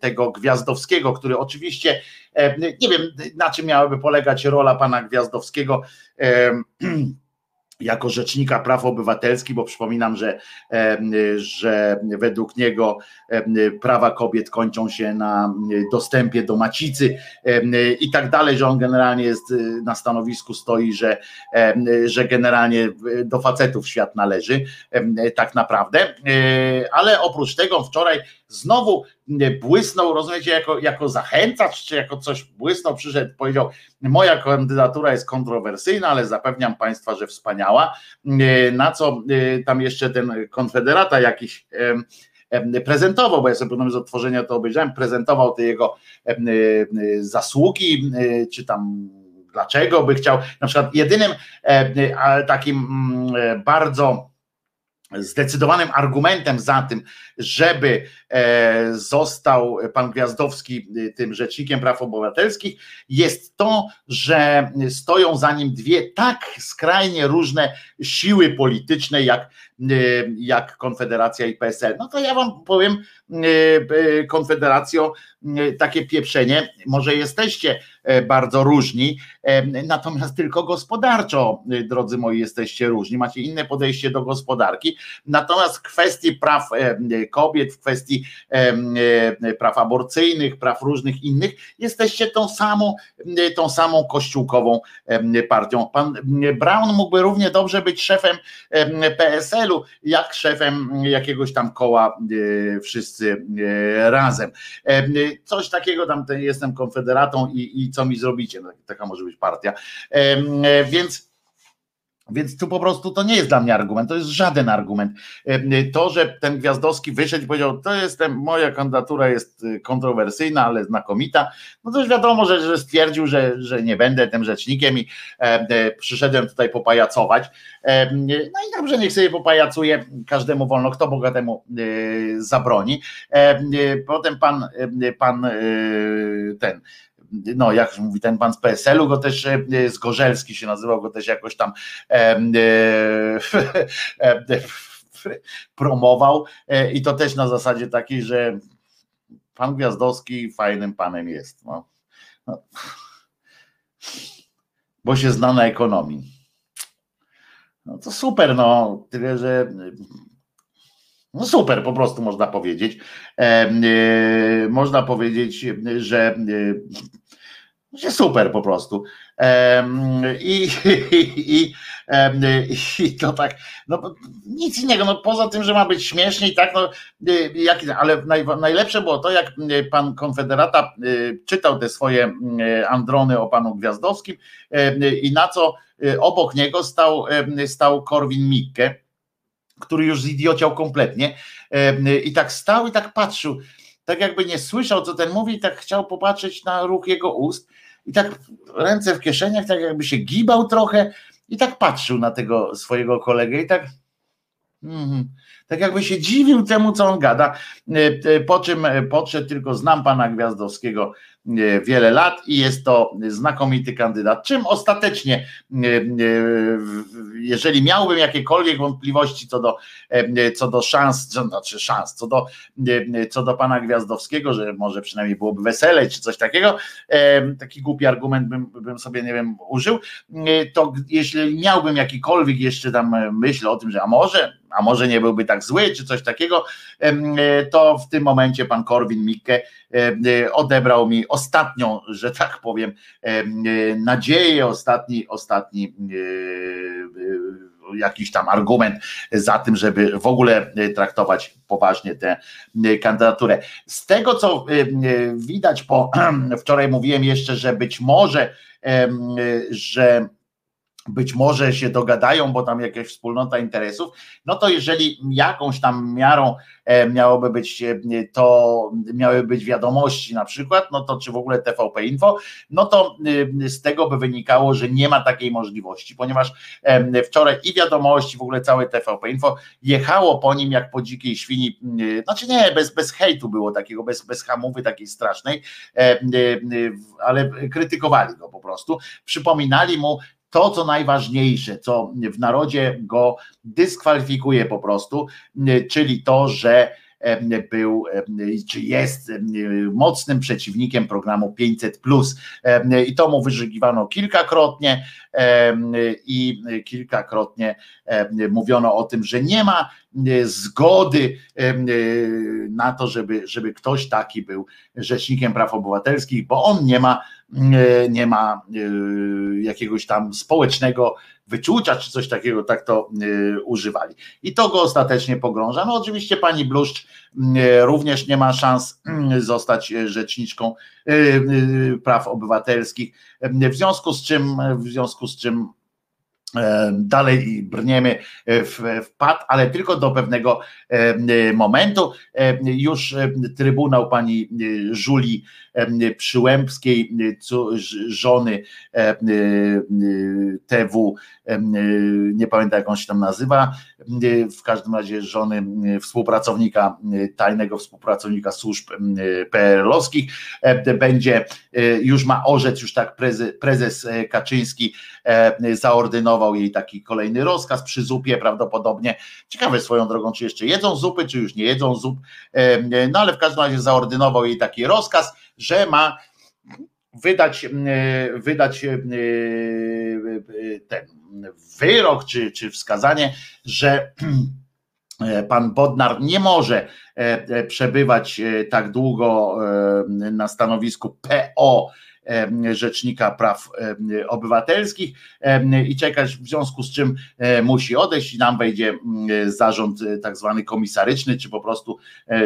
tego Gwiazdowskiego, który oczywiście, nie wiem, na czym miałaby polegać rola pana Gwiazdowskiego jako rzecznika praw obywatelskich, bo przypominam, że, że według niego prawa kobiet kończą się na dostępie do macicy i tak dalej, że on generalnie jest na stanowisku stoi, że, że generalnie do facetów świat należy tak naprawdę, ale oprócz tego wczoraj znowu błysnął, rozumiecie, jako, jako zachęcacz, czy jako coś błysnął, przyszedł, powiedział, moja kandydatura jest kontrowersyjna, ale zapewniam Państwa, że wspaniała, na co tam jeszcze ten konfederata jakiś prezentował, bo ja sobie potem z odtworzenia to obejrzałem, prezentował te jego zasługi, czy tam dlaczego by chciał, na przykład jedynym takim bardzo zdecydowanym argumentem za tym, żeby został pan Gwiazdowski tym rzecznikiem praw obywatelskich, jest to, że stoją za nim dwie tak skrajnie różne siły polityczne jak, jak Konfederacja i P S L. No to ja wam powiem, Konfederacjo, takie pieprzenie, może jesteście bardzo różni, natomiast tylko gospodarczo, drodzy moi, jesteście różni, macie inne podejście do gospodarki, natomiast w kwestii praw kobiet, w kwestii praw aborcyjnych, praw różnych innych, jesteście tą samą, tą samą kościółkową partią. Pan Braun mógłby równie dobrze być szefem P S L-u, jak szefem jakiegoś tam koła wszyscy razem. Coś takiego tam, jestem konfederatą i, i co mi zrobicie, taka może być partia, więc Więc tu po prostu to nie jest dla mnie argument, to jest żaden argument. To, że ten Gwiazdowski wyszedł i powiedział, to jestem, moja kandydatura jest kontrowersyjna, ale znakomita, no to już wiadomo, że, że stwierdził, że, że nie będę tym rzecznikiem i e, przyszedłem tutaj popajacować. E, no i dobrze, niech sobie popajacuje, każdemu wolno, kto bogatemu e, zabroni. E, potem pan, e, pan e, ten... no jak mówi ten pan z P S L u, go też Zgorzelski się nazywał, go też jakoś tam e, e, e, promował e, i to też na zasadzie takiej, że pan Gwiazdowski fajnym panem jest, no. No. Bo się zna na ekonomii. No to super, no tyle, że no super, po prostu można powiedzieć, e, e, można powiedzieć, że, e, że super po prostu. E, i, i, e, I to tak, no nic innego, no poza tym, że ma być śmiesznie i tak, no jak, ale naj, najlepsze było to, jak pan konfederata czytał te swoje androny o panu Gwiazdowskim e, i na co obok niego stał, stał Korwin-Mikke, który już zidiociał kompletnie i tak stał i tak patrzył, tak jakby nie słyszał, co ten mówi, i tak chciał popatrzeć na ruch jego ust i tak ręce w kieszeniach, tak jakby się gibał trochę i tak patrzył na tego swojego kolegę i tak mm, tak jakby się dziwił temu, co on gada, po czym podszedł, tylko znam pana Gwiazdowskiego wiele lat i jest to znakomity kandydat, czym ostatecznie, jeżeli miałbym jakiekolwiek wątpliwości co do, co do szans, znaczy szans, co do, co do pana Gwiazdowskiego, że może przynajmniej byłoby wesele czy coś takiego, taki głupi argument bym, bym sobie, nie wiem, użył, to jeśli miałbym jakikolwiek jeszcze tam myśl o tym, że a może, a może nie byłby tak zły czy coś takiego, to w tym momencie pan Korwin-Mikke odebrał mi ostatnią, że tak powiem, nadzieję, ostatni, ostatni jakiś tam argument za tym, żeby w ogóle traktować poważnie tę kandydaturę. Z tego, co widać, po wczoraj mówiłem jeszcze, że być może, że być może się dogadają, bo tam jakaś wspólnota interesów, no to jeżeli jakąś tam miarą miałoby być to, miały być wiadomości na przykład, no to czy w ogóle T V P Info, no to z tego by wynikało, że nie ma takiej możliwości, ponieważ wczoraj i wiadomości, w ogóle całe T V P Info jechało po nim jak po dzikiej świni, znaczy nie, bez, bez hejtu było takiego, bez, bez hamowy takiej strasznej, ale krytykowali go po prostu, przypominali mu to, co najważniejsze, co w narodzie go dyskwalifikuje po prostu, czyli to, że był, czy jest mocnym przeciwnikiem programu pięćset plus. I to mu wyrzykiwano kilkakrotnie i kilkakrotnie mówiono o tym, że nie ma zgody na to, żeby, żeby ktoś taki był rzecznikiem praw obywatelskich, bo on nie ma, nie ma jakiegoś tam społecznego wyczucia czy coś takiego, tak to używali. I to go ostatecznie pogrąża. No oczywiście pani Bluszcz również nie ma szans zostać rzeczniczką praw obywatelskich, w związku z czym, w związku z czym dalej brniemy w, w pad, ale tylko do pewnego momentu. Już Trybunał pani Żuli Przyłębskiej, żony T W, nie pamiętam jak on się tam nazywa, w każdym razie żony współpracownika, tajnego współpracownika służb P R L owskich, będzie, już ma orzec, już tak prezes, prezes Kaczyński zaordynował jej taki kolejny rozkaz przy zupie prawdopodobnie. Ciekawe swoją drogą, czy jeszcze jedzą zupy, czy już nie jedzą zup, no ale w każdym razie zaordynował jej taki rozkaz, że ma wydać, wydać ten wyrok czy, czy wskazanie, że pan Bodnar nie może przebywać tak długo na stanowisku P O Rzecznika Praw Obywatelskich i czekać, w związku z czym musi odejść i nam wejdzie zarząd tak zwany komisaryczny, czy po prostu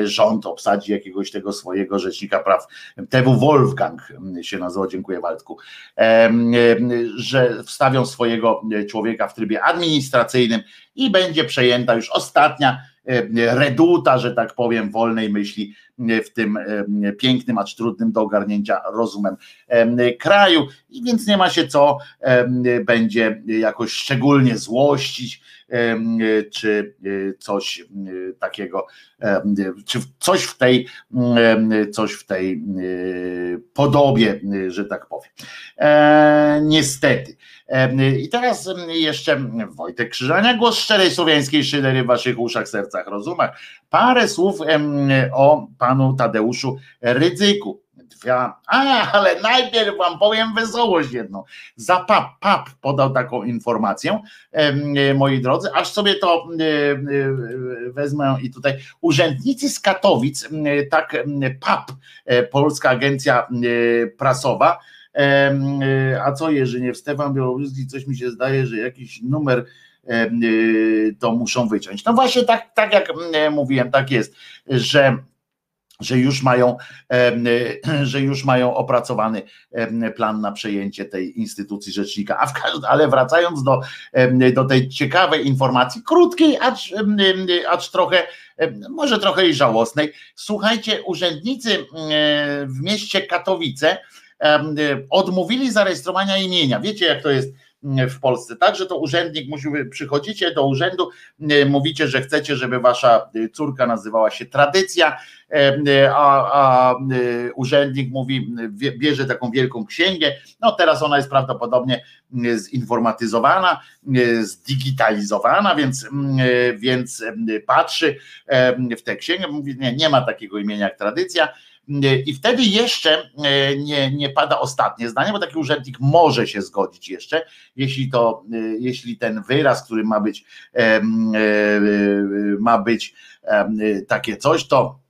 rząd obsadzi jakiegoś tego swojego Rzecznika Praw. T W Wolfgang się nazywa, dziękuję Waldku, że wstawią swojego człowieka w trybie administracyjnym i będzie przejęta już ostatnia reduta, że tak powiem, wolnej myśli w tym pięknym, acz trudnym do ogarnięcia rozumem kraju, i więc nie ma się co będzie jakoś szczególnie złościć, czy coś takiego, czy coś w tej, coś w tej podobie, że tak powiem. Niestety. I teraz jeszcze Wojtek Krzyżaniak, Głos Szczerej Słowiańskiej Szydery w waszych uszach, sercach, rozumach. Parę słów o panu Tadeuszu Rydzyku. Dwa. A, ale najpierw wam powiem wesołość jedną. Za pap, pap podał taką informację, e, moi drodzy, aż sobie to e, e, wezmę i tutaj urzędnicy z Katowic, e, tak pap, e, Polska Agencja e, Prasowa, e, a co Jerzyniew, Stefan Białoruski, coś mi się zdaje, że jakiś numer e, to muszą wyciąć. No właśnie tak, tak jak mówiłem, tak jest, że że już mają, że już mają opracowany plan na przejęcie tej instytucji rzecznika. A w każdym, ale wracając do, do tej ciekawej informacji, krótkiej, acz, acz trochę, może trochę i żałosnej. Słuchajcie, urzędnicy w mieście Katowice odmówili zarejestrowania imienia. Wiecie, jak to jest w Polsce, także to urzędnik musi, przychodzicie do urzędu, mówicie, że chcecie, żeby wasza córka nazywała się Tradycja, a, a urzędnik mówi, bierze taką wielką księgę, no teraz ona jest prawdopodobnie zinformatyzowana, zdigitalizowana, więc, więc patrzy w tę księgę, mówi, nie, nie ma takiego imienia jak Tradycja. I wtedy jeszcze nie, nie pada ostatnie zdanie, bo taki urzędnik może się zgodzić jeszcze, jeśli to, jeśli ten wyraz, który ma być, ma być takie coś, to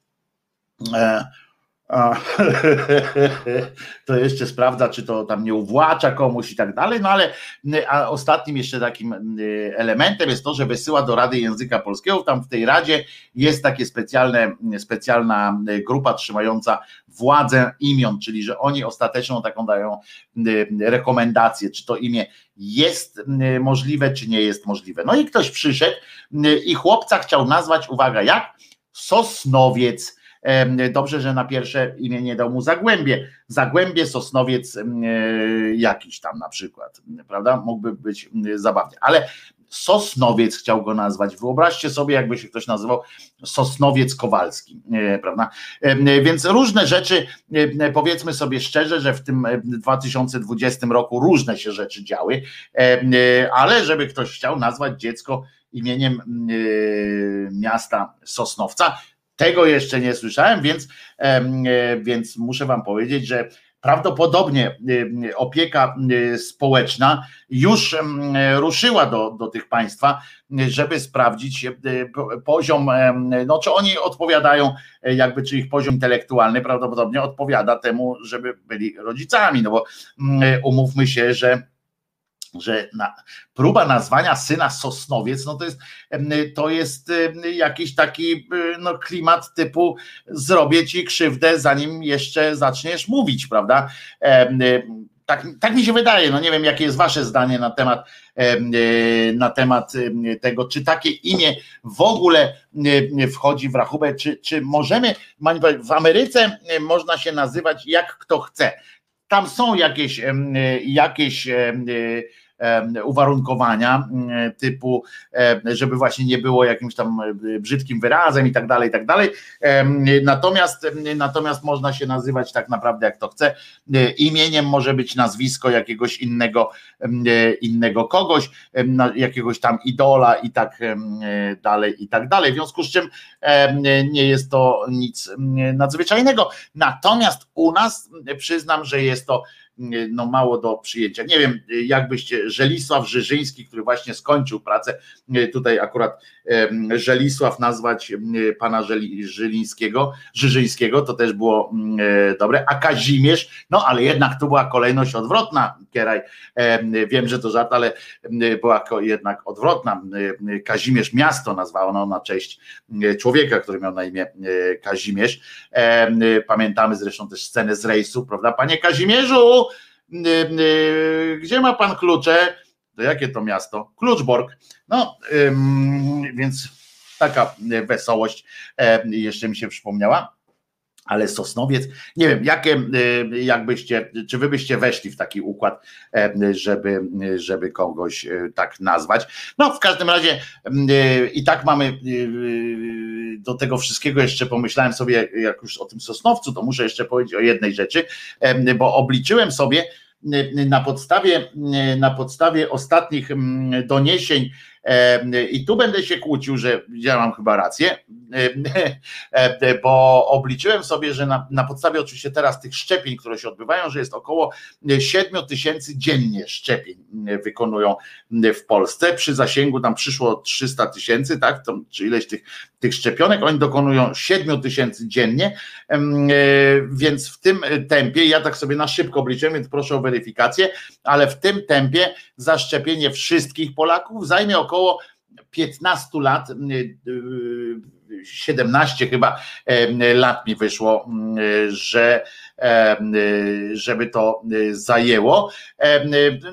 to jeszcze sprawdza, czy to tam nie uwłacza komuś i tak dalej, no ale a ostatnim jeszcze takim elementem jest to, że wysyła do Rady Języka Polskiego, tam w tej Radzie jest takie specjalne, specjalna grupa trzymająca władzę imion, czyli że oni ostateczną taką dają rekomendację, czy to imię jest możliwe, czy nie jest możliwe. No i ktoś przyszedł i chłopca chciał nazwać, uwaga, jak? Sosnowiec. Dobrze, że na pierwsze imię nie dał mu Zagłębie, Zagłębie, Sosnowiec jakiś tam na przykład, prawda, mógłby być zabawnie, ale Sosnowiec chciał go nazwać, wyobraźcie sobie, jakby się ktoś nazywał Sosnowiec Kowalski, prawda, więc różne rzeczy, powiedzmy sobie szczerze, że w tym dwa tysiące dwudziestym roku różne się rzeczy działy, ale żeby ktoś chciał nazwać dziecko imieniem miasta Sosnowca, tego jeszcze nie słyszałem, więc, więc muszę wam powiedzieć, że prawdopodobnie opieka społeczna już ruszyła do, do tych państwa, żeby sprawdzić poziom, no czy oni odpowiadają, jakby, czy ich poziom intelektualny prawdopodobnie odpowiada temu, żeby byli rodzicami, no bo umówmy się, że że na, próba nazwania syna Sosnowiec, no to jest, to jest jakiś taki no klimat typu zrobię ci krzywdę, zanim jeszcze zaczniesz mówić, prawda? Tak, tak mi się wydaje, no nie wiem, jakie jest wasze zdanie na temat, na temat tego, czy takie imię w ogóle wchodzi w rachubę, czy, czy możemy, w Ameryce można się nazywać jak kto chce. Tam są jakieś, jakieś uwarunkowania typu, żeby właśnie nie było jakimś tam brzydkim wyrazem i tak dalej, i tak dalej. Natomiast, natomiast można się nazywać tak naprawdę jak to chce. Imieniem może być nazwisko jakiegoś innego, innego kogoś, jakiegoś tam idola i tak dalej, i tak dalej. W związku z czym nie jest to nic nadzwyczajnego. Natomiast u nas przyznam, że jest to no mało do przyjęcia. Nie wiem, jakbyście, Żelisław Żyżyński, który właśnie skończył pracę, tutaj akurat Żelisław, nazwać pana Żylińskiego, Żyżyńskiego, to też było dobre, a Kazimierz, no ale jednak tu była kolejność odwrotna, Kieraj, wiem, że to żart, ale była jednak odwrotna. Kazimierz miasto nazwano na cześć człowieka, który miał na imię Kazimierz. Pamiętamy zresztą też scenę z rejsu, prawda? Panie Kazimierzu, gdzie ma pan klucze? To jakie to miasto? Kluczbork. No, więc taka wesołość jeszcze mi się przypomniała. Ale Sosnowiec, nie wiem, jakie, jakbyście, czy wy byście weszli w taki układ, żeby, żeby kogoś tak nazwać. No w każdym razie i tak mamy do tego wszystkiego, jeszcze pomyślałem sobie, jak już o tym Sosnowcu, to muszę jeszcze powiedzieć o jednej rzeczy, bo obliczyłem sobie na podstawie, na podstawie ostatnich doniesień, i tu będę się kłócił, że ja mam chyba rację, bo obliczyłem sobie, że na, na podstawie oczywiście teraz tych szczepień, które się odbywają, że jest około siedem tysięcy dziennie szczepień wykonują w Polsce, przy zasięgu tam przyszło trzysta tysięcy, tak, to, czy ileś tych, tych szczepionek, oni dokonują siedem tysięcy dziennie, więc w tym tempie, ja tak sobie na szybko obliczyłem, więc proszę o weryfikację, ale w tym tempie zaszczepienie wszystkich Polaków zajmie około około piętnaście lat, siedemnaście chyba lat mi wyszło, że żeby to zajęło.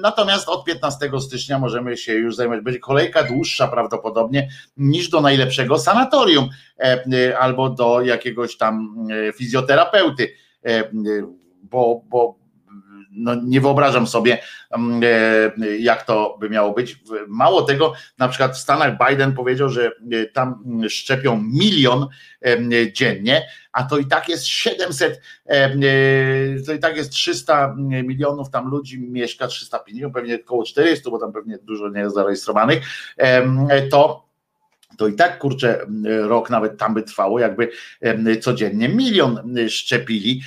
Natomiast od piętnastego stycznia możemy się już zajmować. Będzie kolejka dłuższa prawdopodobnie niż do najlepszego sanatorium albo do jakiegoś tam fizjoterapeuty, bo, bo no nie wyobrażam sobie, jak to by miało być. Mało tego, na przykład w Stanach Biden powiedział, że tam szczepią milion dziennie, a to i tak jest siedemset, to i tak jest trzysta milionów tam ludzi mieszka, trzysta pięćdziesiąt, pewnie około czterysta, bo tam pewnie dużo nie jest zarejestrowanych, to to i tak, kurczę, rok nawet tam by trwało, jakby codziennie milion szczepili,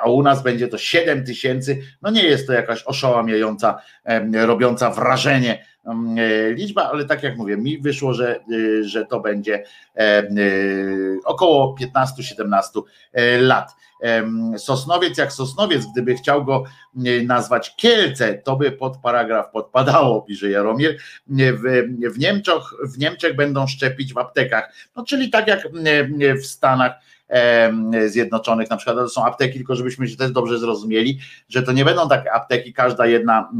a u nas będzie to siedem tysięcy, no nie jest to jakaś oszałamiająca, robiąca wrażenie liczba, ale tak jak mówię, mi wyszło, że, że to będzie około piętnaście do siedemnastu lat. Sosnowiec jak Sosnowiec, gdyby chciał go nazwać Kielce, to by pod paragraf podpadało, pisze Jaromir. W, w, Niemczech, w Niemczech będą szczepić w aptekach, no czyli tak jak w Stanach Zjednoczonych na przykład, to są apteki, tylko żebyśmy się też dobrze zrozumieli, że to nie będą takie apteki, każda jedna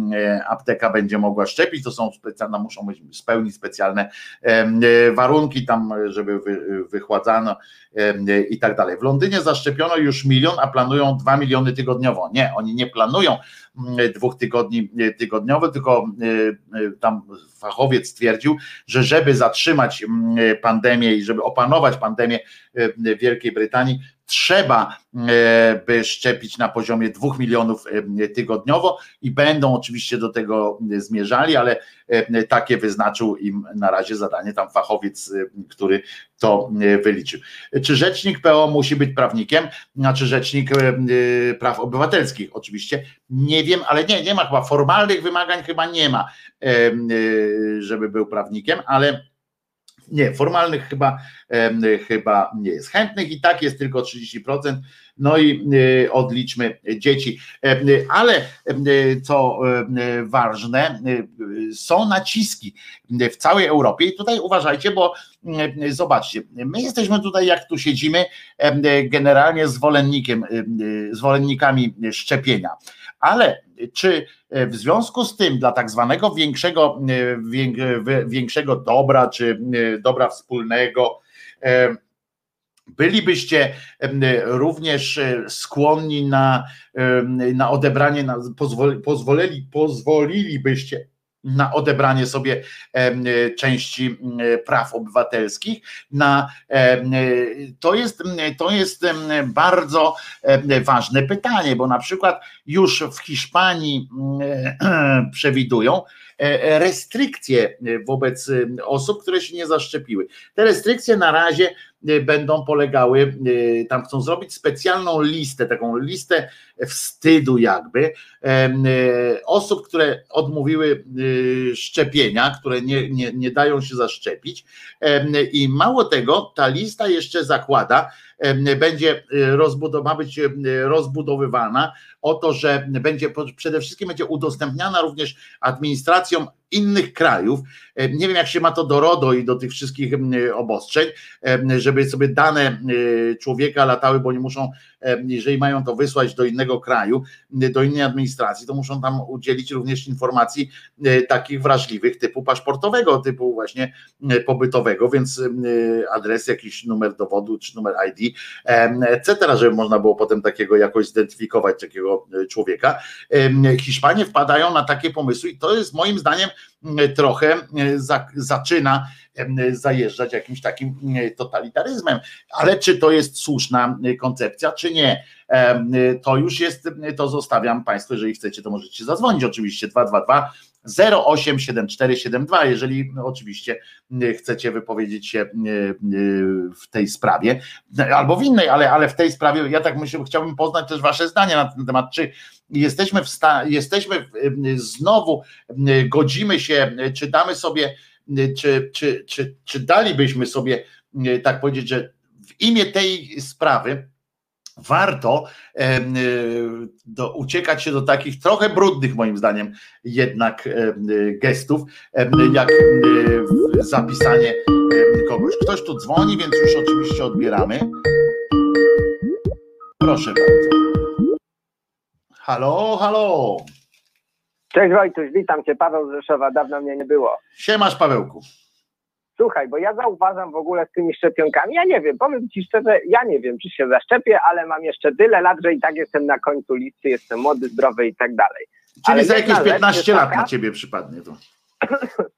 apteka będzie mogła szczepić, to są specjalne, muszą być spełnić specjalne warunki tam, żeby wychładzano i tak dalej. W Londynie zaszczepiono już milion, a planują dwa miliony tygodniowo. Nie, oni nie planują dwóch tygodni tygodniowo, tylko tam fachowiec stwierdził, że żeby zatrzymać pandemię i żeby opanować pandemię w Wielkiej Brytanii, trzeba by szczepić na poziomie dwóch milionów tygodniowo i będą oczywiście do tego zmierzali, ale takie wyznaczył im na razie zadanie tam fachowiec, który to wyliczył. Czy rzecznik P O musi być prawnikiem? Znaczy rzecznik praw obywatelskich oczywiście. Nie wiem, ale nie, nie ma chyba formalnych wymagań, chyba nie ma, żeby był prawnikiem, ale nie, formalnych chyba, chyba nie jest. Chętnych i tak jest tylko trzydzieści procent, no i odliczmy dzieci. Ale co ważne, są naciski w całej Europie i tutaj uważajcie, bo zobaczcie, my jesteśmy tutaj, jak tu siedzimy, generalnie zwolennikiem, zwolennikami szczepienia, ale czy w związku z tym dla tak zwanego większego, większego dobra, czy dobra wspólnego, bylibyście również skłonni na, na odebranie, na, pozwoli, pozwolili, pozwolilibyście na odebranie sobie części praw obywatelskich. Na, to jest, to jest bardzo ważne pytanie, bo na przykład już w Hiszpanii przewidują, restrykcje wobec osób, które się nie zaszczepiły. Te restrykcje na razie będą polegały, tam chcą zrobić specjalną listę, taką listę wstydu jakby, osób, które odmówiły szczepienia, które nie, nie, nie dają się zaszczepić i mało tego, ta lista jeszcze zakłada, będzie rozbudow- ma być rozbudowywana o to, że będzie przede wszystkim będzie udostępniana również administracjom innych krajów. Nie wiem, jak się ma to do RODO i do tych wszystkich obostrzeń, żeby sobie dane człowieka latały, bo oni muszą, jeżeli mają to wysłać do innego kraju, do innej administracji, to muszą tam udzielić również informacji takich wrażliwych typu paszportowego, typu właśnie pobytowego, więc adres, jakiś numer dowodu czy numer I D, et cetera, żeby można było potem takiego jakoś zidentyfikować takiego człowieka. Hiszpanie wpadają na takie pomysły i to jest moim zdaniem trochę za, zaczyna zajeżdżać jakimś takim totalitaryzmem, ale czy to jest słuszna koncepcja, czy nie, to już jest, to zostawiam Państwu, jeżeli chcecie, to możecie zadzwonić oczywiście dwa dwa dwa zero osiem siedem cztery siedem dwa, jeżeli oczywiście chcecie wypowiedzieć się w tej sprawie, albo w innej, ale, ale w tej sprawie, ja tak myślę, chciałbym poznać też Wasze zdanie na ten temat, czy jesteśmy, w sta- jesteśmy znowu, godzimy się, czy damy sobie, czy, czy, czy, czy dalibyśmy sobie, tak powiedzieć, że w imię tej sprawy warto e, do, uciekać się do takich trochę brudnych, moim zdaniem, jednak e, gestów, e, jak e, zapisanie e, kogoś. Ktoś tu dzwoni, więc już oczywiście odbieramy. Proszę bardzo. Halo, halo. Cześć Wojtuś, witam Cię, Paweł z Rzeszowa, dawno mnie nie było. Siemasz Pawełku. Słuchaj, bo ja zauważam w ogóle z tymi szczepionkami, ja nie wiem, powiem Ci szczerze, ja nie wiem, czy się zaszczepię, ale mam jeszcze tyle lat, że i tak jestem na końcu listy, jestem młody, zdrowy i tak dalej. Czyli ale za jakieś piętnaście lat taka... na Ciebie przypadnie to.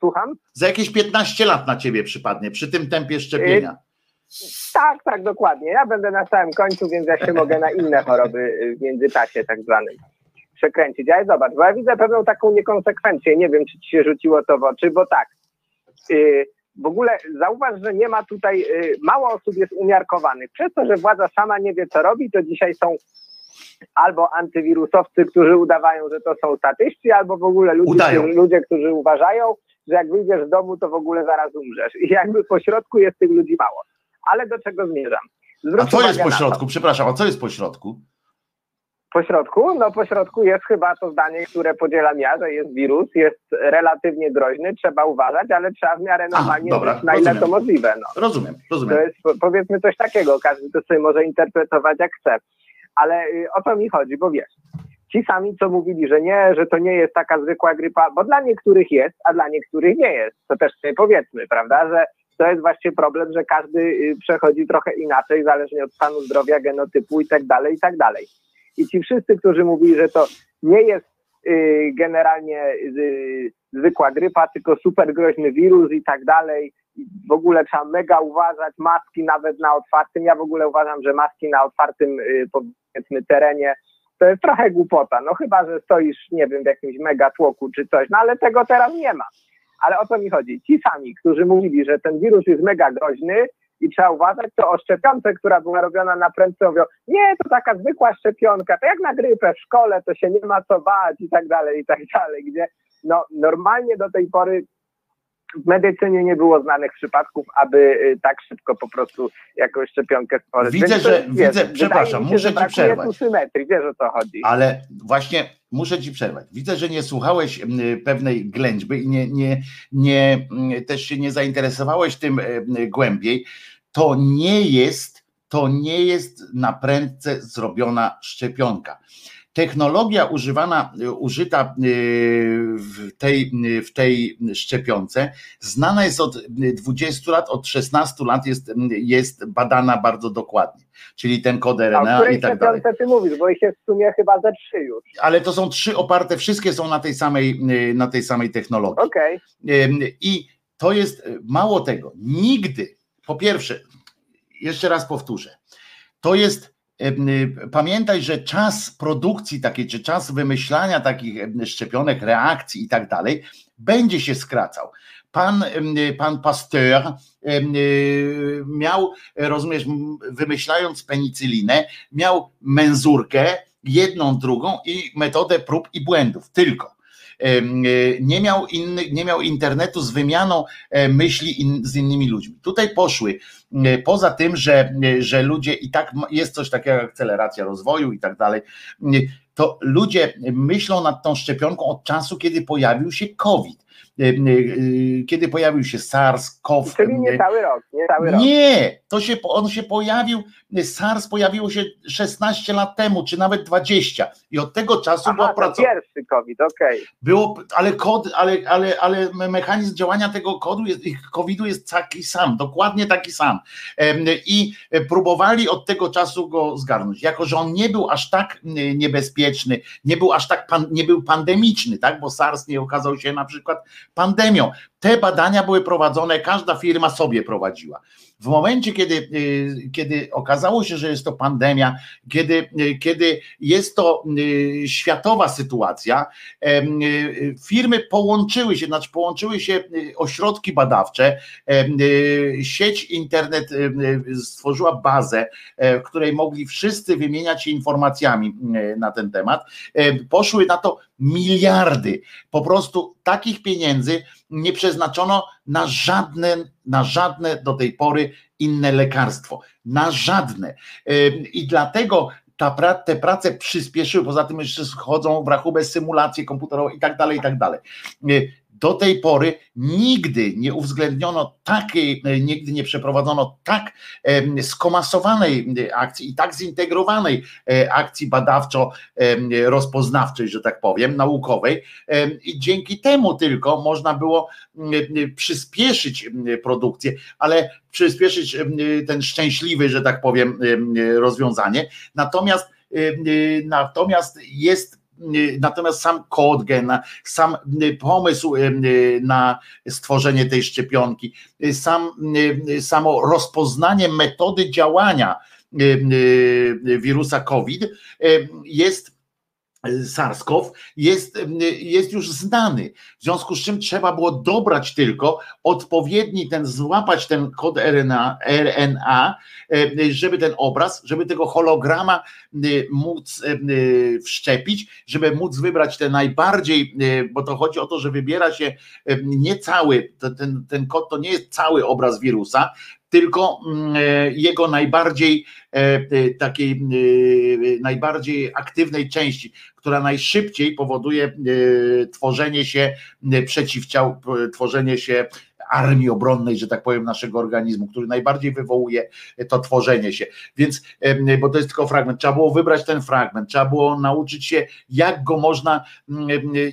Słucham? Za jakieś piętnaście lat na Ciebie przypadnie, przy tym tempie szczepienia. Y- Tak, tak, dokładnie. Ja będę na samym końcu, więc ja się mogę na inne choroby w międzyczasie tak zwanym przekręcić. Ale zobacz, bo ja widzę pewną taką niekonsekwencję. Nie wiem, czy Ci się rzuciło to w oczy, bo tak. Yy, w ogóle zauważ, że nie ma tutaj, yy, mało osób jest umiarkowanych. Przez to, że władza sama nie wie, co robi, to dzisiaj są albo antywirusowcy, którzy udawają, że to są statyści, albo w ogóle ludzie, ludzie którzy uważają, że jak wyjdziesz z domu, to w ogóle zaraz umrzesz. I jakby pośrodku jest tych ludzi mało. Ale do czego zmierzam? Zwróć a co jest pośrodku? To. Przepraszam, a co jest pośrodku? Pośrodku? No pośrodku jest chyba to zdanie, które podzielam ja, że jest wirus, jest relatywnie groźny, trzeba uważać, ale trzeba w miarę normalnie Aha, dobra, żyć, na rozumiem. Ile to możliwe. No. Rozumiem, rozumiem. To jest powiedzmy coś takiego, każdy to sobie może interpretować jak chce. Ale o to mi chodzi, bo wiesz, ci sami co mówili, że nie, że to nie jest taka zwykła grypa, bo dla niektórych jest, a dla niektórych nie jest. To też sobie powiedzmy, prawda, że to jest właśnie problem, że każdy przechodzi trochę inaczej, zależnie od stanu zdrowia, genotypu i tak dalej, i tak dalej. I ci wszyscy, którzy mówili, że to nie jest y, generalnie y, zwykła grypa, tylko super groźny wirus i tak dalej, w ogóle trzeba mega uważać, maski nawet na otwartym, ja w ogóle uważam, że maski na otwartym y, powiedzmy terenie, to jest trochę głupota, no chyba, że stoisz, nie wiem, w jakimś mega tłoku czy coś, no ale tego teraz nie ma. Ale o co mi chodzi? Ci sami, którzy mówili, że ten wirus jest mega groźny i trzeba uważać, to o szczepionce, która była robiona na prędce, mówią, nie, to taka zwykła szczepionka, to jak na grypę w szkole, to się nie ma co bać i tak dalej, i tak dalej, gdzie no normalnie do tej pory w medycynie nie było znanych przypadków, aby tak szybko po prostu jakąś szczepionkę stworzyć. Widzę, Więc, że, wiesz, widzę, przepraszam, się, muszę Ci przerwać. Tu symetrii, wiesz, o co chodzi. Ale właśnie muszę Ci przerwać. Widzę, że nie słuchałeś pewnej ględźby i nie, nie, nie, też się nie zainteresowałeś tym głębiej. To nie jest, to nie jest na prędce zrobiona szczepionka. Technologia używana, użyta w tej, w tej szczepionce znana jest od dwudziestu lat, od szesnastu lat jest, jest badana bardzo dokładnie, czyli ten kod R N A i tak dalej. O której ty mówisz, bo ich jest w sumie chyba ze trzy już. Ale to są trzy oparte, wszystkie są na tej samej, na tej samej technologii. Okej. I to jest, mało tego, nigdy, po pierwsze, jeszcze raz powtórzę, to jest pamiętaj, że czas produkcji takiej, czy czas wymyślania takich szczepionek, reakcji i tak dalej, będzie się skracał. Pan, pan Pasteur miał, rozumiesz, wymyślając penicylinę, miał menzurkę, jedną, drugą i metodę prób i błędów, tylko. Nie miał, inny, nie miał internetu z wymianą myśli in, z innymi ludźmi. Tutaj poszły, poza tym, że, że ludzie i tak jest coś takiego jak akceleracja rozwoju i tak dalej, to ludzie myślą nad tą szczepionką od czasu, kiedy pojawił się COVID, kiedy pojawił się SARS-C o V. Czyli nie cały rok. Nie, cały rok. Nie, to się, on się pojawił, SARS pojawiło się szesnaście lat temu, czy nawet dwadzieścia i od tego czasu była praca. Pierwszy COVID, okej. Okay. Ale, ale, ale, ale mechanizm działania tego kodu jest, kowida jest taki sam, dokładnie taki sam i próbowali od tego czasu go zgarnąć. Jako że on nie był aż tak niebezpieczny, nie był aż tak, pan, nie był pandemiczny, tak, bo SARS nie okazał się na przykład pandemią. Te badania były prowadzone, każda firma sobie prowadziła. W momencie, kiedy, kiedy okazało się, że jest to pandemia, kiedy, kiedy jest to światowa sytuacja, firmy połączyły się, znaczy połączyły się ośrodki badawcze, sieć internet stworzyła bazę, w której mogli wszyscy wymieniać się informacjami na ten temat. Poszły na to miliardy, po prostu takich pieniędzy nie przeznaczono na żadne, na żadne do tej pory inne lekarstwo, na żadne. I dlatego ta pra, te prace przyspieszyły, poza tym jeszcze schodzą w rachubę symulacje komputerowe i tak dalej, i tak dalej. Do tej pory nigdy nie uwzględniono takiej, nigdy nie przeprowadzono tak skomasowanej akcji i tak zintegrowanej akcji badawczo-rozpoznawczej, że tak powiem, naukowej i dzięki temu tylko można było przyspieszyć produkcję, ale przyspieszyć ten szczęśliwy, że tak powiem, rozwiązanie. Natomiast, natomiast jest Natomiast sam kod gena, sam pomysł na stworzenie tej szczepionki, sam, samo rozpoznanie metody działania wirusa COVID jest SARS-C o V jest, jest już znany, w związku z czym trzeba było dobrać tylko odpowiedni ten, złapać ten kod R N A, żeby ten obraz, żeby tego holograma móc wszczepić, żeby móc wybrać te najbardziej, bo to chodzi o to, że wybiera się nie cały, ten, ten kod to nie jest cały obraz wirusa, tylko jego najbardziej takiej najbardziej aktywnej części, która najszybciej powoduje tworzenie się przeciwciał, tworzenie się armii obronnej, że tak powiem, naszego organizmu, który najbardziej wywołuje to tworzenie się. Więc, bo to jest tylko fragment, trzeba było wybrać ten fragment, trzeba było nauczyć się, jak go można,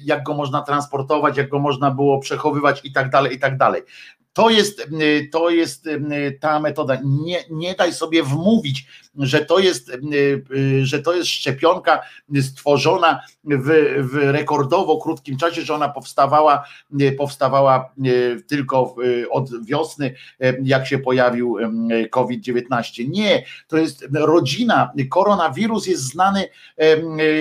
jak go można transportować, jak go można było przechowywać i tak dalej, i tak dalej. To jest, to jest ta metoda. Nie, nie daj sobie wmówić, że to jest, że to jest szczepionka stworzona w, w rekordowo krótkim czasie, że ona powstawała, powstawała tylko od wiosny, jak się pojawił COVID dziewiętnaście. Nie, to jest rodzina. Koronawirus jest znany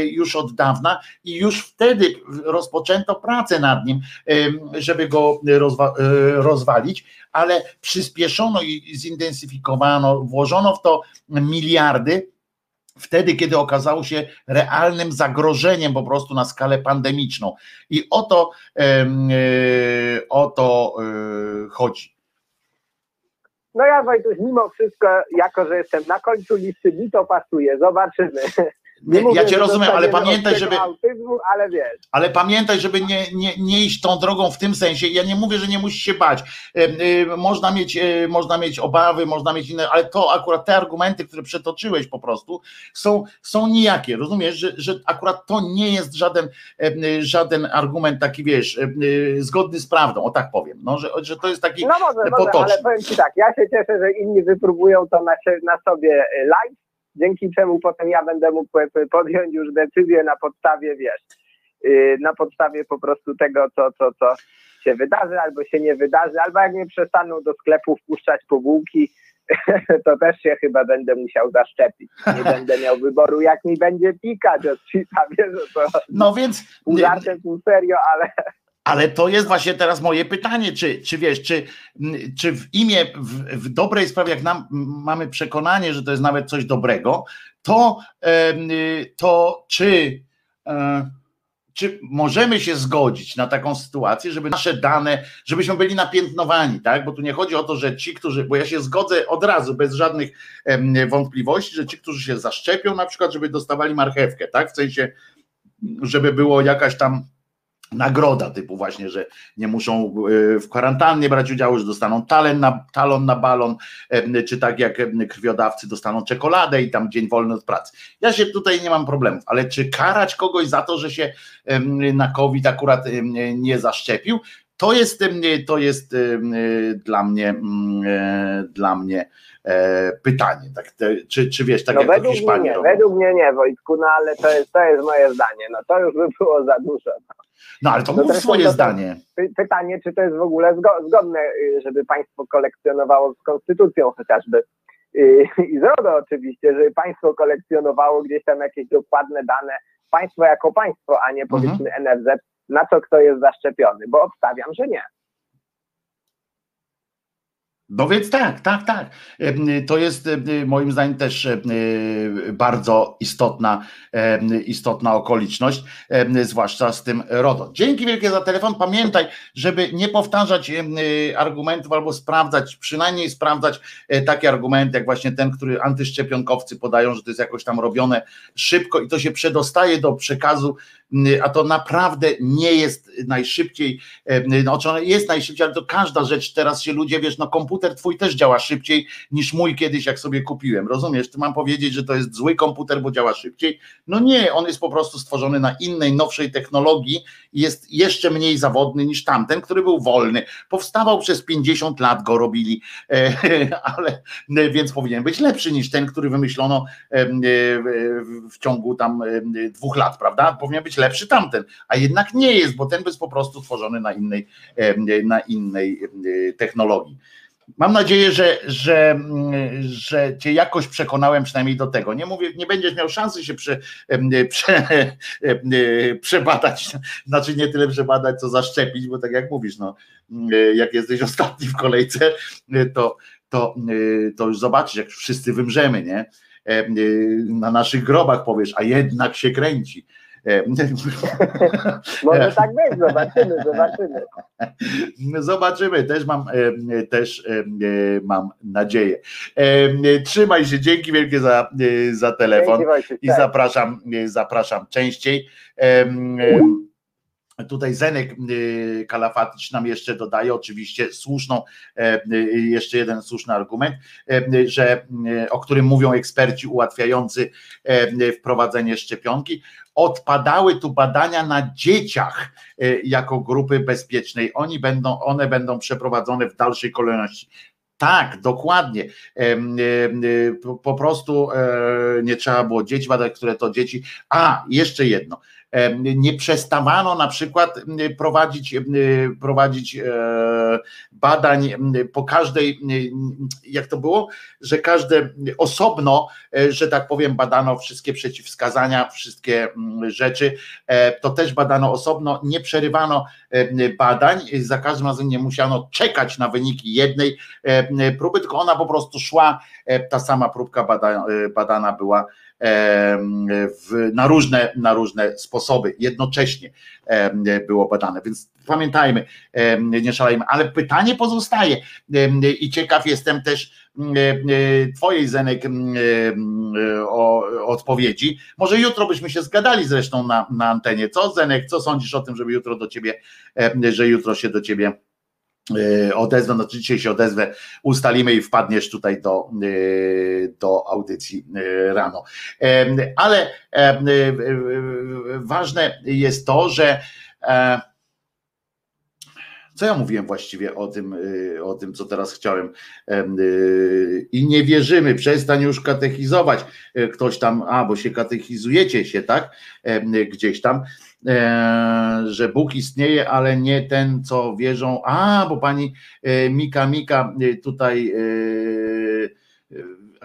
już od dawna i już wtedy rozpoczęto pracę nad nim, żeby go rozwa- rozwalić. Ale przyspieszono i zintensyfikowano, włożono w to miliardy wtedy, kiedy okazało się realnym zagrożeniem po prostu na skalę pandemiczną. I o to, yy, o to yy, chodzi. No ja, Wojtuś, mimo wszystko, jako że jestem na końcu listy, mi to pasuje, zobaczymy. Nie ja mówię, cię rozumiem, ale pamiętaj, żeby, autyzmu, ale, ale pamiętaj, żeby nie, nie, nie iść tą drogą w tym sensie. Ja nie mówię, że nie musisz się bać. E, e, można mieć, e, można mieć obawy, można mieć inne, ale to akurat te argumenty, które przetoczyłeś po prostu są, są nijakie. Rozumiesz, że, że akurat to nie jest żaden, e, żaden argument taki, wiesz, e, zgodny z prawdą, o tak powiem. No, że, że to jest taki no może, potoczny. Może, ale powiem ci tak, ja się cieszę, że inni wypróbują to na, na sobie live, dzięki czemu potem ja będę mógł podjąć już decyzję na podstawie, wiesz, na podstawie po prostu tego, co, co, co się wydarzy, albo się nie wydarzy, albo jak mnie przestaną do sklepu wpuszczać po bułki, to też się chyba będę musiał zaszczepić. Nie będę miał wyboru, jak mi będzie pikać od sita, wiesz, to no więc... pół żartem, pół serio, ale... Ale to jest właśnie teraz moje pytanie, czy, czy wiesz, czy, czy w imię, w, w dobrej sprawie, jak nam, mamy przekonanie, że to jest nawet coś dobrego, to, to czy, czy możemy się zgodzić na taką sytuację, żeby nasze dane, żebyśmy byli napiętnowani, tak? Bo tu nie chodzi o to, że ci, którzy, bo ja się zgodzę od razu, bez żadnych wątpliwości, że ci, którzy się zaszczepią, na przykład, żeby dostawali marchewkę, tak? W sensie, żeby było jakaś tam nagroda typu właśnie, że nie muszą w kwarantannie brać udziału, że dostaną talon na, talon na balon, czy tak jak krwiodawcy dostaną czekoladę i tam dzień wolny od pracy. Ja się tutaj nie mam problemów, ale czy karać kogoś za to, że się na COVID akurat nie zaszczepił, to jest, to jest dla mnie dla mnie pytanie, tak, te, czy, czy wiesz, tak no jak według to Hiszpanii mnie nie, według mnie nie, Wojtku, no ale to jest, to jest moje zdanie, no to już by było za dużo. No ale to, to mów swoje to, to zdanie. Pytanie, czy to jest w ogóle zgodne, żeby państwo kolekcjonowało z konstytucją chociażby. I z RODO oczywiście, żeby państwo kolekcjonowało gdzieś tam jakieś dokładne dane, państwo jako państwo, a nie powiedzmy mhm. N F Z, na co kto jest zaszczepiony, bo obstawiam, że nie. No więc tak, tak, tak. To jest moim zdaniem też bardzo istotna, istotna okoliczność, zwłaszcza z tym RODO. Dzięki wielkie za telefon. Pamiętaj, żeby nie powtarzać argumentów albo sprawdzać, przynajmniej sprawdzać takie argumenty, jak właśnie ten, który antyszczepionkowcy podają, że to jest jakoś tam robione szybko i to się przedostaje do przekazu, a to naprawdę nie jest najszybciej, znaczy ono jest najszybciej, ale to każda rzecz, teraz się ludzie, wiesz, no komputer twój też działa szybciej niż mój kiedyś, jak sobie kupiłem, rozumiesz, ty mam powiedzieć, że to jest zły komputer, bo działa szybciej, no nie, on jest po prostu stworzony na innej, nowszej technologii i jest jeszcze mniej zawodny niż tamten, który był wolny, powstawał przez pięćdziesiąt lat, go robili, ale więc powinien być lepszy niż ten, który wymyślono w ciągu tam dwóch lat, prawda, powinien być lepszy tamten, a jednak nie jest, bo ten jest po prostu tworzony na innej, na innej technologii. Mam nadzieję, że, że, że cię jakoś przekonałem przynajmniej do tego. Nie mówię, nie będziesz miał szansy się prze, prze, przebadać, znaczy nie tyle przebadać, co zaszczepić, bo tak jak mówisz, no, jak jesteś ostatni w kolejce, to, to, to już zobaczysz, jak wszyscy wymrzemy, nie? Na naszych grobach powiesz, a jednak się kręci. Może tak być, zobaczymy, zobaczymy. Zobaczymy, też mam, też mam nadzieję. Trzymaj się, dzięki wielkie za, za telefon. Dzięki, Wojciech, i zapraszam, zapraszam częściej. Tutaj Zenek Kalafatycz nam jeszcze dodaje oczywiście słuszną, jeszcze jeden słuszny argument, że o którym mówią eksperci ułatwiający wprowadzenie szczepionki. Odpadały tu badania na dzieciach jako grupy bezpiecznej. Oni będą, one będą przeprowadzone w dalszej kolejności. Tak, dokładnie. Po prostu nie trzeba było dzieci badać, które to dzieci. A, jeszcze jedno. Nie przestawano na przykład prowadzić, prowadzić badań po każdej, jak to było, że każde osobno, że tak powiem, badano wszystkie przeciwwskazania, wszystkie rzeczy, to też badano osobno, nie przerywano badań, za każdym razem nie musiano czekać na wyniki jednej próby, tylko ona po prostu szła, ta sama próbka bada, badana była W, na różne, na różne sposoby, jednocześnie było badane, więc pamiętajmy, nie szalejmy, ale pytanie pozostaje i ciekaw jestem też twojej, Zenek, o odpowiedzi. Może jutro byśmy się zgadali zresztą na, na antenie, co Zenek, co sądzisz o tym, żeby jutro do ciebie, że jutro się do ciebie odezwę, no dzisiaj się odezwę, ustalimy i wpadniesz tutaj do, do audycji rano. Ale ważne jest to, że co ja mówiłem właściwie o tym, o tym, co teraz chciałem. I nie wierzymy, przestań już katechizować. Ktoś tam, a bo się katechizujecie się, tak? Gdzieś tam. E, że Bóg istnieje, ale nie ten, co wierzą. A, bo pani e, Mika Mika e, tutaj e,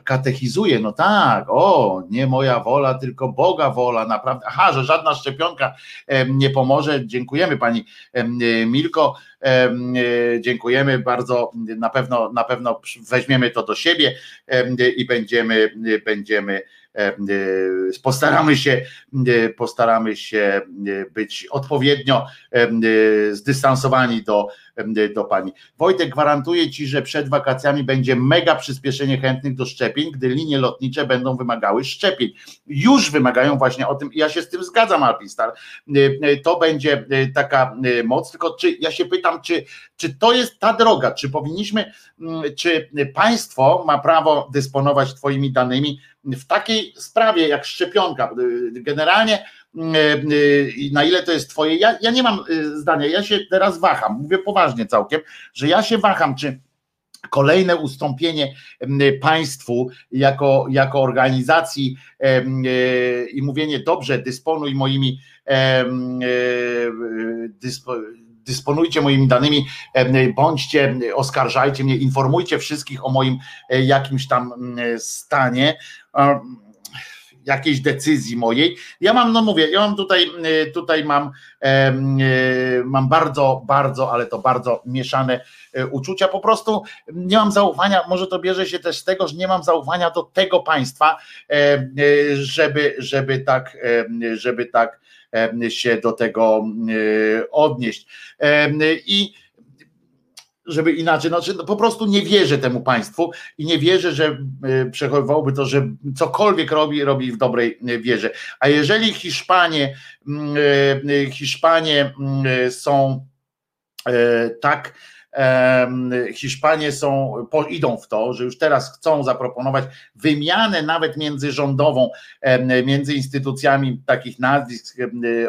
katechizuje, no tak, o, nie moja wola, tylko Boga wola, naprawdę, aha, że żadna szczepionka nie pomoże, dziękujemy pani Milko, dziękujemy bardzo, na pewno, na pewno weźmiemy to do siebie i będziemy, będziemy postaramy się postaramy się być odpowiednio zdystansowani do, do pani. Wojtek, gwarantuje ci, że przed wakacjami będzie mega przyspieszenie chętnych do szczepień, gdy linie lotnicze będą wymagały szczepień. Już wymagają właśnie o tym, ja się z tym zgadzam, Alpistar. To będzie taka moc, tylko czy ja się pytam, czy, czy to jest ta droga, czy powinniśmy, czy państwo ma prawo dysponować twoimi danymi w takiej sprawie jak szczepionka, generalnie na ile to jest twoje, ja, ja nie mam zdania, ja się teraz waham, mówię poważnie całkiem, że ja się waham, czy kolejne ustąpienie państwu jako, jako organizacji i mówienie dobrze, dysponuj moimi dyspo, dysponujcie moimi danymi, bądźcie, oskarżajcie mnie, informujcie wszystkich o moim jakimś tam stanie, jakiejś decyzji mojej. Ja mam, no mówię, ja mam tutaj, tutaj mam, mam bardzo, bardzo, ale to bardzo mieszane uczucia, po prostu nie mam zaufania, może to bierze się też z tego, że nie mam zaufania do tego państwa, żeby, żeby tak, żeby tak się do tego odnieść i żeby inaczej, znaczy po prostu nie wierzę temu państwu i nie wierzę, że przechowywałoby to, że cokolwiek robi, robi w dobrej wierze. A jeżeli Hiszpanie, Hiszpanie są tak Hiszpanie są, idą w to, że już teraz chcą zaproponować wymianę nawet międzyrządową, między instytucjami takich nazwisk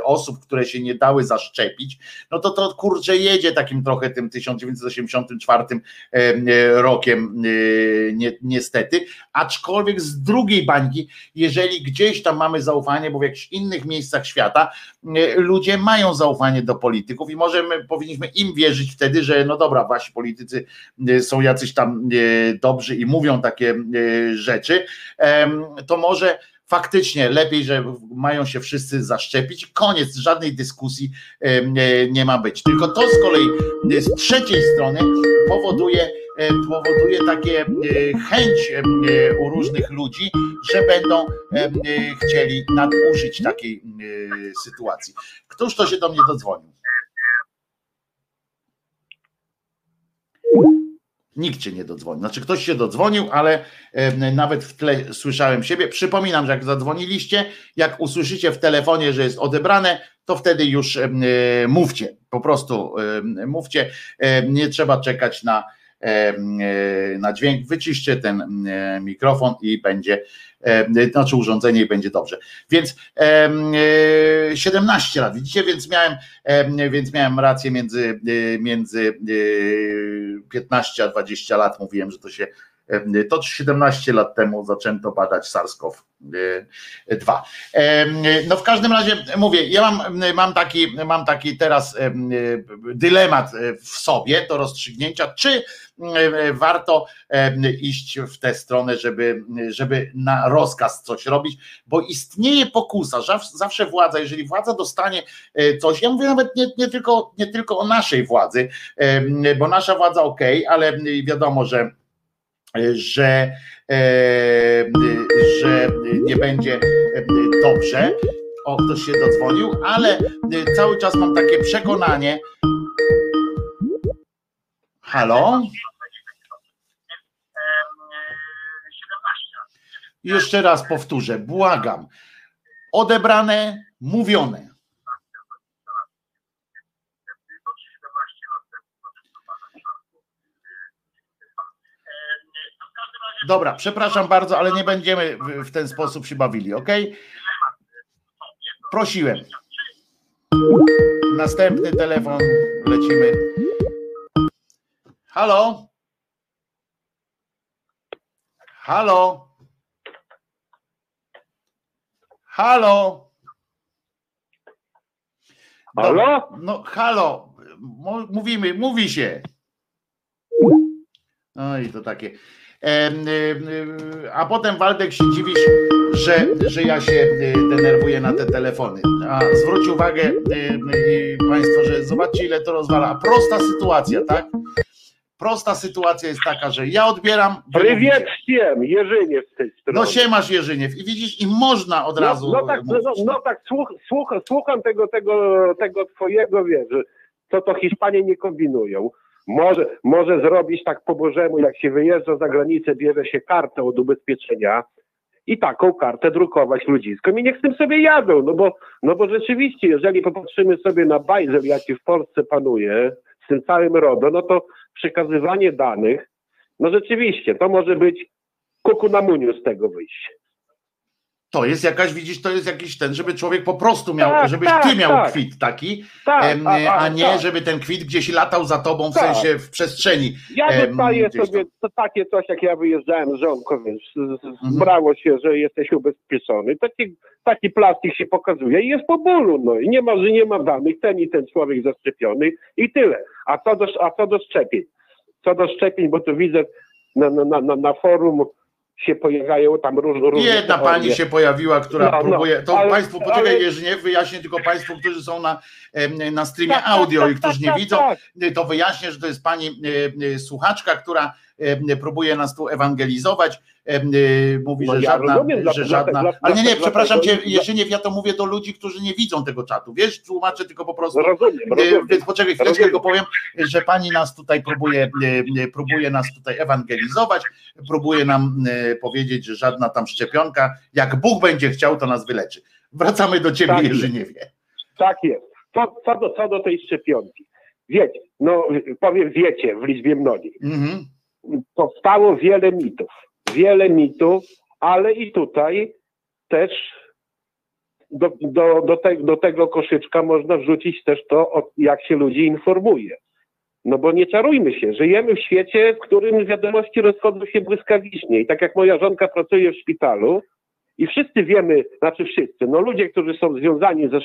osób, które się nie dały zaszczepić, no to to kurczę jedzie takim trochę tym tysiąc dziewięćset osiemdziesiątym czwartym rokiem niestety, aczkolwiek z drugiej bańki, jeżeli gdzieś tam mamy zaufanie, bo w jakichś innych miejscach świata ludzie mają zaufanie do polityków i może my powinniśmy im wierzyć wtedy, że no dobra, wasi politycy są jacyś tam dobrzy i mówią takie rzeczy, to może faktycznie lepiej, że mają się wszyscy zaszczepić, koniec, żadnej dyskusji nie ma być. Tylko to z kolei z trzeciej strony powoduje, powoduje takie chęć u różnych ludzi, że będą chcieli nadużyć takiej sytuacji. Któż to się do mnie dodzwonił? Nikt się nie dodzwonił, znaczy ktoś się dodzwonił, ale e, nawet w tle słyszałem siebie. Przypominam, że jak zadzwoniliście, jak usłyszycie w telefonie, że jest odebrane, to wtedy już e, mówcie, po prostu e, mówcie, e, nie trzeba czekać na, e, na dźwięk, wyciszcie ten e, mikrofon i będzie, e, znaczy urządzenie i będzie dobrze. Więc e, e, siedemnaście lat, widzicie, więc miałem, e, więc miałem rację między, e, między e, piętnaście a dwadzieścia lat mówiłem, że to się to siedemnaście lat temu zaczęto badać SARS-CoV dwa. No w każdym razie mówię, ja mam, mam, taki, mam taki teraz dylemat w sobie do rozstrzygnięcia, czy warto iść w tę stronę, żeby, żeby na rozkaz coś robić, bo istnieje pokusa, zawsze władza, jeżeli władza dostanie coś, ja mówię nawet nie, nie, tylko, nie tylko o naszej władzy, bo nasza władza okej, okay, ale wiadomo, że Że, że nie będzie dobrze. O, ktoś się dodzwonił, ale cały czas mam takie przekonanie. Halo? Jeszcze raz powtórzę, błagam. Odebrane, mówione. Dobra, przepraszam bardzo, ale nie będziemy w ten sposób się bawili, ok? Prosiłem. Następny telefon, lecimy. Halo? Halo? Halo? Halo? No halo, mówimy, mówi się. No i to takie... A potem Waldek się dziwisz, że, że ja się denerwuję na te telefony. A zwróć uwagę Państwo, że zobaczcie, ile to rozwala. Prosta sytuacja, tak? Prosta sytuacja jest taka, że ja odbieram... Prywiet, Jerzyniew z tej strony. No siemasz Jerzyniew i widzisz, i można od no, razu... No tak, no, no, tak słuch, słuch, słucham tego, tego, tego twojego, wiesz, co to Hiszpanie nie kombinują. Może, może zrobić tak po bożemu, jak się wyjeżdża za granicę, bierze się kartę od ubezpieczenia i taką kartę drukować ludziską i niech z tym sobie jadą, no bo, no bo rzeczywiście, jeżeli popatrzymy sobie na bajzel, jaki w Polsce panuje, z tym całym RODO, no to przekazywanie danych, no rzeczywiście, to może być kuku na muniu z tego wyjść. To jest jakaś, widzisz, to jest jakiś ten, żeby człowiek po prostu miał, tak, żebyś tak, ty miał tak. kwit taki, tak, em, a, a, a nie, tak. żeby ten kwit gdzieś latał za tobą, w tak. sensie w przestrzeni. Ja dostaję sobie to takie coś, jak ja wyjeżdżałem z żonką, więc mhm. brało się, że jesteś ubezpieczony. Taki, taki plastik się pokazuje i jest po bólu, no i nie ma, że nie ma danych, ten i ten człowiek zaszczepiony i tyle. A co do, a co do szczepień? Co do szczepień, bo tu widzę na, na, na, na forum... się pojawiają tam różne... różne Jedna teorie. Pani się pojawiła, która no, próbuje... No, to ale, Państwu, poczekaj ale... Jerzynie, wyjaśnię tylko Państwu, którzy są na, na streamie tak, audio tak, i którzy tak, nie tak, widzą, tak. to wyjaśnię, że to jest pani e, słuchaczka, która e, próbuje nas tu ewangelizować. E, mówi, no, że ja żadna... Rozumiem, że żadna... Dla, ale nie, nie, dla, przepraszam dla, Cię, Jerzynie, ja to mówię do ludzi, którzy nie widzą tego czatu. Wiesz, tłumaczę tylko po prostu... Rozumiem, e, rozumiem, więc poczekaj chwileczkę, rozumiem. Tylko powiem, że pani nas tutaj próbuje, e, próbuje nas tutaj ewangelizować, próbuje nam... E, powiedzieć, że żadna tam szczepionka, jak Bóg będzie chciał, to nas wyleczy. Wracamy do ciebie, tak Jerzyniewie. Tak jest. Co, co, do, co do tej szczepionki? Wiecie, no powiem wiecie w liczbie mnogiej. Mm-hmm. Powstało wiele mitów. Wiele mitów, ale i tutaj też do, do, do, te, do tego koszyczka można wrzucić też to, jak się ludzi informuje. No bo nie czarujmy się, żyjemy w świecie, w którym wiadomości rozchodzą się błyskawicznie i tak jak moja żonka pracuje w szpitalu i wszyscy wiemy, znaczy wszyscy, no ludzie, którzy są związani ze,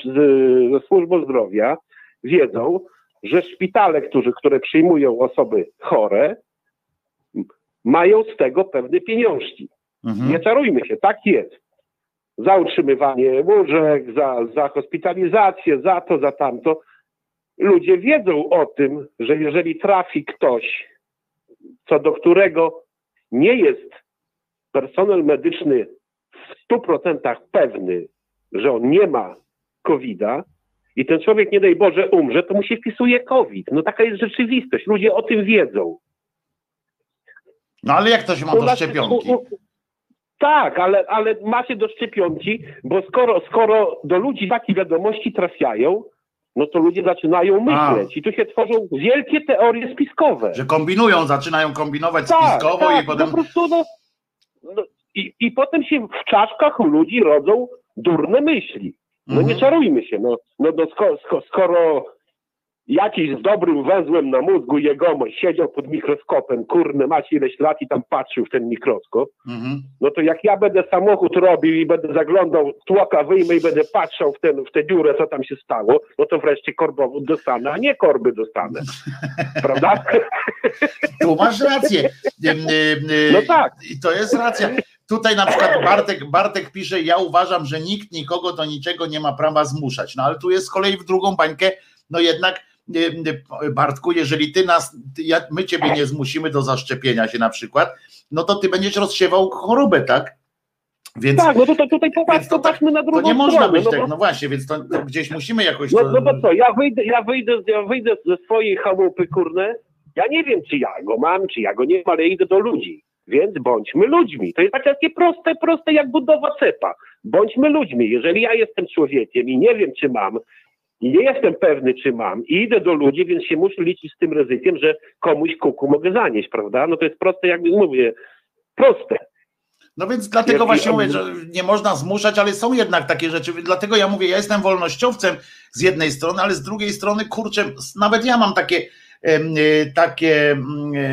ze służbą zdrowia wiedzą, że szpitale, którzy, które przyjmują osoby chore, mają z tego pewne pieniążki. Mhm. Nie czarujmy się, tak jest. Za utrzymywanie łóżek, za, za hospitalizację, za to, za tamto. Ludzie wiedzą o tym, że jeżeli trafi ktoś, co do którego nie jest personel medyczny w stu procentach pewny, że on nie ma kowida i ten człowiek, nie daj Boże, umrze, to mu się wpisuje COVID. No taka jest rzeczywistość. Ludzie o tym wiedzą. No ale jak to się ma do szczepionki? Tak, ale, ale ma się do szczepionki, bo skoro, skoro do ludzi takie wiadomości trafiają, no to ludzie zaczynają myśleć. A. I tu się tworzą wielkie teorie spiskowe. Że kombinują, zaczynają kombinować tak, spiskowo tak, i potem... Po prostu no, no, i, i potem się w czaszkach ludzi rodzą durne myśli. No mhm. nie czarujmy się. No, no, no skoro, sko, skoro jakiś z dobrym węzłem na mózgu jegomość siedział pod mikroskopem, kurne, macie ileś lat i tam patrzył w ten mikroskop, mhm. no to jak ja będę samochód robił i będę zaglądał, tłoka wyjmę i będę patrzał w, ten, w tę dziurę, co tam się stało, no to wreszcie korbowód dostanę, a nie korby dostanę. Prawda? Tu masz rację. No tak. I to jest racja. Tutaj na przykład Bartek, Bartek pisze, ja uważam, że nikt nikogo do niczego nie ma prawa zmuszać. No ale tu jest z kolei w drugą bańkę, no jednak Bartku, jeżeli ty nas, my ciebie nie zmusimy do zaszczepienia się na przykład, no to ty będziesz rozsiewał chorobę, tak? Więc, tak, no to, to tutaj popatrz, to, popatrzmy na drugą stronę. To nie można być no tak, bo... no właśnie, więc to, to gdzieś musimy jakoś... No, to... no bo co, ja wyjdę, ja, wyjdę, ja wyjdę ze swojej chałupy, kurne, ja nie wiem, czy ja go mam, czy ja go nie mam, ale idę do ludzi, więc bądźmy ludźmi. To jest takie proste, proste jak budowa cepa. Bądźmy ludźmi. Jeżeli ja jestem człowiekiem i nie wiem, czy mam, i nie jestem pewny, czy mam i idę do ludzi, więc się muszę liczyć z tym ryzykiem, że komuś kuku mogę zanieść, prawda? No to jest proste, jak mówię, proste. No więc dlatego ja właśnie mówię, że nie można zmuszać, ale są jednak takie rzeczy, dlatego ja mówię, ja jestem wolnościowcem z jednej strony, ale z drugiej strony, kurczę, nawet ja mam takie takie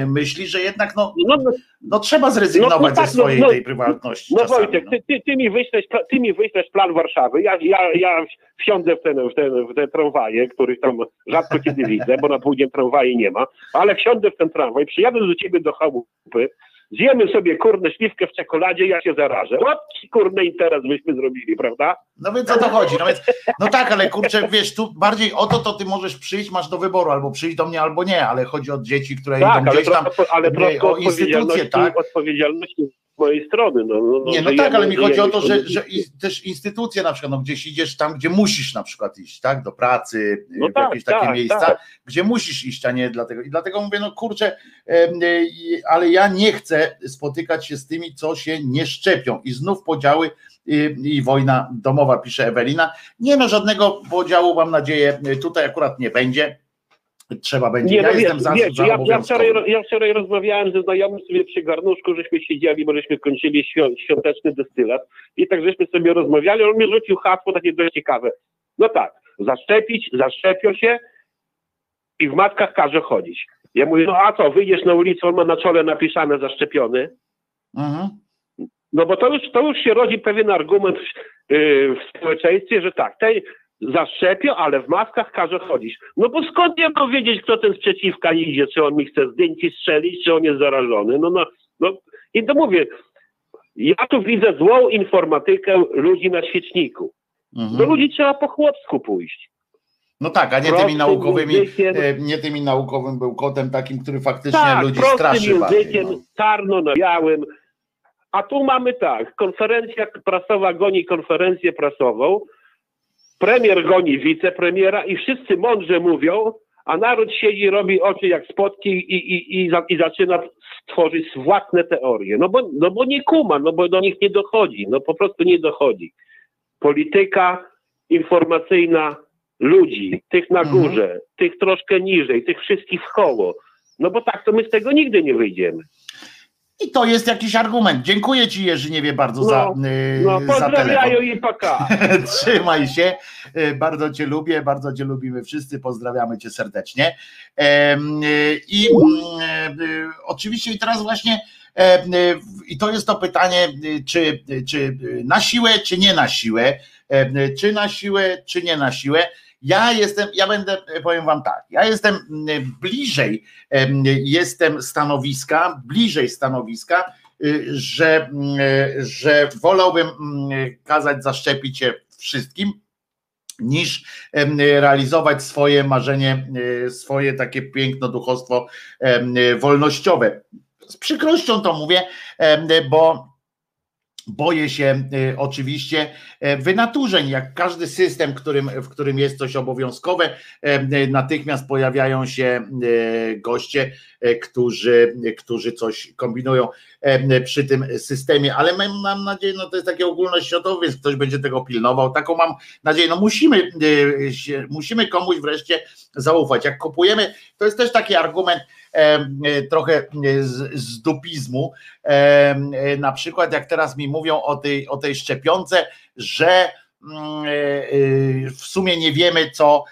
myśli, że jednak no, no, no, no trzeba zrezygnować no, no tak, ze swojej no, tej prywatności. No, no czasami, Wojtek, no. Ty, ty, ty, mi wyślesz, ty mi wyślesz plan Warszawy, ja, ja, ja wsiądę w ten, w, ten, w ten tramwaje, który tam rzadko kiedy widzę, bo na południe tramwaje nie ma, ale wsiądę w ten tramwaj, przyjadę do ciebie do chałupy, zjemy sobie, kurde, śliwkę w czekoladzie, ja się zarażę. Łapki, kurde, interes myśmy zrobili, prawda? No więc o to chodzi. No, więc, no tak, ale kurczę, wiesz, tu bardziej o to, to ty możesz przyjść, masz do wyboru, albo przyjść do mnie, albo nie, ale chodzi o dzieci, które tak, idą gdzieś tam, ale nie, o instytucje, tak? Odpowiedzialności z mojej strony. No, no, nie, no żyjemy, tak, ale mi chodzi o to, że, że też instytucje na przykład, no gdzieś idziesz tam, gdzie musisz na przykład iść, tak? Do pracy, no w tak, jakieś tak, takie tak, miejsca, tak. Gdzie musisz iść, a nie dlatego. I dlatego mówię, no kurczę, ale ja nie chcę spotykać się z tymi, co się nie szczepią. I znów podziały i, i wojna domowa, pisze Ewelina. Nie ma żadnego podziału, mam nadzieję, tutaj akurat nie będzie. Trzeba będzie. Nie, ja, no jestem wiec, za, wiec, za ja, ja, wczoraj, ja wczoraj rozmawiałem ze znajomym sobie przy garnuszku, żeśmy siedzieli, bo żeśmy kończyli świąt, świąteczny destylat i tak żeśmy sobie rozmawiali, on mnie rzucił hasło takie dość ciekawe. No tak, zaszczepić, zaszczepią się i w maskach każe chodzić. Ja mówię, no a co, wyjdziesz na ulicę, on ma na czole napisane zaszczepiony. Mhm. No bo to już, to już się rodzi pewien argument w, yy, w społeczeństwie, że tak, tej zaszczepią, ale w maskach każe chodzić. No bo skąd ja mam wiedzieć, kto ten sprzeciwka idzie, czy on mi chce zdjęć i strzelić, czy on jest zarażony. No, no, no. I to mówię, ja tu widzę złą informatykę ludzi na świeczniku. Mhm. Do ludzi trzeba po chłopsku pójść. No tak, a nie tymi naukowymi, nie tymi naukowym bełkotem takim, który faktycznie tak, ludzi straszy. Tak, prostym językiem, bardziej, no. Czarno na białym. A tu mamy tak, konferencja prasowa goni konferencję prasową, premier goni wicepremiera i wszyscy mądrze mówią, a naród siedzi, robi oczy jak spotki i, i, i, za, i zaczyna stworzyć własne teorie. No bo, no bo nie kuma, no bo do nich nie dochodzi. No po prostu nie dochodzi. Polityka informacyjna ludzi, tych na górze, mhm. tych troszkę niżej, tych wszystkich w koło. No bo tak, to my z tego nigdy nie wyjdziemy. I to jest jakiś argument. Dziękuję ci, Jerzy Niewie, bardzo no, za, yy, no, za telefon. I paka. Trzymaj się. Bardzo cię lubię, bardzo cię lubimy wszyscy. Pozdrawiamy cię serdecznie. I yy, yy, yy, oczywiście i teraz właśnie i to jest to pytanie, czy, czy na siłę, czy nie na siłę, czy na siłę, czy nie na siłę. Ja jestem, ja będę, powiem wam tak, ja jestem bliżej, jestem stanowiska, bliżej stanowiska, że, że wolałbym kazać zaszczepić się wszystkim, niż realizować swoje marzenie, swoje takie piękno duchostwo wolnościowe. Z przykrością to mówię, bo boję się y, oczywiście y, wynaturzeń, jak każdy system, którym, w którym jest coś obowiązkowe, y, natychmiast pojawiają się y, goście, y, którzy, y, którzy coś kombinują y, przy tym systemie, ale my, mam nadzieję, no to jest takie ogólnoświatowe, więc ktoś będzie tego pilnował, taką mam nadzieję, no musimy, y, się, musimy komuś wreszcie zaufać, jak kupujemy, to jest też taki argument, trochę z, z dupizmu, na przykład jak teraz mi mówią o tej, o tej szczepionce, że w sumie nie wiemy co,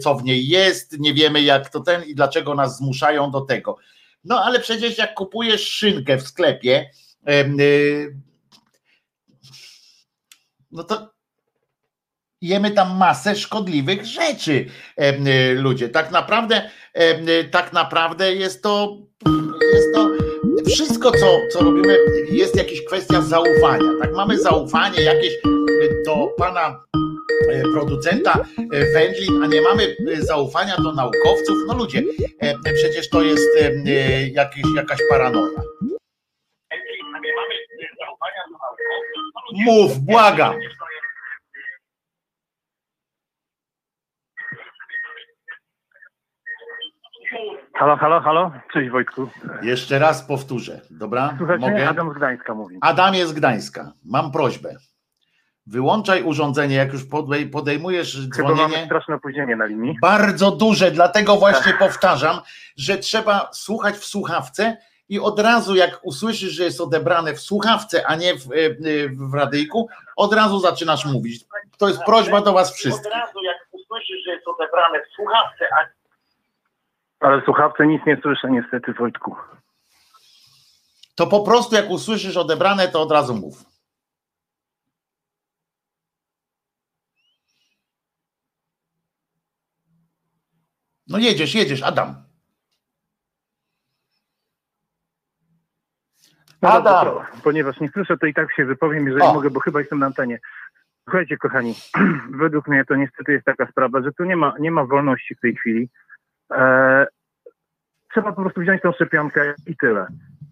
co w niej jest, nie wiemy jak to ten i dlaczego nas zmuszają do tego. No ale przecież jak kupujesz szynkę w sklepie, no to jemy tam masę szkodliwych rzeczy, ludzie. Tak naprawdę, tak naprawdę jest to, jest to wszystko, co, co robimy, jest jakaś kwestia zaufania. Tak, mamy zaufanie jakieś do pana producenta wędlin, a nie mamy zaufania do naukowców. No ludzie, przecież to jest jakieś, jakaś paranoja. A nie mamy zaufania do naukowców. Mów, błagam. Halo, halo, halo. Cześć Wojtku. Jeszcze raz powtórzę, dobra? Słuchajcie, mogę? Adam z Gdańska mówi. Adamie z Gdańska, mam prośbę. Wyłączaj urządzenie, jak już podejmujesz dzwonienie. Chyba mamy straszne opóźnienie na linii. Bardzo duże, dlatego właśnie tak. Powtarzam, że trzeba słuchać w słuchawce i od razu jak usłyszysz, że jest odebrane w słuchawce, a nie w, w radyjku, od razu zaczynasz mówić. To jest prośba do was wszystkich. Od razu jak usłyszysz, że jest odebrane w słuchawce, a nie... Ale słuchawce nic nie słyszę niestety, Wojtku. To po prostu jak usłyszysz odebrane, to od razu mów. No jedziesz, jedziesz, Adam. No Adam. Dobrze, to, ponieważ nie słyszę, to i tak się wypowiem, jeżeli o. mogę, bo chyba jestem na antenie. Słuchajcie, kochani, według mnie to niestety jest taka sprawa, że tu nie ma, nie ma wolności w tej chwili. E, trzeba po prostu wziąć tą szczepionkę i tyle.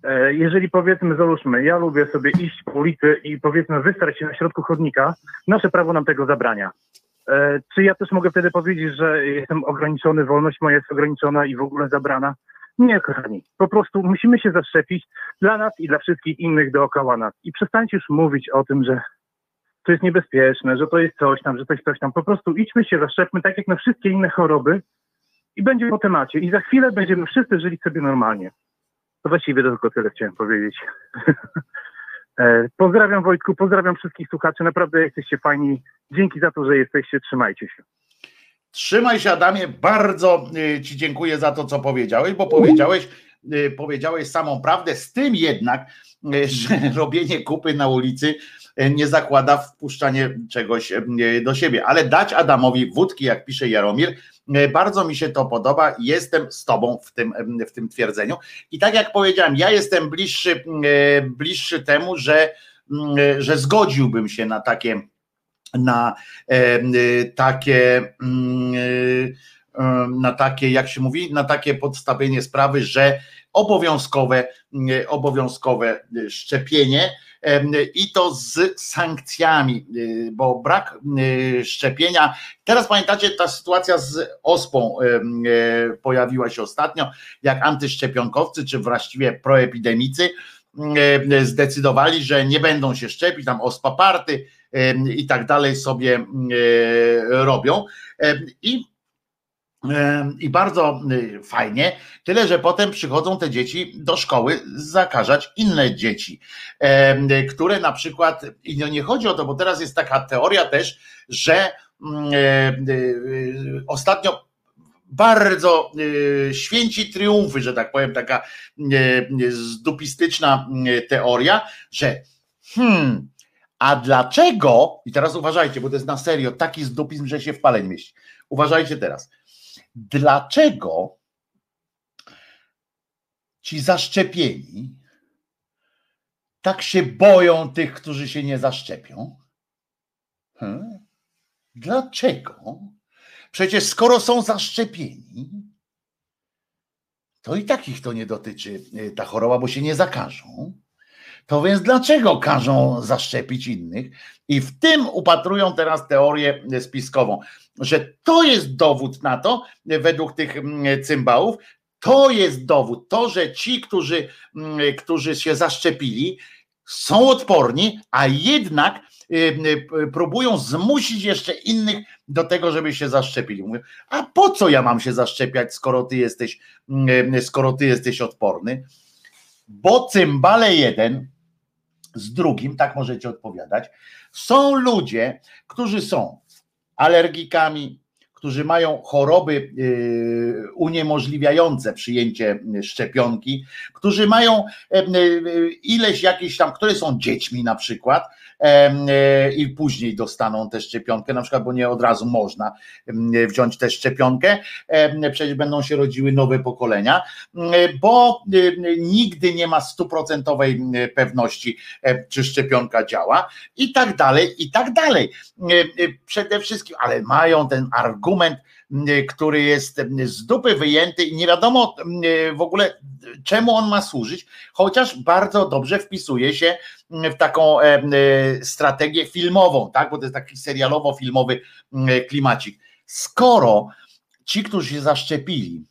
E, jeżeli powiedzmy, załóżmy, ja lubię sobie iść po ulicy i powiedzmy wystarć się na środku chodnika, nasze prawo nam tego zabrania. E, czy ja też mogę wtedy powiedzieć, że jestem ograniczony, wolność moja jest ograniczona i w ogóle zabrana? Nie, kochani, po prostu musimy się zaszczepić dla nas i dla wszystkich innych dookoła nas. I przestańcie już mówić o tym, że to jest niebezpieczne, że to jest coś tam, że to jest coś tam. Po prostu idźmy się, zaszczepmy tak jak na wszystkie inne choroby i będzie po temacie. I za chwilę będziemy wszyscy żyli sobie normalnie. To właściwie tylko tyle chciałem powiedzieć. Pozdrawiam Wojtku, pozdrawiam wszystkich słuchaczy. Naprawdę jesteście fajni. Dzięki za to, że jesteście. Trzymajcie się. Trzymaj się, Adamie, bardzo Ci dziękuję za to, co powiedziałeś, bo powiedziałeś, powiedziałeś samą prawdę, z tym jednak, że robienie kupy na ulicy nie zakłada wpuszczania czegoś do siebie, ale dać Adamowi wódki, jak pisze Jaromir, bardzo mi się to podoba, jestem z Tobą w tym, w tym twierdzeniu i tak jak powiedziałem, ja jestem bliższy, bliższy temu, że, że zgodziłbym się na takie na e, takie e, na takie, jak się mówi, na takie podstawienie sprawy, że obowiązkowe, e, obowiązkowe szczepienie e, i to z sankcjami, e, bo brak e, szczepienia, teraz pamiętacie, ta sytuacja z ospą e, e, pojawiła się ostatnio, jak antyszczepionkowcy, czy właściwie proepidemicy e, zdecydowali, że nie będą się szczepić, tam ospaparty i tak dalej sobie robią i, i bardzo fajnie, tyle, że potem przychodzą te dzieci do szkoły zakażać inne dzieci, które na przykład, i nie chodzi o to, bo teraz jest taka teoria też, że ostatnio bardzo święci triumfy, że tak powiem, taka zdupistyczna teoria, że hmm, a dlaczego, i teraz uważajcie, bo to jest na serio taki zdupizm, że się w pale nie mieści. Uważajcie teraz. Dlaczego ci zaszczepieni tak się boją tych, którzy się nie zaszczepią? Hmm? Dlaczego? Przecież skoro są zaszczepieni, to i tak ich to nie dotyczy ta choroba, bo się nie zakażą. To więc dlaczego każą zaszczepić innych? I w tym upatrują teraz teorię spiskową, że to jest dowód na to, według tych cymbałów, to jest dowód, to, że ci, którzy, którzy się zaszczepili, są odporni, a jednak próbują zmusić jeszcze innych do tego, żeby się zaszczepili. Mówię, a po co ja mam się zaszczepiać, skoro ty jesteś, skoro ty jesteś odporny? Bo cymbale jeden z drugim, tak możecie odpowiadać, są ludzie, którzy są alergikami, którzy mają choroby uniemożliwiające przyjęcie szczepionki, którzy mają ileś jakichś tam, które są dziećmi na przykład i później dostaną tę szczepionkę, na przykład, bo nie od razu można wziąć tę szczepionkę, przecież będą się rodziły nowe pokolenia, bo nigdy nie ma stuprocentowej pewności, czy szczepionka działa i tak dalej, i tak dalej. Przede wszystkim, ale mają ten argument, który jest z dupy wyjęty i nie wiadomo w ogóle, czemu on ma służyć, chociaż bardzo dobrze wpisuje się w taką strategię filmową, tak? Bo to jest taki serialowo-filmowy klimacik. Skoro ci, którzy się zaszczepili,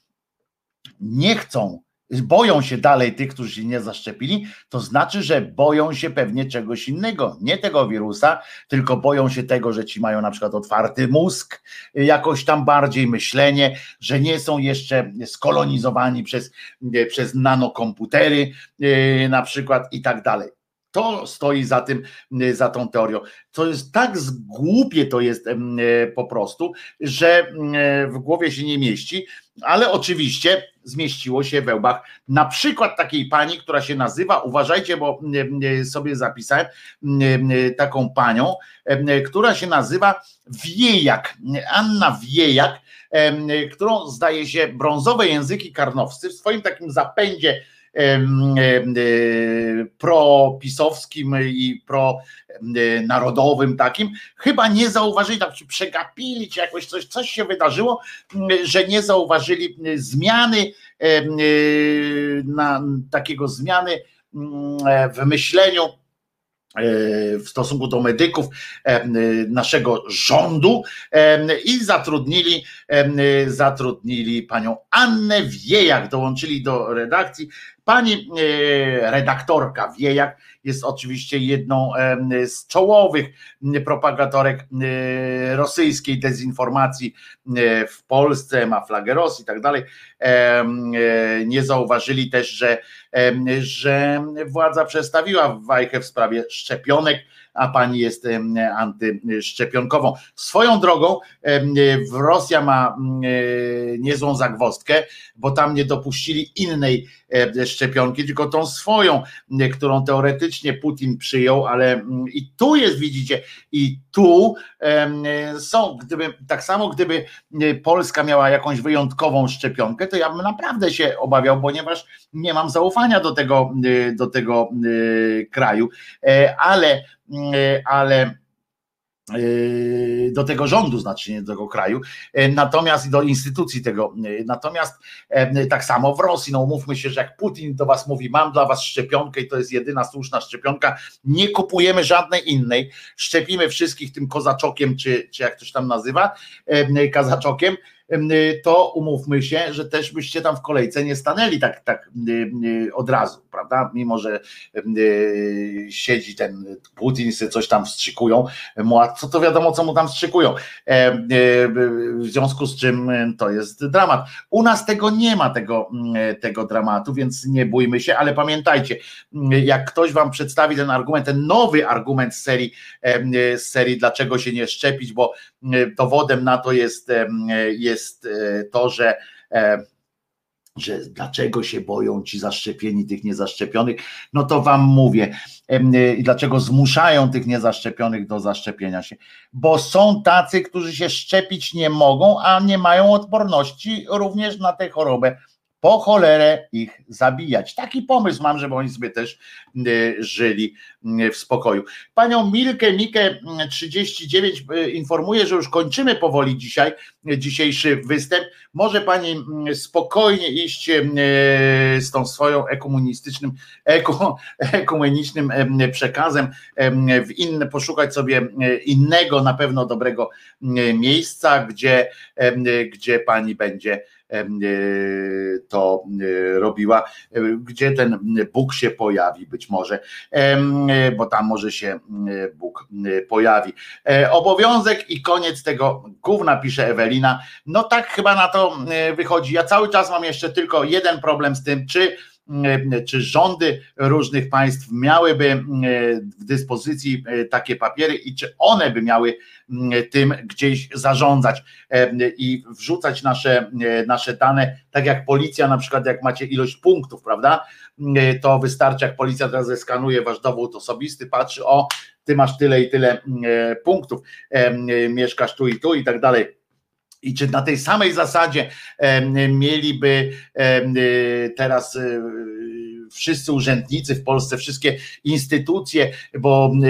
nie chcą, boją się dalej tych, którzy się nie zaszczepili, to znaczy, że boją się pewnie czegoś innego, nie tego wirusa, tylko boją się tego, że ci mają na przykład otwarty mózg, jakoś tam bardziej myślenie, że nie są jeszcze skolonizowani przez, przez nanokomputery na przykład i tak dalej. To stoi za tym, za tą teorią. To jest tak głupie, to jest po prostu, że w głowie się nie mieści, ale oczywiście zmieściło się we łbach na przykład takiej pani, która się nazywa, uważajcie, bo sobie zapisałem, taką panią, która się nazywa Wiejak, Anna Wiejak, którą zdaje się brązowe języki karnowscy w swoim takim zapędzie propisowskim i pronarodowym takim, chyba nie zauważyli, tam się przegapili, czy jakoś coś, coś się wydarzyło, że nie zauważyli zmiany, na, takiego zmiany w myśleniu w stosunku do medyków naszego rządu i zatrudnili zatrudnili panią Annę Wiejak, dołączyli do redakcji. Pani redaktorka Wiejak jest oczywiście jedną z czołowych propagatorek rosyjskiej dezinformacji w Polsce, ma flagę Rosji i tak dalej. Nie zauważyli też, że, że władza przestawiła wajchę w sprawie szczepionek, a pani jest antyszczepionkową. Swoją drogą Rosja ma niezłą zagwozdkę, bo tam nie dopuścili innej szczepionki, tylko tą swoją, którą teoretycznie Putin przyjął, ale i tu jest, widzicie, i tu są, gdyby, tak samo gdyby Polska miała jakąś wyjątkową szczepionkę, to ja bym naprawdę się obawiał, ponieważ nie mam zaufania do tego, do tego kraju, ale ale do tego rządu, znaczy nie do tego kraju, natomiast do instytucji tego, natomiast tak samo w Rosji, no umówmy się, że jak Putin do was mówi, mam dla was szczepionkę i to jest jedyna słuszna szczepionka, nie kupujemy żadnej innej, szczepimy wszystkich tym kozaczokiem, czy, czy jak ktoś tam nazywa, kazaczokiem, to umówmy się, że też byście tam w kolejce nie stanęli tak, tak od razu, prawda? Mimo że siedzi ten Putin, sobie coś tam wstrzykują, a co to wiadomo, co mu tam wstrzykują. W związku z czym to jest dramat. U nas tego nie ma, tego, tego dramatu, więc nie bójmy się, ale pamiętajcie, jak ktoś wam przedstawi ten argument, ten nowy argument z serii, z serii dlaczego się nie szczepić, bo dowodem na to jest, jest jest to, że, że dlaczego się boją ci zaszczepieni tych niezaszczepionych, no to wam mówię, i dlaczego zmuszają tych niezaszczepionych do zaszczepienia się, bo są tacy, którzy się szczepić nie mogą, a nie mają odporności również na tę chorobę. Po cholerę ich zabijać. Taki pomysł mam, żeby oni sobie też żyli w spokoju. Panią Milkę, Mikę trzydzieści dziewięć informuję, że już kończymy powoli dzisiaj, dzisiejszy występ. Może pani spokojnie iść z tą swoją ekomunistycznym, eko, ekumenicznym przekazem w inne, poszukać sobie innego, na pewno dobrego miejsca, gdzie, gdzie pani będzie to robiła, gdzie ten Bóg się pojawi być może, bo tam może się Bóg pojawi. Obowiązek i koniec tego gówna, pisze Ewelina. No tak chyba na to wychodzi. Ja cały czas mam jeszcze tylko jeden problem z tym, czy czy rządy różnych państw miałyby w dyspozycji takie papiery i czy one by miały tym gdzieś zarządzać i wrzucać nasze, nasze dane, tak jak policja, na przykład jak macie ilość punktów, prawda, to wystarczy, jak policja teraz zeskanuje wasz dowód osobisty, patrzy, o, ty masz tyle i tyle punktów, mieszkasz tu i tu i tak dalej. I czy na tej samej zasadzie e, mieliby e, teraz e, wszyscy urzędnicy w Polsce, wszystkie instytucje, bo e,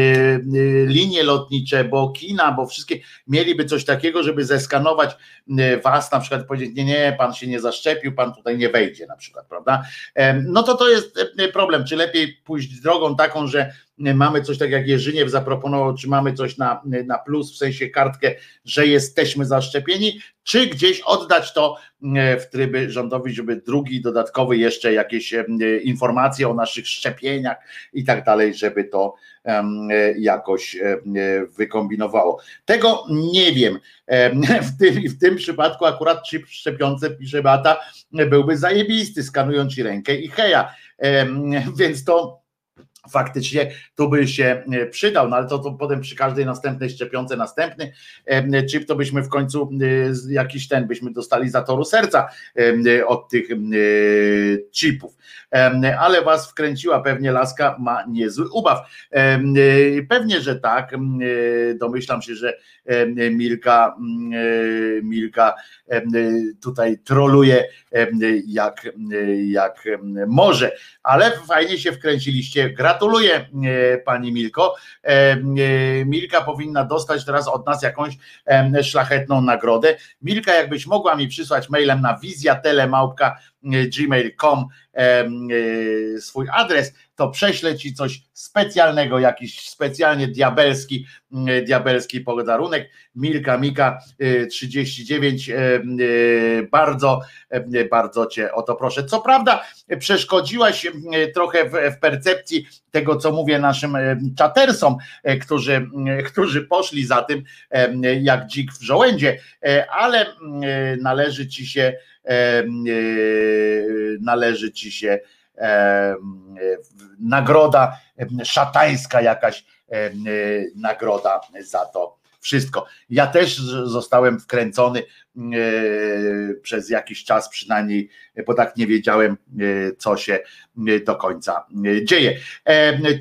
linie lotnicze, bo kina, bo wszystkie mieliby coś takiego, żeby zeskanować e, was, na przykład powiedzieć, nie, nie, pan się nie zaszczepił, pan tutaj nie wejdzie na przykład, prawda? E, no to to jest problem, czy lepiej pójść drogą taką, że mamy coś tak jak Jerzyniew zaproponował, czy mamy coś na, na plus, w sensie kartkę, że jesteśmy zaszczepieni, czy gdzieś oddać to w tryby rządowi, żeby drugi dodatkowy jeszcze jakieś informacje o naszych szczepieniach i tak dalej, żeby to jakoś wykombinowało. Tego nie wiem. W tym, w tym przypadku akurat chip w szczepionce, pisze Beata, byłby zajebisty, skanując ci rękę i heja. Więc to faktycznie tu by się przydał, no ale to, to potem przy każdej następnej szczepionce następny chip, to byśmy w końcu jakiś ten, byśmy dostali zatoru serca od tych chipów. Ale was wkręciła, pewnie laska ma niezły ubaw. Pewnie, że tak, domyślam się, że Milka, Milka tutaj troluje jak, jak może, ale fajnie się wkręciliście, gratuluję pani Milko. Milka powinna dostać teraz od nas jakąś szlachetną nagrodę. Milka, jakbyś mogła mi przysłać mailem na wizjatelemałpka kropka gmail kropka com swój adres, to prześlę ci coś specjalnego, jakiś specjalnie diabelski, diabelski podarunek. Milka Mika trzydzieści dziewięć, bardzo, bardzo cię o to proszę. Co prawda przeszkodziłaś trochę w, w percepcji tego, co mówię naszym czatersom, którzy, którzy poszli za tym jak dzik w żołędzie, ale należy ci się należy ci się nagroda szatańska, jakaś nagroda za to wszystko. Ja też zostałem wkręcony przez jakiś czas przynajmniej, bo tak nie wiedziałem, co się do końca dzieje.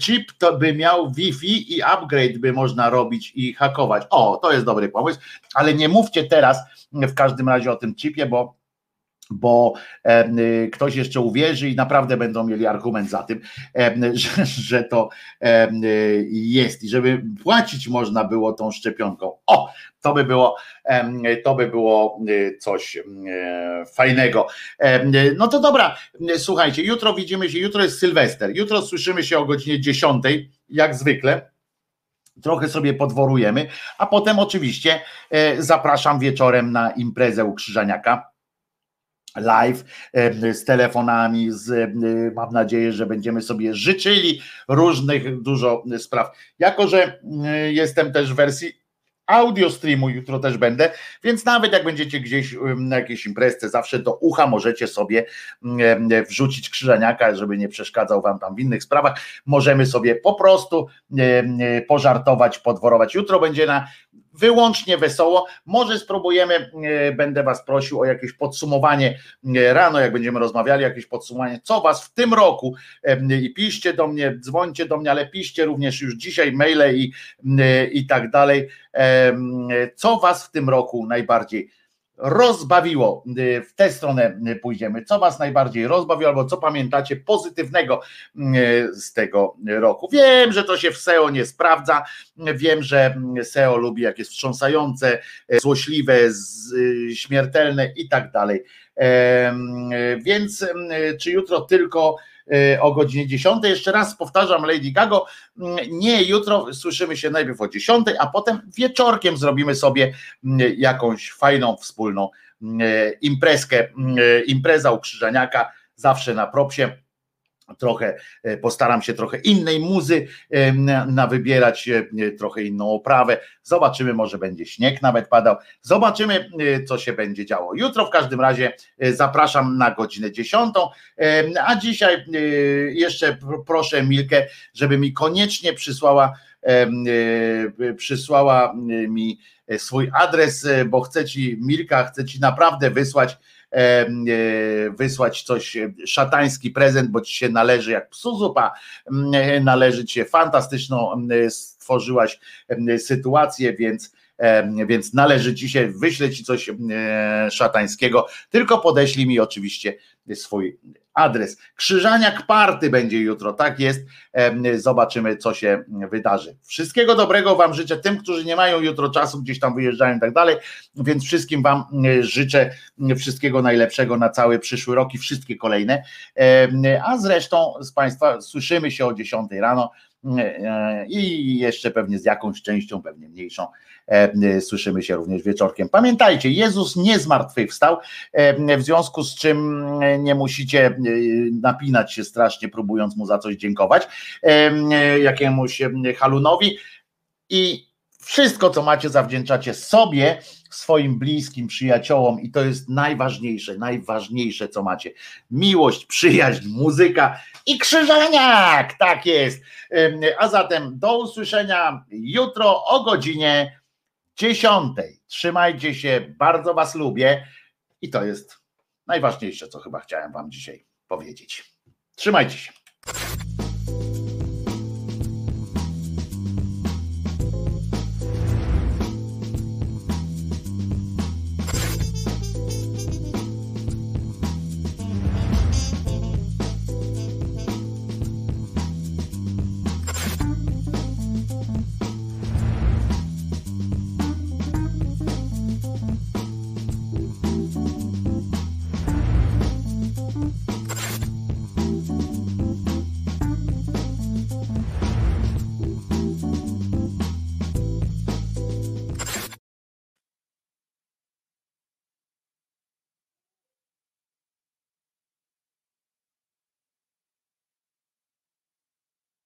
Chip to by miał Wi-Fi i upgrade by można robić i hakować. O, to jest dobry pomysł, ale nie mówcie teraz w każdym razie o tym chipie, bo bo e, ktoś jeszcze uwierzy i naprawdę będą mieli argument za tym, e, że, że to e, jest i żeby płacić można było tą szczepionką. O, to by było, e, to by było coś e, fajnego. E, no to dobra, słuchajcie, jutro widzimy się, jutro jest Sylwester, jutro słyszymy się o godzinie dziesiątej, jak zwykle. Trochę sobie podworujemy, a potem oczywiście e, zapraszam wieczorem na imprezę u Krzyżaniaka. Live z telefonami, z, mam nadzieję, że będziemy sobie życzyli różnych dużo spraw. Jako że jestem też w wersji audio streamu, jutro też będę, więc nawet jak będziecie gdzieś na jakiejś imprezce, zawsze do ucha możecie sobie wrzucić Krzyżaniaka, żeby nie przeszkadzał wam tam w innych sprawach. Możemy sobie po prostu pożartować, podworować. Jutro będzie na wyłącznie wesoło, może spróbujemy, będę was prosił o jakieś podsumowanie rano, jak będziemy rozmawiali, jakieś podsumowanie, co was w tym roku, i piszcie do mnie, dzwońcie do mnie, ale piszcie również już dzisiaj maile i, i tak dalej, co was w tym roku najbardziej rozbawiło, w tę stronę pójdziemy, co was najbardziej rozbawiło albo co pamiętacie pozytywnego z tego roku. Wiem, że to się w S E O nie sprawdza, wiem, że S E O lubi jak jest wstrząsające, złośliwe, śmiertelne i tak dalej, więc czy jutro tylko o godzinie dziesiątej, jeszcze raz powtarzam, Lady Gaga, nie, jutro słyszymy się najpierw o dziesiątej, a potem wieczorkiem zrobimy sobie jakąś fajną, wspólną imprezkę, impreza u Krzyżaniaka, zawsze na propsie, trochę postaram się trochę innej muzy na wybierać, trochę inną oprawę, zobaczymy, może będzie śnieg nawet padał, zobaczymy, co się będzie działo jutro. W każdym razie zapraszam na godzinę dziesiątą, a dzisiaj jeszcze proszę Milkę, żeby mi koniecznie przysłała przysłała mi swój adres, bo chcę ci, Milka, chcę ci naprawdę wysłać wysłać coś, szatański prezent, bo ci się należy jak psu zupa, należy ci się, fantastyczną stworzyłaś sytuację, więc, więc należy ci się, wyślę ci coś szatańskiego, tylko podeślij mi oczywiście swój adres. Krzyżaniak Party będzie jutro, tak jest, zobaczymy, co się wydarzy. Wszystkiego dobrego wam życzę, tym, którzy nie mają jutro czasu, gdzieś tam wyjeżdżają i tak dalej, więc wszystkim wam życzę wszystkiego najlepszego na cały przyszły rok i wszystkie kolejne, a zresztą z państwa słyszymy się o dziesiątej rano i jeszcze pewnie z jakąś częścią, pewnie mniejszą, słyszymy się również wieczorkiem. Pamiętajcie, Jezus nie zmartwychwstał, w związku z czym nie musicie napinać się strasznie, próbując mu za coś dziękować, jakiemuś halunowi, i wszystko, co macie, zawdzięczacie sobie, swoim bliskim, przyjaciołom i to jest najważniejsze, najważniejsze, co macie. Miłość, przyjaźń, muzyka i Krzyżaniak, tak jest. A zatem do usłyszenia jutro o godzinie dziesiątej. Trzymajcie się, bardzo was lubię i to jest najważniejsze, co chyba chciałem wam dzisiaj powiedzieć. Trzymajcie się.